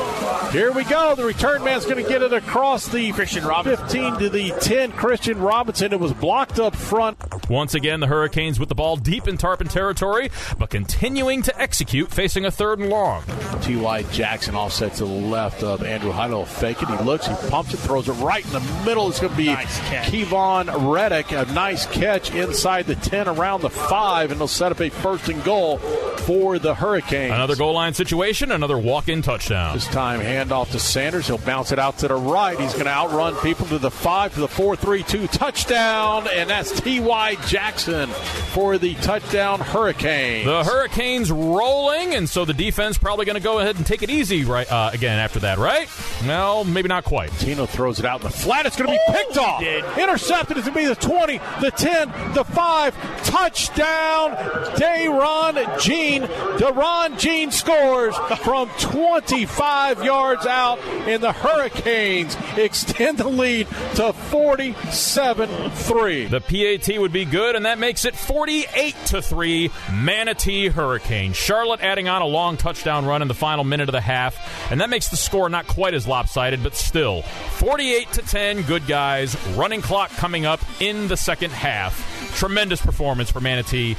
Here we go. The return man's going to get it across the Christian Robinson. fifteen to the ten. Christian Robinson. It was blocked up front. Once again, the Hurricanes with the ball deep in Tarpon territory, but continuing to execute, facing a third and long. T Y. Jackson offset to the left of Andrew Heidel. Fake it. He looks. He pumps it. Throws it right in the middle. It's going to be nice Kevon Reddick. A nice catch inside the ten, around the five, and they'll set up a first and goal for the Hurricanes. Another goal line situation, another walk-in touchdown. This time, handoff to Sanders. He'll bounce it out to the right. He's going to outrun people to the five, to the four, three, two, touchdown, and that's T Y. Jackson for the touchdown Hurricanes. The Hurricanes rolling, and so the defense probably going to go ahead and take it easy right uh, again after that, right? Well, maybe not quite. Tino throws it out in the flat. It's going to be picked Ooh, off. Intercepted. It's going to be the twenty, the ten, the five, touchdown Dayron Jean. Dayron Jean scores from twenty-five yards out, and the Hurricanes extend the lead to forty-seven three. The P A T would be good, and that makes it forty-eight to three Manatee Hurricanes. Charlotte adding on a long touchdown run in the final minute of the half, and that makes the score not quite as lopsided, but still forty-eight to ten. Good guys. Running clock coming up in the second half. Tremendous performance for Manatee,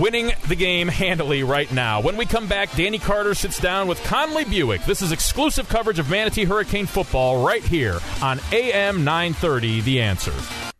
winning the game handily right now. When we come back, Danny Carter sits down with Conley Buick. This is exclusive coverage of Manatee Hurricane football right here on A M nine thirty, The Answer.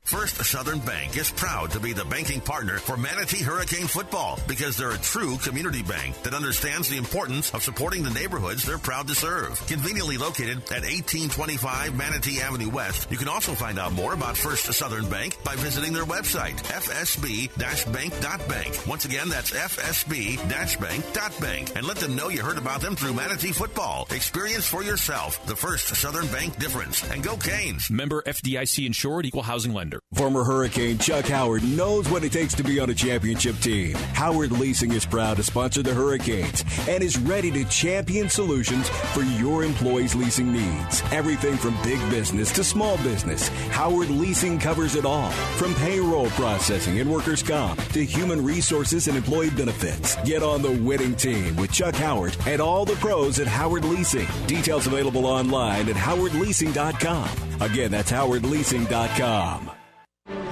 First Southern Bank is proud to be the banking partner for Manatee Hurricane football because they're a true community bank that understands the importance of supporting the neighborhoods they're proud to serve. Conveniently located at eighteen twenty-five Manatee Avenue West, you can also find out more about First Southern Bank by visiting their website, f s b dash bank dot bank. Once again, that's f s b dash bank dot bank. And let them know you heard about them through Manatee football. Experience for yourself the First Southern Bank difference. And go Canes. Member F D I C insured, equal housing lender. Former Hurricane Chuck Howard knows what it takes to be on a championship team. Howard Leasing is proud to sponsor the Hurricanes and is ready to champion solutions for your employees' leasing needs. Everything from big business to small business, Howard Leasing covers it all. From payroll processing and workers' comp to human resources and employee benefits. Get on the winning team with Chuck Howard and all the pros at Howard Leasing. Details available online at howard leasing dot com. Again, that's howard leasing dot com.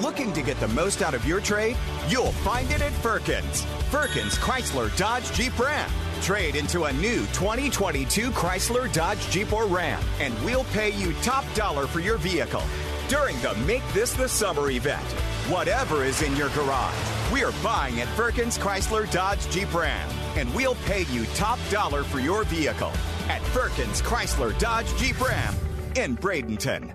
Looking Looking to get the most out of your trade? You'll find it at Firkins. Firkins Chrysler Dodge Jeep Ram. Trade into a new twenty twenty-two Chrysler Dodge Jeep or Ram, and we'll pay you top dollar for your vehicle. During the Make This the Summer event, whatever is in your garage, we're buying at Firkins Chrysler Dodge Jeep Ram, and we'll pay you top dollar for your vehicle at Firkins Chrysler Dodge Jeep Ram in Bradenton.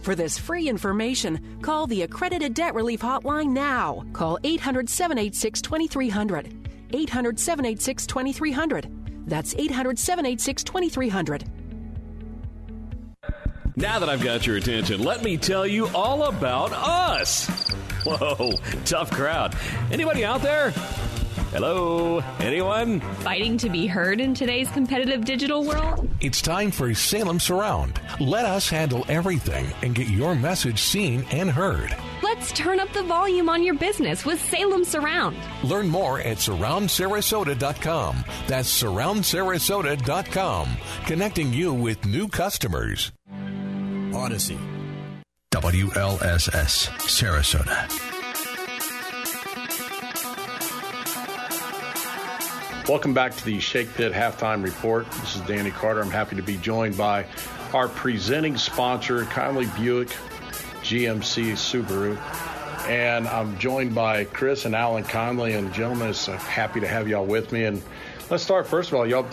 For this free information, call the Accredited Debt Relief Hotline now. Call eight hundred, seven eight six, two three zero zero. eight hundred, seven eight six, two three zero zero. That's eight hundred, seven eight six, two three zero zero. Now that I've got your attention, let me tell you all about us. Whoa, tough crowd. Anybody out there? Hello? Anyone? Fighting to be heard in today's competitive digital world? It's time for Salem Surround. Let us handle everything and get your message seen and heard. Let's turn up the volume on your business with Salem Surround. Learn more at surround sarasota dot com. That's surround sarasota dot com. Connecting you with new customers. Odyssey. W L S S, Sarasota. Welcome back to the Shake Pit Halftime Report. This is Danny Carter. I'm happy to be joined by our presenting sponsor, Conley Buick G M C Subaru. And I'm joined by Chris and Alan Conley. And gentlemen, it's happy to have y'all with me. And let's start, first of all, y'all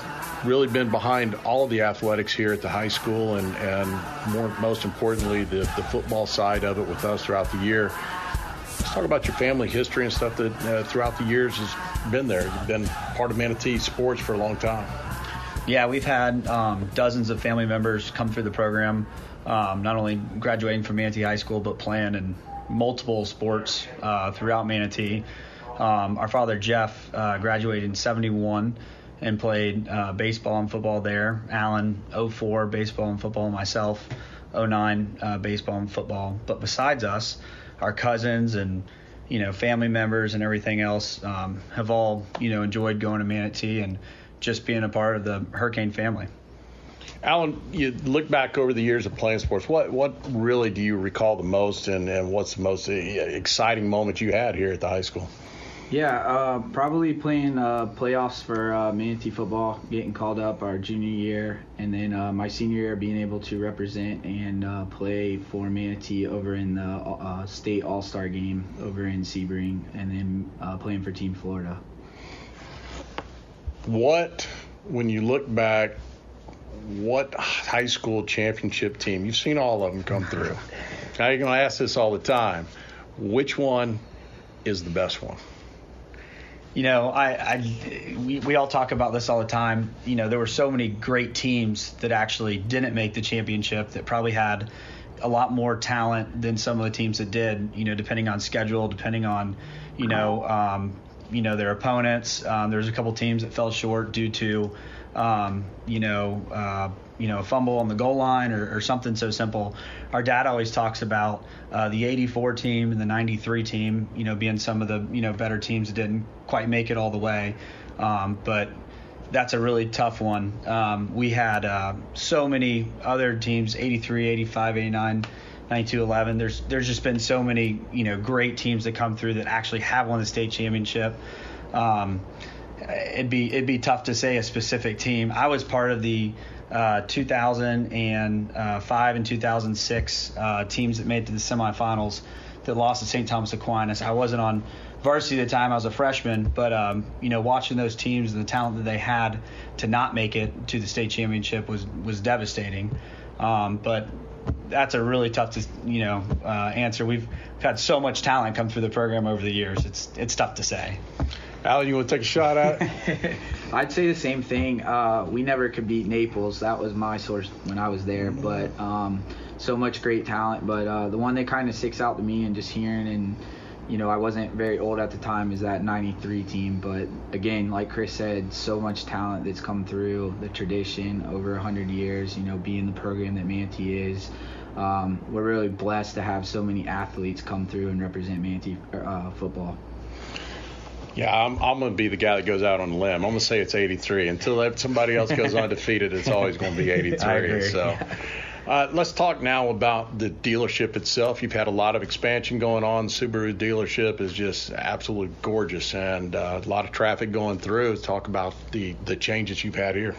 really been behind all of the athletics here at the high school and, and more, most importantly, the, the football side of it with us throughout the year. Let's talk about your family history and stuff that uh, throughout the years has been there. You've been part of Manatee sports for a long time. Yeah, we've had um, dozens of family members come through the program, um, not only graduating from Manatee High School, but playing in multiple sports uh, throughout Manatee. Um, our father, Jeff, uh, graduated in seventy-one and played uh, baseball and football there. Alan, oh four, baseball and football. Myself, oh nine, uh, baseball and football. But besides us, our cousins and, you know, family members and everything else um, have all, you know, enjoyed going to Manatee and just being a part of the Hurricane family. Alan, you look back over the years of playing sports, what what really do you recall the most and, and what's the most exciting moment you had here at the high school? Yeah, uh, probably playing uh, playoffs for uh, Manatee football, getting called up our junior year, and then uh, my senior year being able to represent and uh, play for Manatee over in the uh, state all-star game over in Sebring, and then uh, playing for Team Florida. What, when you look back, what high school championship team, you've seen all of them come through. Now you're going to ask this all the time. Which one is the best one? You know, I, I we, we all talk about this all the time. You know, there were so many great teams that actually didn't make the championship that probably had a lot more talent than some of the teams that did, you know, depending on schedule, depending on, you know, um, you know, their opponents. Um, there's a couple teams that fell short due to, um, you know, uh, you know, a fumble on the goal line or, or something so simple. Our dad always talks about uh, the eighty-four team and the ninety-three team, you know, being some of the, you know, better teams that didn't quite make it all the way. Um, but that's a really tough one. Um, we had uh, so many other teams, eighty-three, eighty-five, eighty-nine, ninety-two, eleven. There's, there's just been so many, you know, great teams that come through that actually have won the state championship. Um, it'd be, it'd be tough to say a specific team. I was part of the Uh, two thousand five and two thousand six uh, teams that made it to the semifinals that lost to Saint Thomas Aquinas. I wasn't on varsity at the time. I was a freshman, but um, you know, watching those teams and the talent that they had to not make it to the state championship was was devastating. Um, but that's a really tough, you know, uh, answer. We've, we've had so much talent come through the program over the years. It's it's tough to say. Alan, you want to take a shot at it? I'd say the same thing. Uh, we never could beat Naples. That was my source when I was there. But um, so much great talent. But uh, the one that kind of sticks out to me, and just hearing, and, you know, I wasn't very old at the time, is that ninety-three team. But again, like Chris said, so much talent that's come through, the tradition over one hundred years, you know, being the program that Manatee is. Um, we're really blessed to have so many athletes come through and represent Manatee uh, football. Yeah, I'm, I'm going to be the guy that goes out on a limb. I'm going to say it's eighty-three. Until somebody else goes undefeated, it's always going to be eighty-three. So, uh, let's talk now about the dealership itself. You've had a lot of expansion going on. Subaru dealership is just absolutely gorgeous, and uh, a lot of traffic going through. Talk about the, the changes you've had here.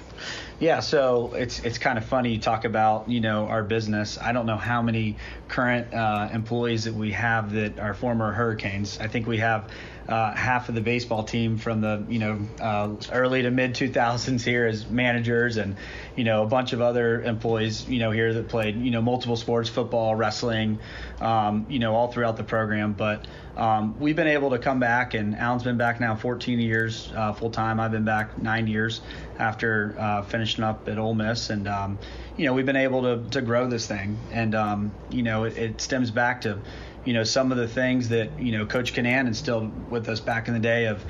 Yeah, so it's it's kind of funny you talk about, you know, our business. I don't know how many current uh, employees that we have that are former Hurricanes. I think we have uh, half of the baseball team from the, you know, uh, early to mid two thousands here as managers, and, you know, a bunch of other employees, you know, here that played, you know, multiple sports, football, wrestling, um, you know, all throughout the program. But um, we've been able to come back, and Alan's been back now fourteen years uh, full time. I've been back nine years after uh, finishing up at Ole Miss, and um, you know, we've been able to to grow this thing, and um, you know, it, it stems back to, you know, some of the things that, you know, Coach Keenan instilled with us back in the day of,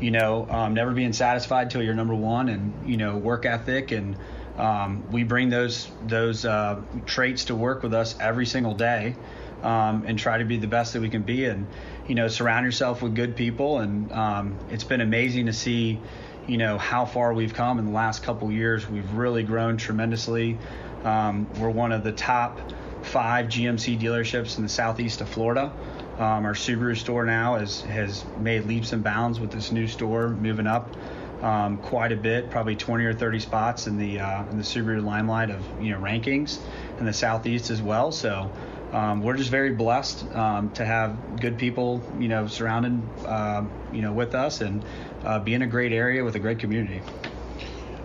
you know, um, never being satisfied till you're number one, and, you know, work ethic, and um, we bring those those uh, traits to work with us every single day. Um, and try to be the best that we can be, and, you know, surround yourself with good people. And um, it's been amazing to see, you know, how far we've come in the last couple years. We've really grown tremendously. Um, we're one of the top five G M C dealerships in the southeast of Florida. Um, our Subaru store now is, has made leaps and bounds with this new store, moving up um, quite a bit, probably twenty or thirty spots in the uh, in the Subaru limelight of, you know, rankings in the southeast as well. So. Um, we're just very blessed um, to have good people, you know, surrounded, uh, you know, with us, and uh, be in a great area with a great community.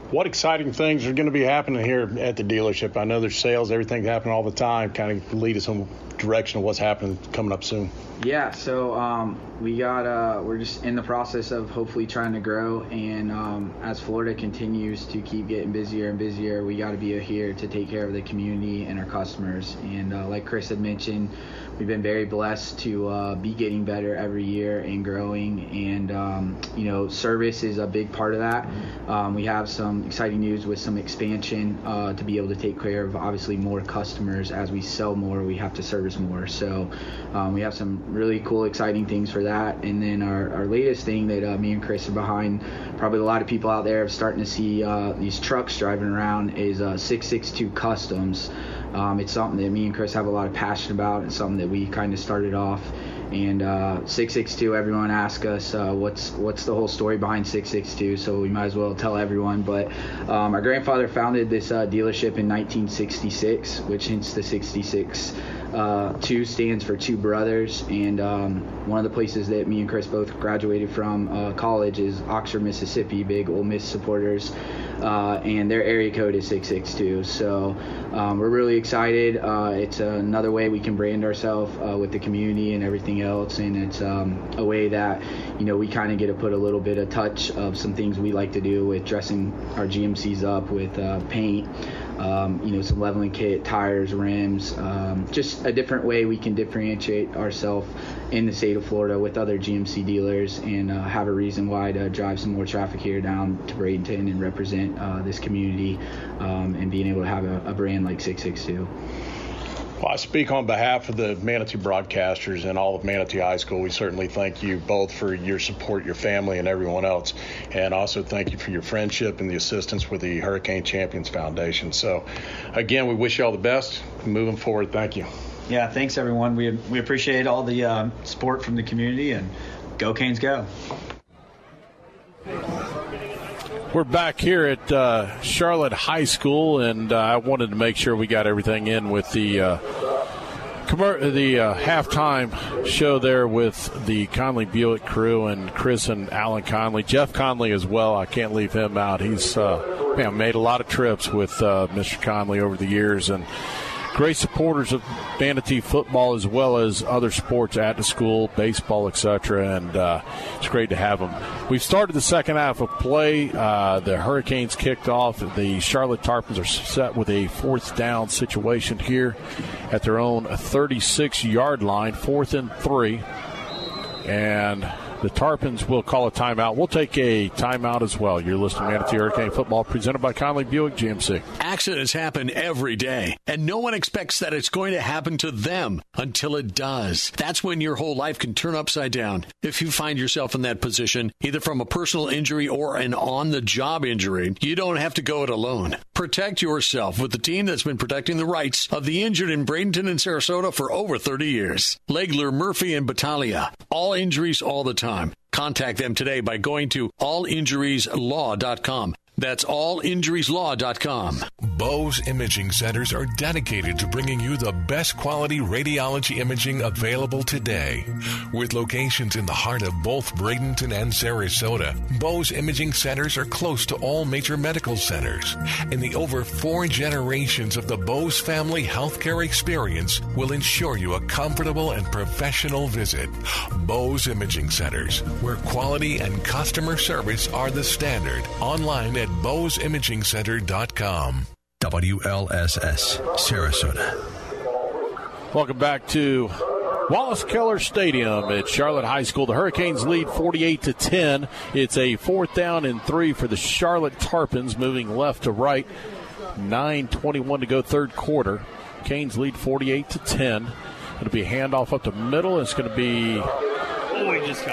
What exciting things are going to be happening here at the dealership? I know there's sales, everything happening all the time. Kind of lead us in the direction of what's happening coming up soon. Yeah, so um, we got uh, we're just in the process of hopefully trying to grow, and um, as Florida continues to keep getting busier and busier, we got to be here to take care of the community and our customers. And uh, like Chris had mentioned, we've been very blessed to uh, be getting better every year and growing, and um, you know, service is a big part of that. Um, we have some exciting news with some expansion uh, to be able to take care of obviously more customers. As we sell more, we have to service more, so um, we have some really cool, exciting things for that. And then our, our latest thing that uh, me and Chris are behind, probably a lot of people out there are starting to see uh, these trucks driving around, is uh, six six two Customs. Um, it's something that me and Chris have a lot of passion about. It's something that we kind of started off, and uh, six six two, everyone asks us uh, what's what's the whole story behind six six two, so we might as well tell everyone. But um, our grandfather founded this uh, dealership in nineteen sixty-six, which hence the sixty-six. Uh, two stands for two brothers, and um, one of the places that me and Chris both graduated from uh, college is Oxford, Mississippi, big Ole Miss supporters, uh, and their area code is six six two, so um, we're really excited. Uh, it's another way we can brand ourselves uh, with the community and everything else, and it's um, a way that, you know, we kind of get to put a little bit of touch of some things we like to do with dressing our G M Cs up with uh, paint, Um, you know, some leveling kit, tires, rims, um, just a different way we can differentiate ourselves in the state of Florida with other G M C dealers, and uh, have a reason why to drive some more traffic here down to Bradenton and represent uh, this community, um, and being able to have a, a brand like six six two. Well, I speak on behalf of the Manatee broadcasters and all of Manatee High School. We certainly thank you both for your support, your family, and everyone else. And also thank you for your friendship and the assistance with the Hurricane Champions Foundation. So, again, we wish you all the best moving forward. Thank you. Yeah, thanks, everyone. We we appreciate all the um, support from the community, and go Canes go. We're back here at uh, Charlotte High School, and uh, I wanted to make sure we got everything in with the uh, comm- the uh, halftime show there with the Conley Buick crew and Chris and Alan Conley. Jeff Conley as well. I can't leave him out. He's uh, man, made a lot of trips with uh, Mister Conley over the years, and Great supporters of Manatee football as well as other sports at the school, baseball, et cetera, and uh, it's great to have them. We've started the second half of play. Uh, the Hurricanes kicked off. The Charlotte Tarpons are set with a fourth down situation here at their own thirty-six-yard line, fourth and three, and the Tarpons will call a timeout. We'll take a timeout as well. You're listening to Manatee Hurricane Football presented by Conley Buick G M C. Accidents happen every day, and no one expects that it's going to happen to them until it does. That's when your whole life can turn upside down. If you find yourself in that position, either from a personal injury or an on-the-job injury, you don't have to go it alone. Protect yourself with the team that's been protecting the rights of the injured in Bradenton and Sarasota for over thirty years. Legler, Murphy, and Battaglia. All injuries, all the time. Contact them today by going to all injuries law dot com. That's all injuries law dot com. Bose Imaging Centers are dedicated to bringing you the best quality radiology imaging available today. With locations in the heart of both Bradenton and Sarasota, Bose Imaging Centers are close to all major medical centers. And the over four generations of the Bose family healthcare experience will ensure you a comfortable and professional visit. Bose Imaging Centers, where quality and customer service are the standard. Online at bose imaging center dot com. W L S S, Sarasota. Welcome back to Wallace Keller Stadium at Charlotte High School. The Hurricanes lead forty-eight to ten. It's a fourth down and three for the Charlotte Tarpons, moving left to right. nine twenty-one to go, third quarter. Canes lead forty-eight to ten. It'll be a handoff up the middle. It's going to be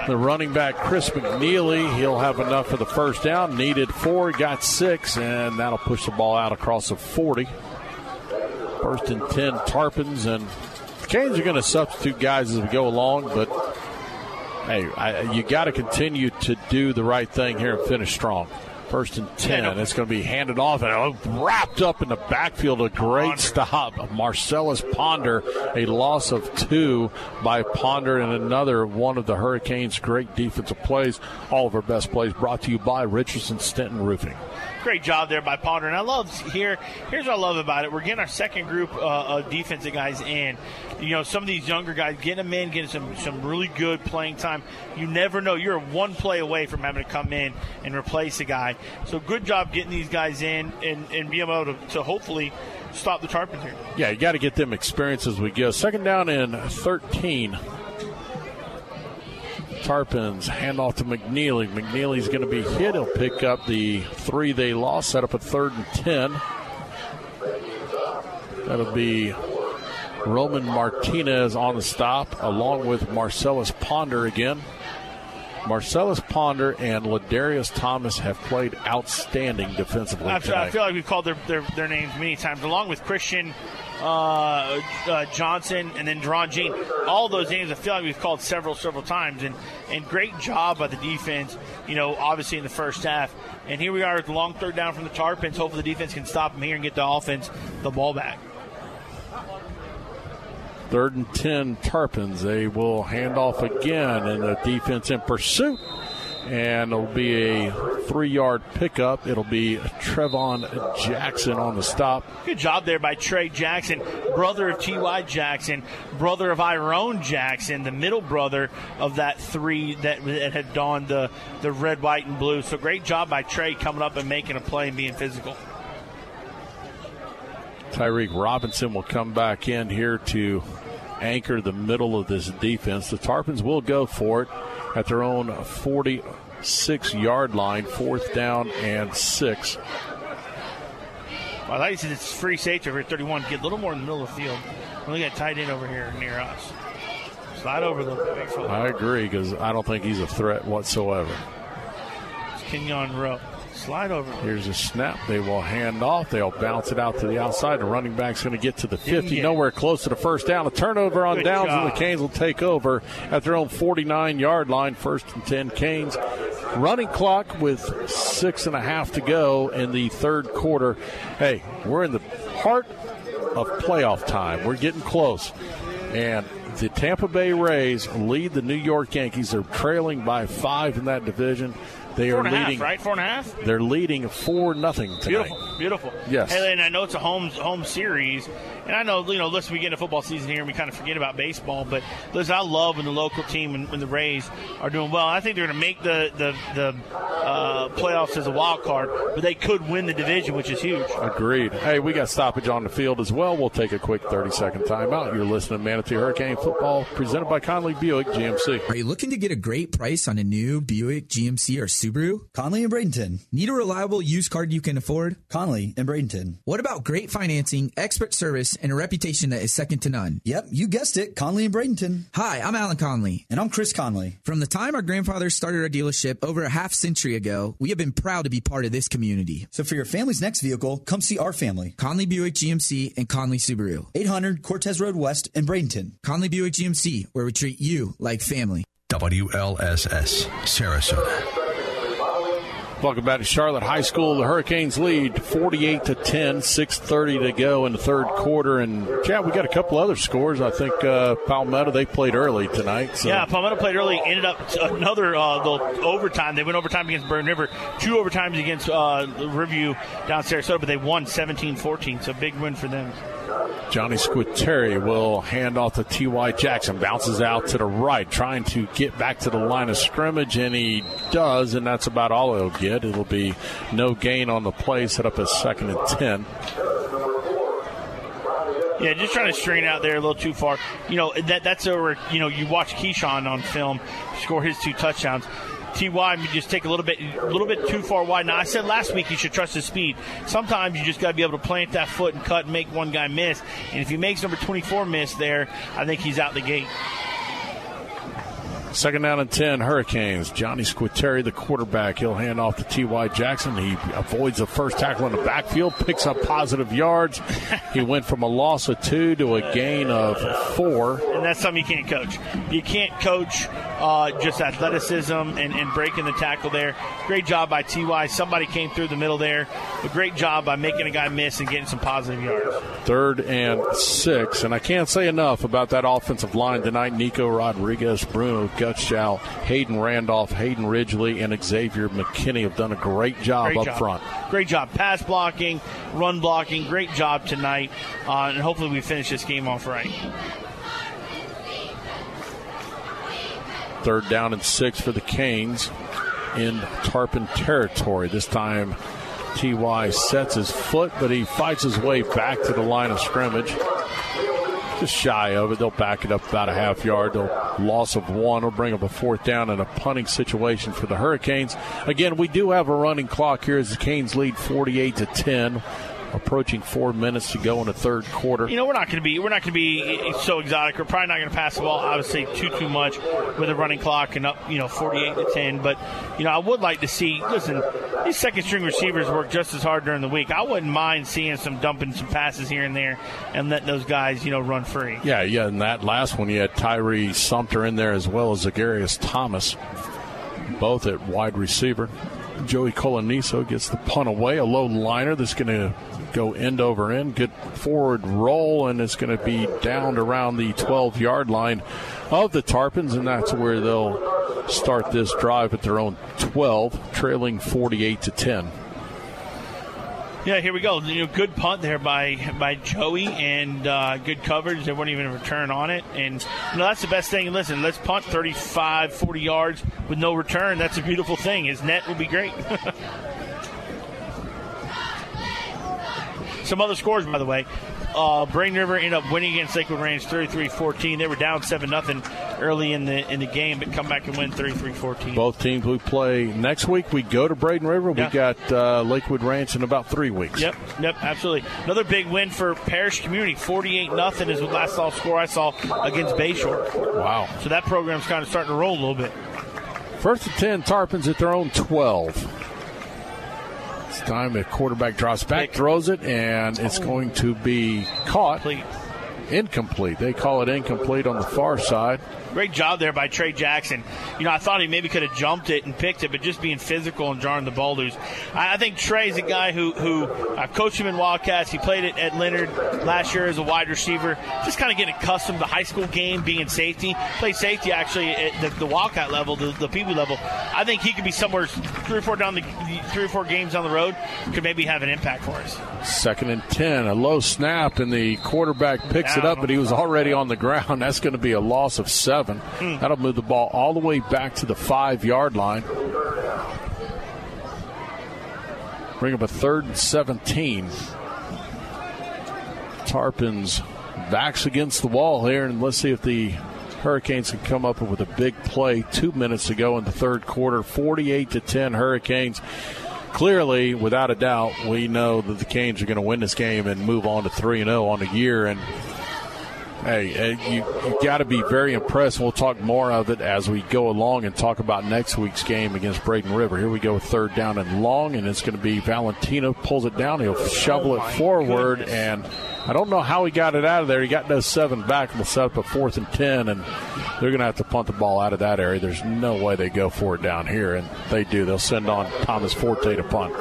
the running back, Chris McNeely. He'll have enough for the first down. Needed four, got six, and that'll push the ball out across the forty. First and ten, Tarpons, and the Canes are going to substitute guys as we go along, but, hey, I, you got to continue to do the right thing here and finish strong. First and ten, and it's going to be handed off and wrapped up in the backfield. A great stop. Marcellus Ponder, a loss of two by Ponder, and another one of the Hurricanes' great defensive plays. All of our best plays brought to you by Richardson Stenton Roofing. Great job there by Ponder, and I love here. Here's what I love about it: we're getting our second group uh, of defensive guys in. You know, some of these younger guys, getting them in, getting some some really good playing time. You never know; you're one play away from having to come in and replace a guy. So, good job getting these guys in and and being able to, to hopefully stop the Tarpons here. Yeah, you got to get them experience as we go. Second down and thirteen. Tarpons handoff to McNeely. McNeely's going to be hit. He'll pick up the three they lost, set up a third and ten. That'll be Roman Martinez on the stop, along with Marcellus Ponder again. Marcellus Ponder and Ladarius Thomas have played outstanding defensively I feel, today. I feel like we've called their, their, their names many times, along with Christian Uh, uh, Johnson, and then Deron Jean. All those names I feel like we've called several, several times. And, and great job by the defense, you know, obviously in the first half. And here we are with long third down from the Tarpons. Hopefully the defense can stop them here and get the offense the ball back. Third and ten, Tarpons. They will hand off again, and the defense in pursuit. And it'll be a three-yard pickup. It'll be Trevon Jackson on the stop. Good job there by Trey Jackson, brother of T Y. Jackson, brother of Iron Jackson, the middle brother of that three that, that had donned the, the red, white, and blue. So great job by Trey coming up and making a play and being physical. Tyreek Robinson will come back in here to anchor the middle of this defense. The Tarpons will go for it at their own forty-six-yard line, fourth down and six. Well, I like you said, it's free safety over here at thirty-one. Get a little more in the middle of the field. We only got tight end over here near us. Slide over a little bit. Make sure I little agree, because I don't think he's a threat whatsoever. It's Kenyon Rowe. Slide over. Here's a snap. They will hand off. They'll bounce it out to the outside. The running back's going to get to the fifty. Nowhere close to the first down. A turnover on Good downs, job. And the Canes will take over at their own forty-nine-yard line. First and ten, Canes. Running clock with six and a half to go in the third quarter. Hey, we're in the heart of playoff time. We're getting close. And the Tampa Bay Rays lead the New York Yankees. They're trailing by five in that division. They four are and a leading, half, right? Four and a half? They're leading four nothing tonight. Beautiful, beautiful. Yes. Hey, and I know it's a home home series, and I know, you know, listen, we get into football season here and we kind of forget about baseball, but listen, I love when the local team and when the Rays are doing well. I think they're going to make the the, the uh, playoffs as a wild card, but they could win the division, which is huge. Agreed. Hey, we got stoppage on the field as well. We'll take a quick thirty-second timeout. You're listening to Manatee Hurricane Football, presented by Conley Buick G M C. Are you looking to get a great price on a new Buick, G M C, or Subaru? Conley and Bradenton. Need a reliable used car you can afford? Conley and Bradenton. What about great financing, expert service, and a reputation that is second to none? Yep, you guessed it, Conley and Bradenton. Hi, I'm Alan Conley. And I'm Chris Conley. From the time our grandfathers started our dealership over a half century ago, we have been proud to be part of this community. So for your family's next vehicle, come see our family. Conley Buick G M C and Conley Subaru. eight hundred Cortez Road West in Bradenton. Conley Buick G M C, where we treat you like family. W L S S, Sarasota. Welcome back to Charlotte High School. The Hurricanes lead forty-eight to ten, six thirty to go in the third quarter. And, yeah, we got a couple other scores. I think uh, Palmetto, they played early tonight. So. Yeah, Palmetto played early, ended up another uh, little overtime. They went overtime against Braden River, two overtimes against uh, Riverview down Sarasota, but they won seventeen fourteen, so big win for them. Johnny Squitieri will hand off to T Y. Jackson. Bounces out to the right, trying to get back to the line of scrimmage, and he does, and that's about all it'll get. It'll be no gain on the play, set up a second and ten. Yeah, just trying to strain out there a little too far. You know, that that's over. You know, you watch Keyshawn on film score his two touchdowns. T Y, you just take a little bit a little bit too far wide. Now, I said last week you should trust his speed. Sometimes you just got to be able to plant that foot and cut and make one guy miss. And if he makes number twenty-four miss there, I think he's out the gate. Second down and ten, Hurricanes. Johnny Squitieri, the quarterback. He'll hand off to T Y. Jackson. He avoids the first tackle in the backfield, picks up positive yards. He went from a loss of two to a gain of four. And that's something you can't coach. You can't coach uh, just athleticism and, and breaking the tackle there. Great job by T Y. Somebody came through the middle there. A great job by making a guy miss and getting some positive yards. Third and six. And I can't say enough about that offensive line tonight. Nico Rodriguez, Bruno Gutschall, Hayden Randolph, Hayden Ridgely, and Xavier McKinney have done a great job great up job. front. Great job. Pass blocking, run blocking. Great job tonight. Uh, and hopefully we finish this game off right. Third down and six for the Canes in Tarpon territory. This time T Y sets his foot, but he fights his way back to the line of scrimmage. Just shy of it. They'll back it up about a half yard. They'll loss of one. Will bring up a fourth down and a punting situation for the Hurricanes. Again, we do have a running clock here as the Canes lead forty-eight to ten. Approaching four minutes to go in the third quarter. You know, we're not going to be we're not going to be so exotic. We're probably not going to pass the ball, obviously, too too much with a running clock and up, you know, forty-eight to ten. But you know, I would like to see. Listen, these second string receivers work just as hard during the week. I wouldn't mind seeing some dumping some passes here and there and letting those guys, you know, run free. Yeah, yeah. And that last one, you had Tyree Sumter in there as well as Ladarius Thomas, both at wide receiver. Joey Coloniso gets the punt away, a low liner that's going to go end over end, good forward roll, and it's going to be downed around the twelve-yard line of the Tarpons, and that's where they'll start this drive at their own twelve, trailing forty-eight to ten. Yeah, here we go. You know, good punt there by by Joey, and uh, good coverage. There wasn't even a return on it. And you know, that's the best thing. Listen, let's punt thirty-five, forty yards with no return. That's a beautiful thing. His net will be great. Some other scores, by the way. Uh, Braden River ended up winning against Lakewood Ranch thirty-three fourteen. They were down seven nothing early in the in the game, but come back and win thirty-three fourteen. Both teams we play next week. We go to Braden River. Yeah. We got uh, Lakewood Ranch in about three weeks. Yep, yep, absolutely. Another big win for Parish Community. forty-eight nothing is the last saw score I saw against Bayshore. Wow. So that program's kind of starting to roll a little bit. First and ten, Tarpons at their own twelve. It's time the quarterback drops back, throws it, and it's going to be caught. Complete. Incomplete. They call it incomplete on the far side. Great job there by Trey Jackson. You know, I thought he maybe could have jumped it and picked it, but just being physical and jarring the ball loose. I think Trey's a guy who, who I've coached him in Wildcats. He played at, at Leonard last year as a wide receiver. Just kind of getting accustomed to the high school game, being in safety. Played safety, actually, at the, the Wildcat level, the, the Pee Wee level. I think he could be somewhere three or four down the three or four games down the road, could maybe have an impact for us. Second and ten, a low snap, and the quarterback picks down. It up, but he was already on the ground. That's going to be a loss of seven. Mm. That'll move the ball all the way back to the five-yard line. Bring up a third and seventeen. Tarpons backs against the wall here, and let's see if the Hurricanes can come up with a big play. Two minutes ago in the third quarter, forty-eight to ten Hurricanes. Clearly, without a doubt, we know that the Canes are going to win this game and move on to three and oh on the year. And hey, you, you got to be very impressed. We'll talk more of it as we go along and talk about next week's game against Braden River. Here we go, third down and long, and it's going to be Valentino pulls it down. He'll shovel it forward, and I don't know how he got it out of there. He got no seven back, and we'll set up a fourth and ten, and they're going to have to punt the ball out of that area. There's no way they go for it down here, and they do. They'll send on Thomas Forte to punt.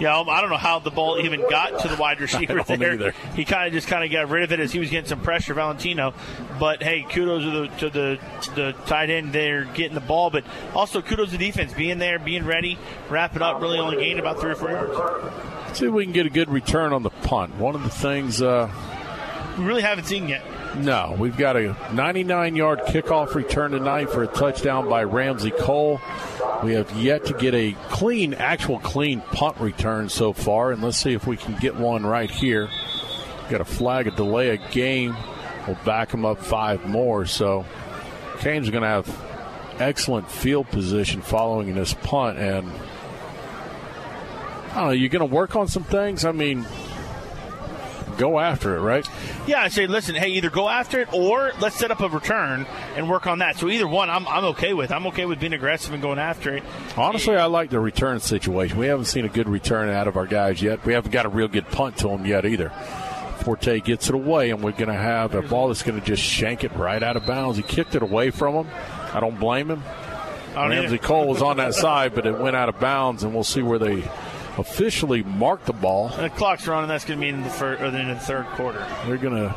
Yeah, I don't know how the ball even got to the wide receiver there. Either. He kind of just kind of got rid of it as he was getting some pressure, Valentino. But, hey, kudos to the, to the, the tight end there getting the ball. But also kudos to defense, being there, being ready, wrap it up, really only gained about three or four yards. See if we can get a good return on the punt. One of the things uh, – we really haven't seen yet. No, we've got a ninety-nine-yard kickoff return tonight for a touchdown by Ramsey Cole. We have yet to get a clean, actual clean punt return so far, and let's see if we can get one right here. Got a flag, a delay, a game. We'll back them up five more, so Canes are going to have excellent field position following this punt, and I don't know, you're going to work on some things? I mean... Go after it, right? Yeah, I say, listen, hey, either go after it or let's set up a return and work on that. So either one, I'm I'm okay with. I'm okay with being aggressive and going after it. Honestly, I like the return situation. We haven't seen a good return out of our guys yet. We haven't got a real good punt to them yet either. Forte gets it away, and we're going to have a ball that's going to just shank it right out of bounds. He kicked it away from him. I don't blame him. Don't Ramsey either. Cole was on that side, but it went out of bounds, and we'll see where they – officially mark the ball. And the clock's running. That's going to be in the, first, or in the third quarter. They're going to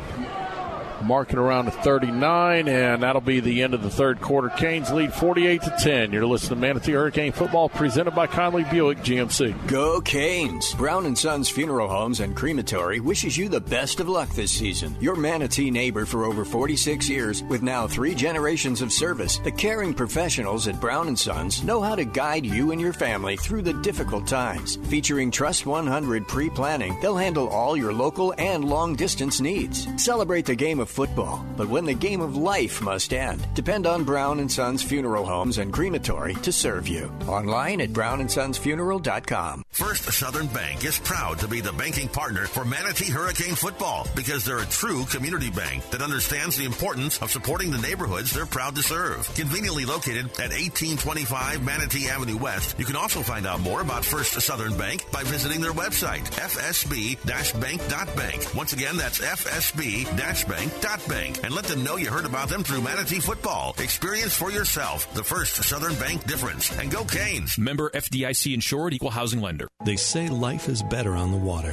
mark it around to thirty-nine, and that'll be the end of the third quarter. Canes lead forty-eight to ten. You're listening to Manatee Hurricane Football presented by Conley Buick G M C. Go Canes! Brown and Sons Funeral Homes and Crematory wishes you the best of luck this season. Your Manatee neighbor for over forty-six years with now three generations of service. The caring professionals at Brown and Sons know how to guide you and your family through the difficult times. Featuring Trust one hundred pre-planning, they'll handle all your local and long-distance needs. Celebrate the game of football, but when the game of life must end, depend on Brown and Sons Funeral Homes and Crematory to serve you. Online at brown and sons funeral dot com. First Southern Bank is proud to be the banking partner for Manatee Hurricane Football because they're a true community bank that understands the importance of supporting the neighborhoods they're proud to serve. Conveniently located at eighteen twenty-five Manatee Avenue West, you can also find out more about First Southern Bank by visiting their website, f s b dash bank dot bank. Once again, that's f s b dash bank dot bank. Bank, and let them know you heard about them through Manatee Football. Experience for yourself the First Southern Bank difference. And go Canes. Member F D I C insured, equal housing lender. They say life is better on the water,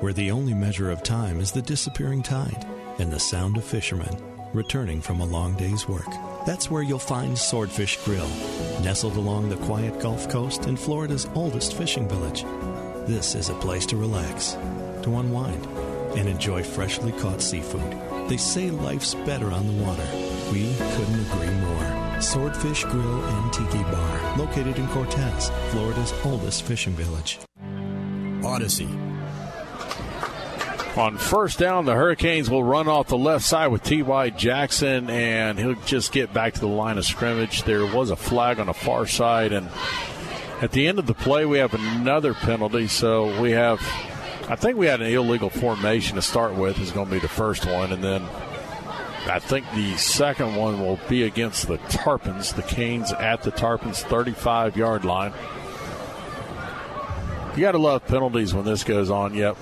where the only measure of time is the disappearing tide and the sound of fishermen returning from a long day's work. That's where you'll find Swordfish Grill, nestled along the quiet Gulf Coast in Florida's oldest fishing village. This is a place to relax, to unwind, and enjoy freshly caught seafood. They say life's better on the water. We couldn't agree more. Swordfish Grill and Tiki Bar, located in Cortez, Florida's oldest fishing village. Odyssey. On first down, the Hurricanes will run off the left side with T Y. Jackson, and he'll just get back to the line of scrimmage. There was a flag on the far side, and at the end of the play, we have another penalty, so we have... I think we had an illegal formation to start with is going to be the first one, and then I think the second one will be against the Tarpons, the Canes at the Tarpons thirty-five-yard line. You got to love penalties when this goes on. Yep.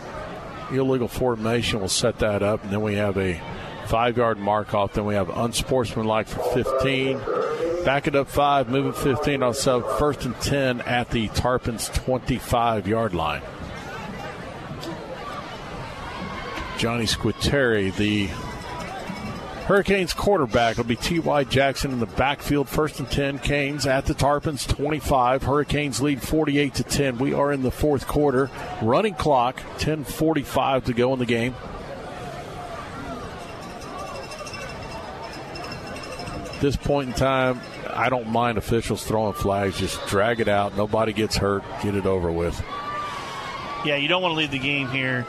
illegal formation will set that up, and then we have a five-yard mark-off. Then we have unsportsmanlike for fifteen. Back it up five, move it fifteen. Also, first and ten at the Tarpons' twenty-five-yard line. Johnny Squitieri, the Hurricanes quarterback, will be T Y. Jackson in the backfield. First and ten, Canes at the Tarpons, twenty-five. Hurricanes lead forty-eight to ten. We are in the fourth quarter. Running clock, ten forty-five to go in the game. At this point in time, I don't mind officials throwing flags. Just drag it out. Nobody gets hurt. Get it over with. Yeah, you don't want to leave the game here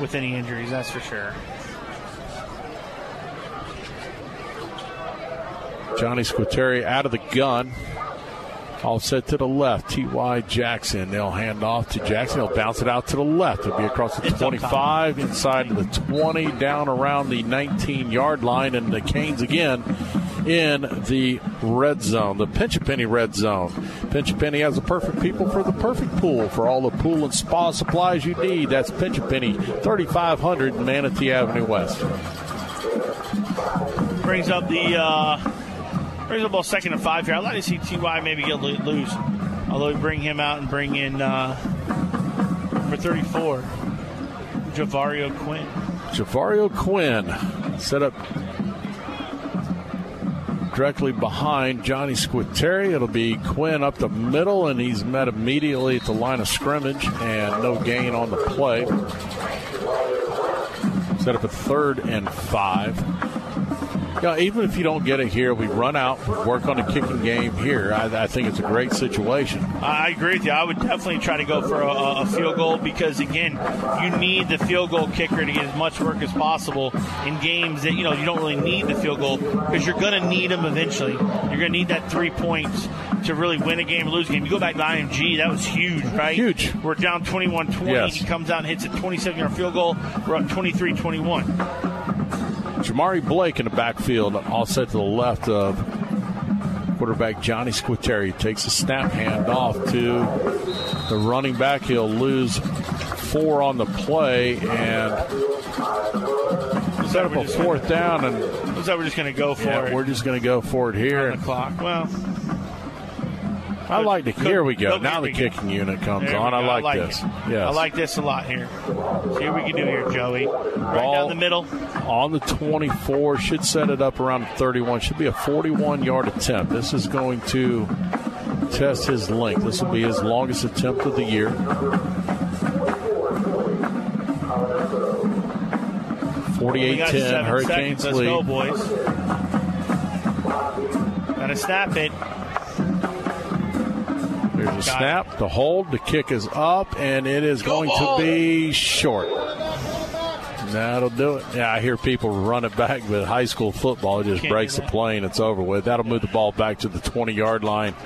with any injuries, that's for sure. Johnny Squitieri out of the gun. Offset to the left. T Y. Jackson. They'll hand off to Jackson. He'll bounce it out to the left. It'll be across the twenty-five, inside to the twenty, down around the nineteen-yard line. And the Canes again in the red zone, the Pinch-A-Penny red zone. Pinch-A-Penny has the perfect people for the perfect pool. For all the pool and spa supplies you need, that's Pinch-A-Penny, thirty-five hundred Manatee Avenue West. Brings up the uh, brings up about second and five here. I'd like to see T Y maybe get loose, although we bring him out and bring in uh, number thirty-four, Javario Quinn. Javario Quinn set up directly behind Johnny Squitieri. It'll be Quinn up the middle, and he's met immediately at the line of scrimmage, and no gain on the play. Set up a third and five. Yeah, even if you don't get it here, we run out, work on the kicking game here. I, I think it's a great situation. I agree with you. I would definitely try to go for a, a field goal because, again, you need the field goal kicker to get as much work as possible in games that, you know, you don't really need the field goal because you're going to need them eventually. You're going to need that three points to really win a game or lose a game. You go back to I M G, that was huge, right? Huge. We're down twenty-one twenty. Yes. He comes out and hits a twenty-seven-yard field goal. We're up twenty-three twenty-one. Jamari Blake in the backfield, all set to the left of quarterback Johnny Squitieri. Takes a snap handoff to the running back. He'll lose four on the play and set up a fourth down. And looks like we're just going to go for yeah, it. We're just going to go for it here. On the clock. Well, I like the. Here we go. Now the kicking unit comes on. I like this. Yes. I like this a lot here. See what we can do here, Joey. Right down the middle. On the twenty-four. Should set it up around thirty-one. Should be a forty-one-yard attempt. This is going to test his length. This will be his longest attempt of the year. forty-eight ten. Hurricanes lead. Let's go, boys. Gotta snap it. There's a Got snap, it. The hold, the kick is up, and it is Go going ball. to be short. That'll do it. Yeah, I hear people run it back with high school football. It just Can't breaks the play, and it's over with. That'll move the ball back to the twenty-yard line.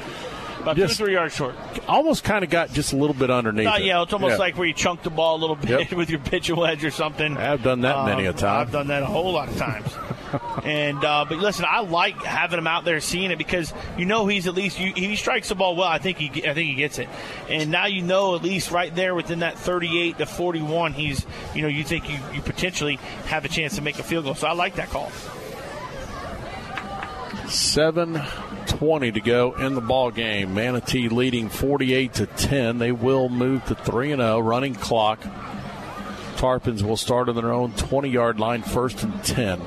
About just, two or three yards short. Almost kind of got just a little bit underneath uh, it. Yeah, it's almost yeah. like where you chunk the ball a little bit yep. with your pitch wedge or something. I've done that um, many a time. I've done that a whole lot of times. And uh, but listen, I like having him out there seeing it because you know he's at least you, he strikes the ball well. I think he I think he gets it, and now you know at least right there within that thirty-eight to forty-one, he's you know you think you, you potentially have a chance to make a field goal. So I like that call. seven twenty to go in the ball game. Manatee leading forty-eight to ten. They will move to three and oh. Running clock. Tarpons will start on their own twenty-yard line, first and ten.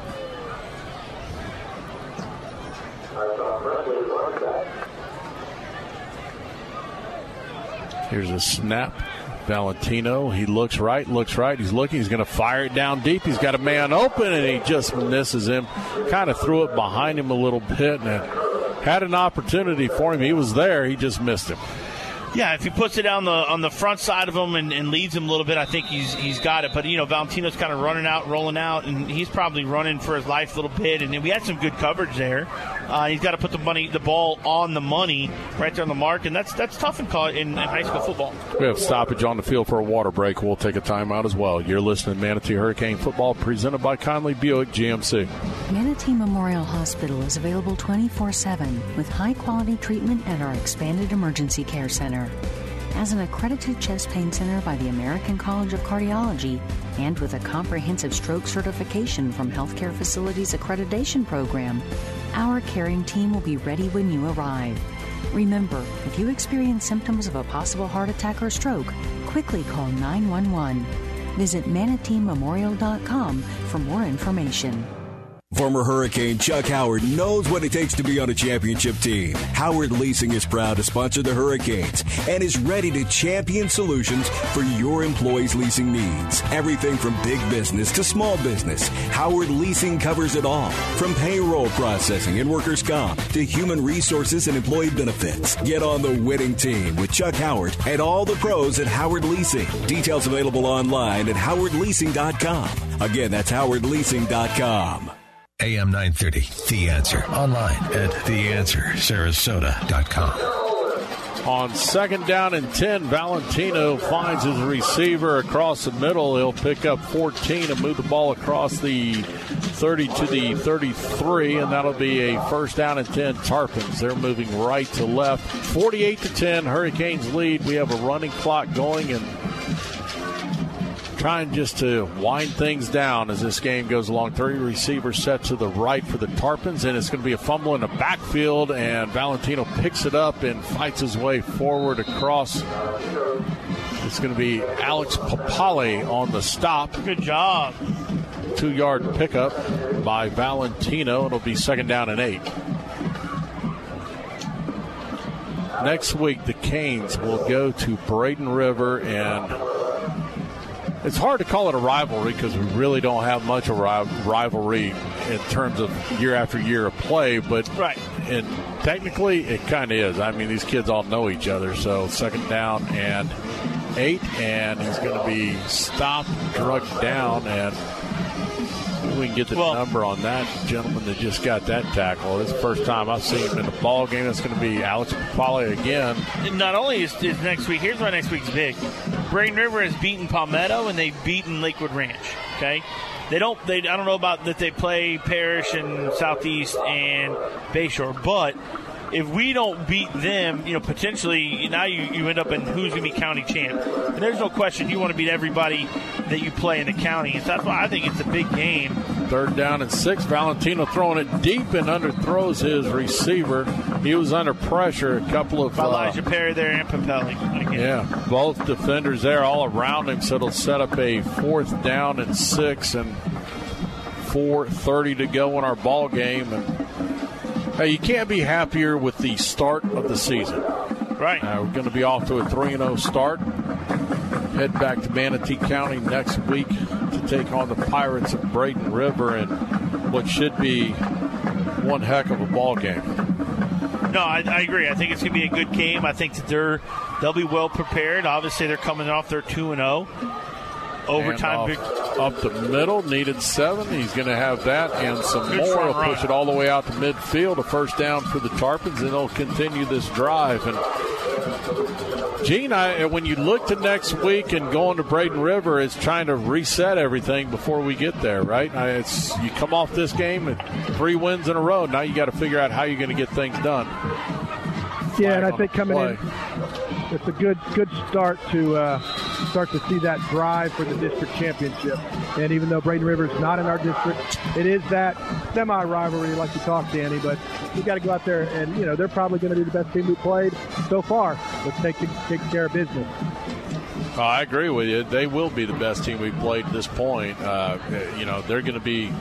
Here's a snap. Valentino, he looks right, looks right. He's looking. He's going to fire it down deep. He's got a man open, and he just misses him. Kind of threw it behind him a little bit and had an opportunity for him. He was there. He just missed him. Yeah, if he puts it on the on the front side of him and, and leads him a little bit, I think he's he's got it. But, you know, Valentino's kind of running out, rolling out, and he's probably running for his life a little bit. And we had some good coverage there. Uh, he's got to put the money, the ball on the money right there on the mark, and that's that's tough in, college, in, in high school football. We have stoppage on the field for a water break. We'll take a timeout as well. You're listening to Manatee Hurricane Football presented by Conley Buick G M C. Manatee Memorial Hospital is available twenty-four seven with high-quality treatment at our expanded emergency care center. as an accredited chest pain center by the American College of Cardiology and with a comprehensive stroke certification from Healthcare Facilities Accreditation Program, our caring team will be ready when you arrive. Remember, if you experience symptoms of a possible heart attack or stroke, quickly call nine one one. Visit manatee memorial dot com for more information. Former Hurricane Chuck Howard knows what it takes to be on a championship team. Howard Leasing is proud to sponsor the Hurricanes and is ready to champion solutions for your employees' leasing needs. Everything from big business to small business, Howard Leasing covers it all. From payroll processing and workers' comp to human resources and employee benefits. Get on the winning team with Chuck Howard and all the pros at Howard Leasing. Details available online at howard leasing dot com. Again, that's howard leasing dot com. A M nine thirty, The Answer. Online at the answer sarasota dot com. On second down and ten, Valentino finds his receiver across the middle. He'll pick up fourteen and move the ball across the thirty to the thirty-three, and that'll be a first down and ten Tarpons. They're moving right to left. forty-eight to ten, Hurricanes lead. We have a running clock going and trying just to wind things down as this game goes along. Three receivers set to the right for the Tarpons, and it's going to be a fumble in the backfield, and Valentino picks it up and fights his way forward across. It's going to be Alex Papale on the stop. Good job. Two-yard pickup by Valentino. It'll be second down and eight. Next week, the Canes will go to Braden River, and it's hard to call it a rivalry because we really don't have much of a rivalry in terms of year after year of play. But right, and technically it kind of is. I mean, these kids all know each other. So second down and eight, and he's going to be stopped, drugged down, and we can get the well, number on that gentleman that just got that tackle. It's the first time I've seen him in a ball game. It's going to be Alex Papale again. Not only is, is next week, here's why next week's big. Braden River has beaten Palmetto and they've beaten Lakewood Ranch. Okay, they don't. They I don't know about that. They play Parrish and Southeast and Bayshore, but if we don't beat them, you know, potentially now you, you end up in who's going to be county champ. And there's no question you want to beat everybody that you play in the county. And so that's why I think it's a big game. Third down and six. Valentino throwing it deep and underthrows his receiver. He was under pressure. A couple of Elijah uh, Perry there and Papelli. Yeah, both defenders there all around him. So it'll set up a fourth down and six and four thirty to go in our ball game. And hey, you can't be happier with the start of the season. Right. Uh, we're going to be off to a three and oh start. Head back to Manatee County next week to take on the Pirates of Braden River in what should be one heck of a ball game. No, I, I agree. I think it's going to be a good game. I think that they're, they'll be well prepared. Obviously, they're coming off their two and oh. Overtime up the middle, needed seven. He's going to have that and some more. He'll push it all the way out to midfield. A first down for the Tarpons, and they'll continue this drive. And Gene, I, when you look to next week and going to Braden River, it's trying to reset everything before we get there, right? It's, you come off this game and three wins in a row. Now you got to figure out how you're going to get things done. Yeah, and I think coming in, it's a good good start to uh, start to see that drive for the district championship. And even though Braden River is not in our district, it is that semi-rivalry like you talked, Danny. But we got to go out there, and you know they're probably going to be the best team we played so far. Let's take take care of business. Oh, I agree with you. They will be the best team we've played at this point. Uh, you know they're going to be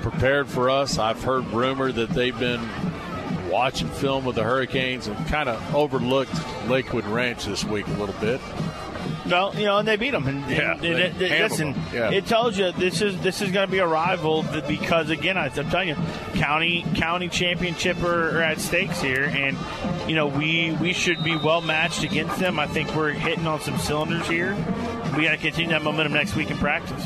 prepared for us. I've heard rumor that they've been watching film with the Hurricanes and kind of overlooked Lakewood Ranch this week a little bit. Well, you know, and they beat them. And, yeah, and, and, and, listen, yeah. It tells you this is this is going to be a rival because, again, I'm telling you, county county championship are, are at stakes here, and you know we we should be well matched against them. I think we're hitting on some cylinders here. We got to continue that momentum next week in practice.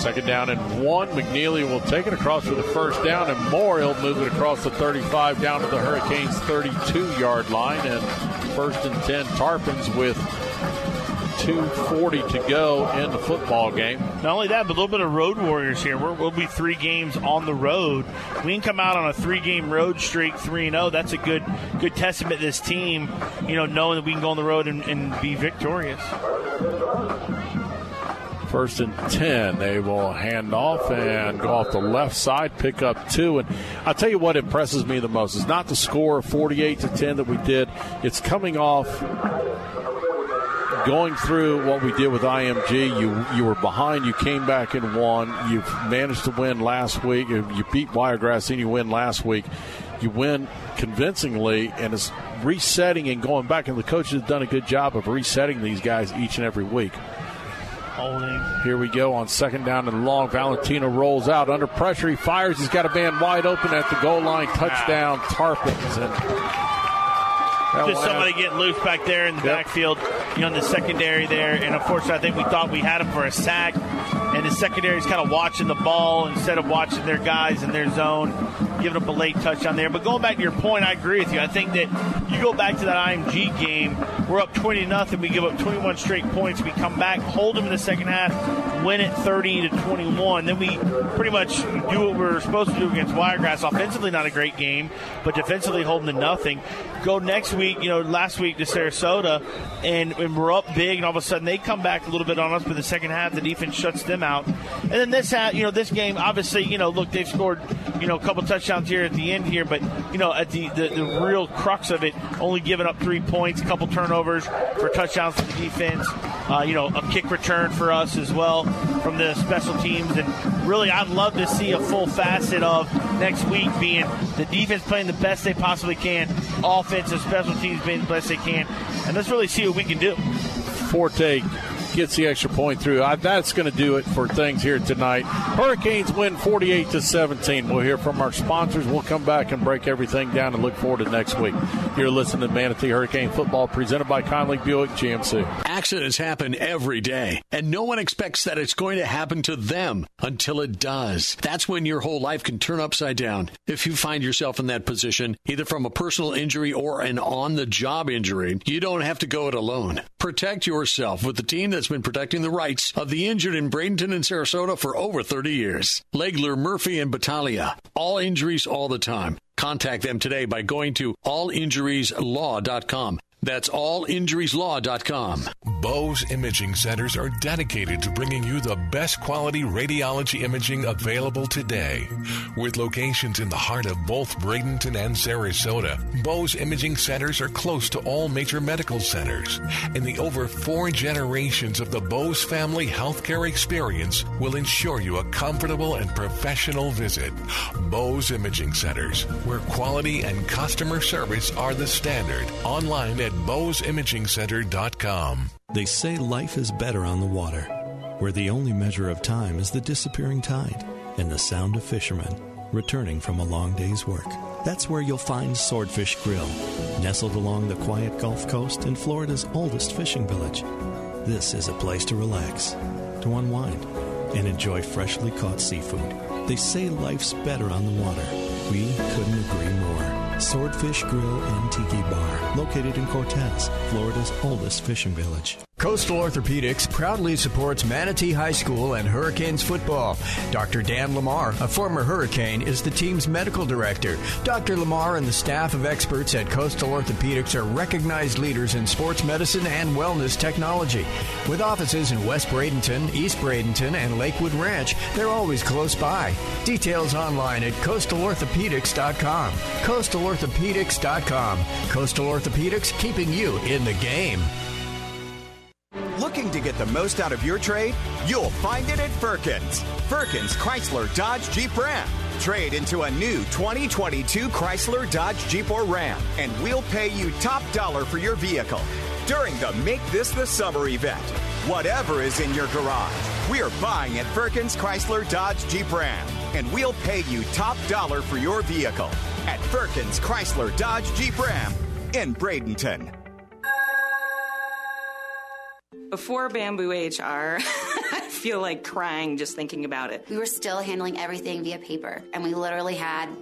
Second down and one. McNeely will take it across for the first down and more. He'll move it across the thirty-five down to the Hurricanes' thirty-two-yard line. And first and ten Tarpons with two forty to go in the football game. Not only that, but a little bit of road warriors here. We're, we'll be three games on the road. We can come out on a three-game road streak, three and oh. That's a good good testament to this team, you know, knowing that we can go on the road and, and be victorious. First and ten, they will hand off and go off the left side, pick up two. And I'll tell you what impresses me the most is not the score forty-eight to ten that we did. It's coming off, going through what we did with I M G. You you were behind, you came back and won. You managed to win last week. You beat Wiregrass and you win last week. You win convincingly, and it's resetting and going back. And the coaches have done a good job of resetting these guys each and every week. Here we go on second down and long. Valentino rolls out under pressure. He fires. He's got a man wide open at the goal line. Touchdown, Tarpons. And just somebody getting loose back there in the yep. backfield, you know, in the secondary there. And, unfortunately, I think we thought we had him for a sack. And the secondary is kind of watching the ball instead of watching their guys in their zone, giving up a late touchdown there. But going back to your point, I agree with you. I think that you go back to that I M G game, we're up twenty to nothing, we give up twenty-one straight points, we come back, hold them in the second half, win it thirty to twenty-one. Then we pretty much do what we were supposed to do against Wiregrass. Offensively, not a great game, but defensively holding to nothing. Go next week, you know, last week to Sarasota, and, and we're up big, and all of a sudden they come back a little bit on us, but the second half, the defense shuts them out. And then this half, you know, this game, obviously, you know, look, they've scored, you know, a couple touchdowns here at the end here, but, you know, at the, the, the real crux of it, only giving up three points, a couple turnovers for touchdowns for the defense, uh, you know, a kick return for us as well from the special teams. And really, I'd love to see a full facet of next week being the defense playing the best they possibly can, offense and special teams being the best they can. And let's really see what we can do. Forte gets the extra point through. I, that's going to do it for things here tonight. Hurricanes win forty-eight to seventeen. We'll hear from our sponsors. We'll come back and break everything down and look forward to next week. You're listening to Manatee Hurricane Football presented by Conley Buick G M C. Accidents happen every day, and no one expects that it's going to happen to them until it does. That's when your whole life can turn upside down. If you find yourself in that position, either from a personal injury or an on-the-job injury, you don't have to go it alone. Protect yourself with the team that's been protecting the rights of the injured in Bradenton and Sarasota for over thirty years. Legler, Murphy, and Battaglia. All injuries, all the time. Contact them today by going to all injuries law dot com. That's all injuries law dot com. Bose Imaging Centers are dedicated to bringing you the best quality radiology imaging available today. With locations in the heart of both Bradenton and Sarasota, Bose Imaging Centers are close to all major medical centers. And the over four generations of the Bose family healthcare experience will ensure you a comfortable and professional visit. Bose Imaging Centers, where quality and customer service are the standard. Online at bose imaging center dot com. They say life is better on the water, where the only measure of time is the disappearing tide and the sound of fishermen returning from a long day's work. That's where you'll find Swordfish Grill, nestled along the quiet Gulf Coast in Florida's oldest fishing village. This is a place to relax, to unwind, and enjoy freshly caught seafood. They say life's better on the water. We couldn't agree more. Swordfish Grill and Tiki Bar, located in Cortez, Florida's oldest fishing village. Coastal Orthopedics proudly supports Manatee High School and Hurricanes football. Doctor Dan Lamar, a former Hurricane, is the team's medical director. Doctor Lamar and the staff of experts at Coastal Orthopedics are recognized leaders in sports medicine and wellness technology. With offices in West Bradenton, East Bradenton, and Lakewood Ranch, they're always close by. Details online at coastal orthopedics dot com. coastal orthopedics dot com. Coastal Orthopedics, keeping you in the game. Looking to get the most out of your trade? You'll find it at Firkins. Firkins Chrysler Dodge Jeep Ram. Trade into a new twenty twenty-two Chrysler Dodge Jeep or Ram, and we'll pay you top dollar for your vehicle during the Make This the Summer event. Whatever is in your garage, we are buying at Firkins Chrysler Dodge Jeep Ram, and we'll pay you top dollar for your vehicle at Firkins Chrysler Dodge Jeep Ram in Bradenton. Before Bamboo H R, I feel like crying just thinking about it. We were still handling everything via paper, and we literally had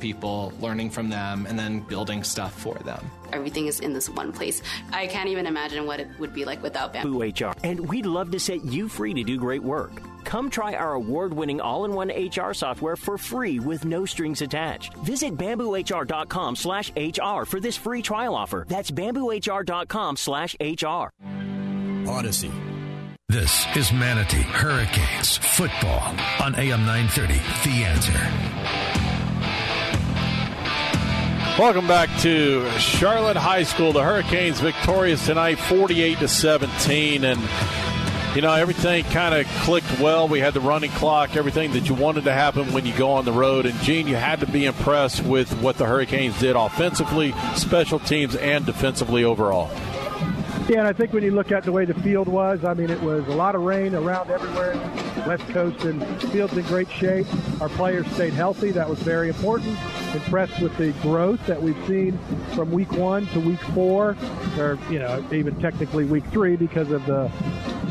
people, learning from them, and then building stuff for them. Everything is in this one place. I can't even imagine what it would be like without Bamboo H R. And we'd love to set you free to do great work. Come try our award-winning all-in-one H R software for free with no strings attached. Visit bamboo h r dot com slash H R for this free trial offer. That's bamboo h r dot com slash H R. Odyssey. This is Manatee Hurricanes football on A M nine thirty, The Answer. Welcome back to Charlotte High School. The Hurricanes victorious tonight, forty-eight to seventeen, and you know, everything kind of clicked well. We had the running clock, everything that you wanted to happen when you go on the road. And, Gene, you had to be impressed with what the Hurricanes did offensively, special teams, and defensively overall. Yeah, and I think when you look at the way the field was, I mean, it was a lot of rain around everywhere, West Coast, and the field's in great shape. Our players stayed healthy. That was very important. Impressed with the growth that we've seen from week one to week four, or, you know, even technically week three because of the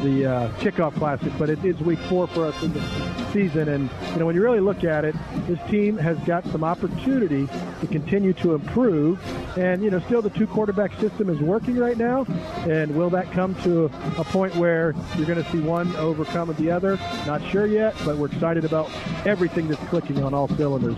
the uh, kickoff classic, but it is week four for us in the season. And, you know, when you really look at it, this team has got some opportunity to continue to improve. And, you know, still the two-quarterback system is working right now. And will that come to a point where you're going to see one overcome the other? Not sure yet, but we're excited about everything that's clicking on all cylinders.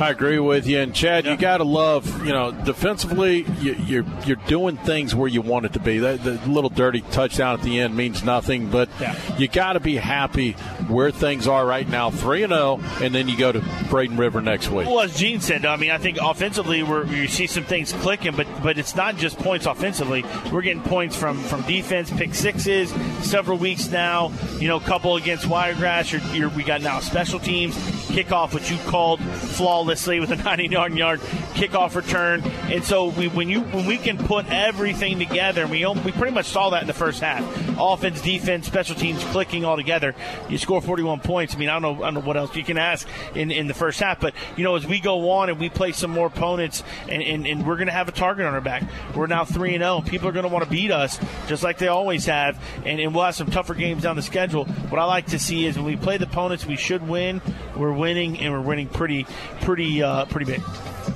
I agree with you. And, Chad, yeah. You got to love, you know, defensively, you, you're you're doing things where you want it to be. That, the little dirty touchdown at the end means nothing, but yeah. You got to be happy where things are right now, three and oh, and then you go to Braden River next week. Well, as Gene said, I mean, I think offensively we're, you see some things clicking, but but it's not just points offensively. We're getting points from, from defense, pick sixes, several weeks now, you know, a couple against Wiregrass. You're, you're, we got now special teams, kickoff, which you called flawless. With a ninety-nine yard kickoff return, and so we, when you when we can put everything together, we we pretty much saw that in the first half. Offense, defense, special teams clicking all together. You score forty-one points. I mean, I don't know, I don't know what else you can ask in, in the first half. But you know, as we go on and we play some more opponents, and, and, and we're going to have a target on our back. We're now three and zero. People are going to want to beat us just like they always have, and, and we'll have some tougher games down the schedule. What I like to see is when we play the opponents we should win. We're winning, and we're winning pretty pretty. Pretty, uh, pretty big.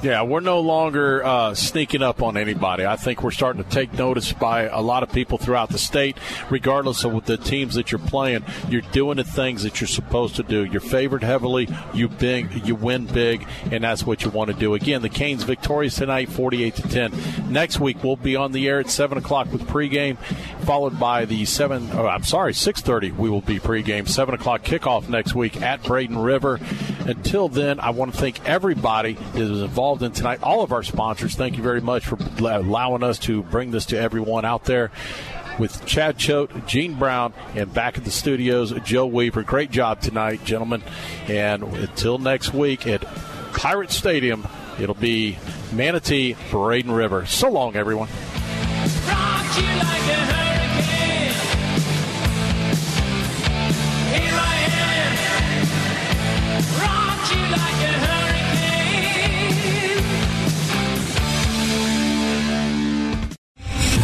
Yeah, we're no longer uh, sneaking up on anybody. I think we're starting to take notice by a lot of people throughout the state, regardless of what the teams that you're playing. You're doing the things that you're supposed to do. You're favored heavily. You big, you win big, and that's what you want to do. Again, the Canes victorious tonight, forty-eight to ten. Next week we'll be on the air at seven o'clock with pregame, followed by the seven. Oh, I'm sorry, six thirty. We will be pregame, seven o'clock kickoff next week at Braden River. Until then, I want to thank everyone. Everybody that was involved in tonight, all of our sponsors, thank you very much for allowing us to bring this to everyone out there. With Chad Choate, Gene Brown, and back at the studios, Joe Weaver. Great job tonight, gentlemen. And until next week at Pirate Stadium, it'll be Manatee, Braden River. So long, everyone. Rock you like a hurricane. Here I am. Rock you like a hurricane.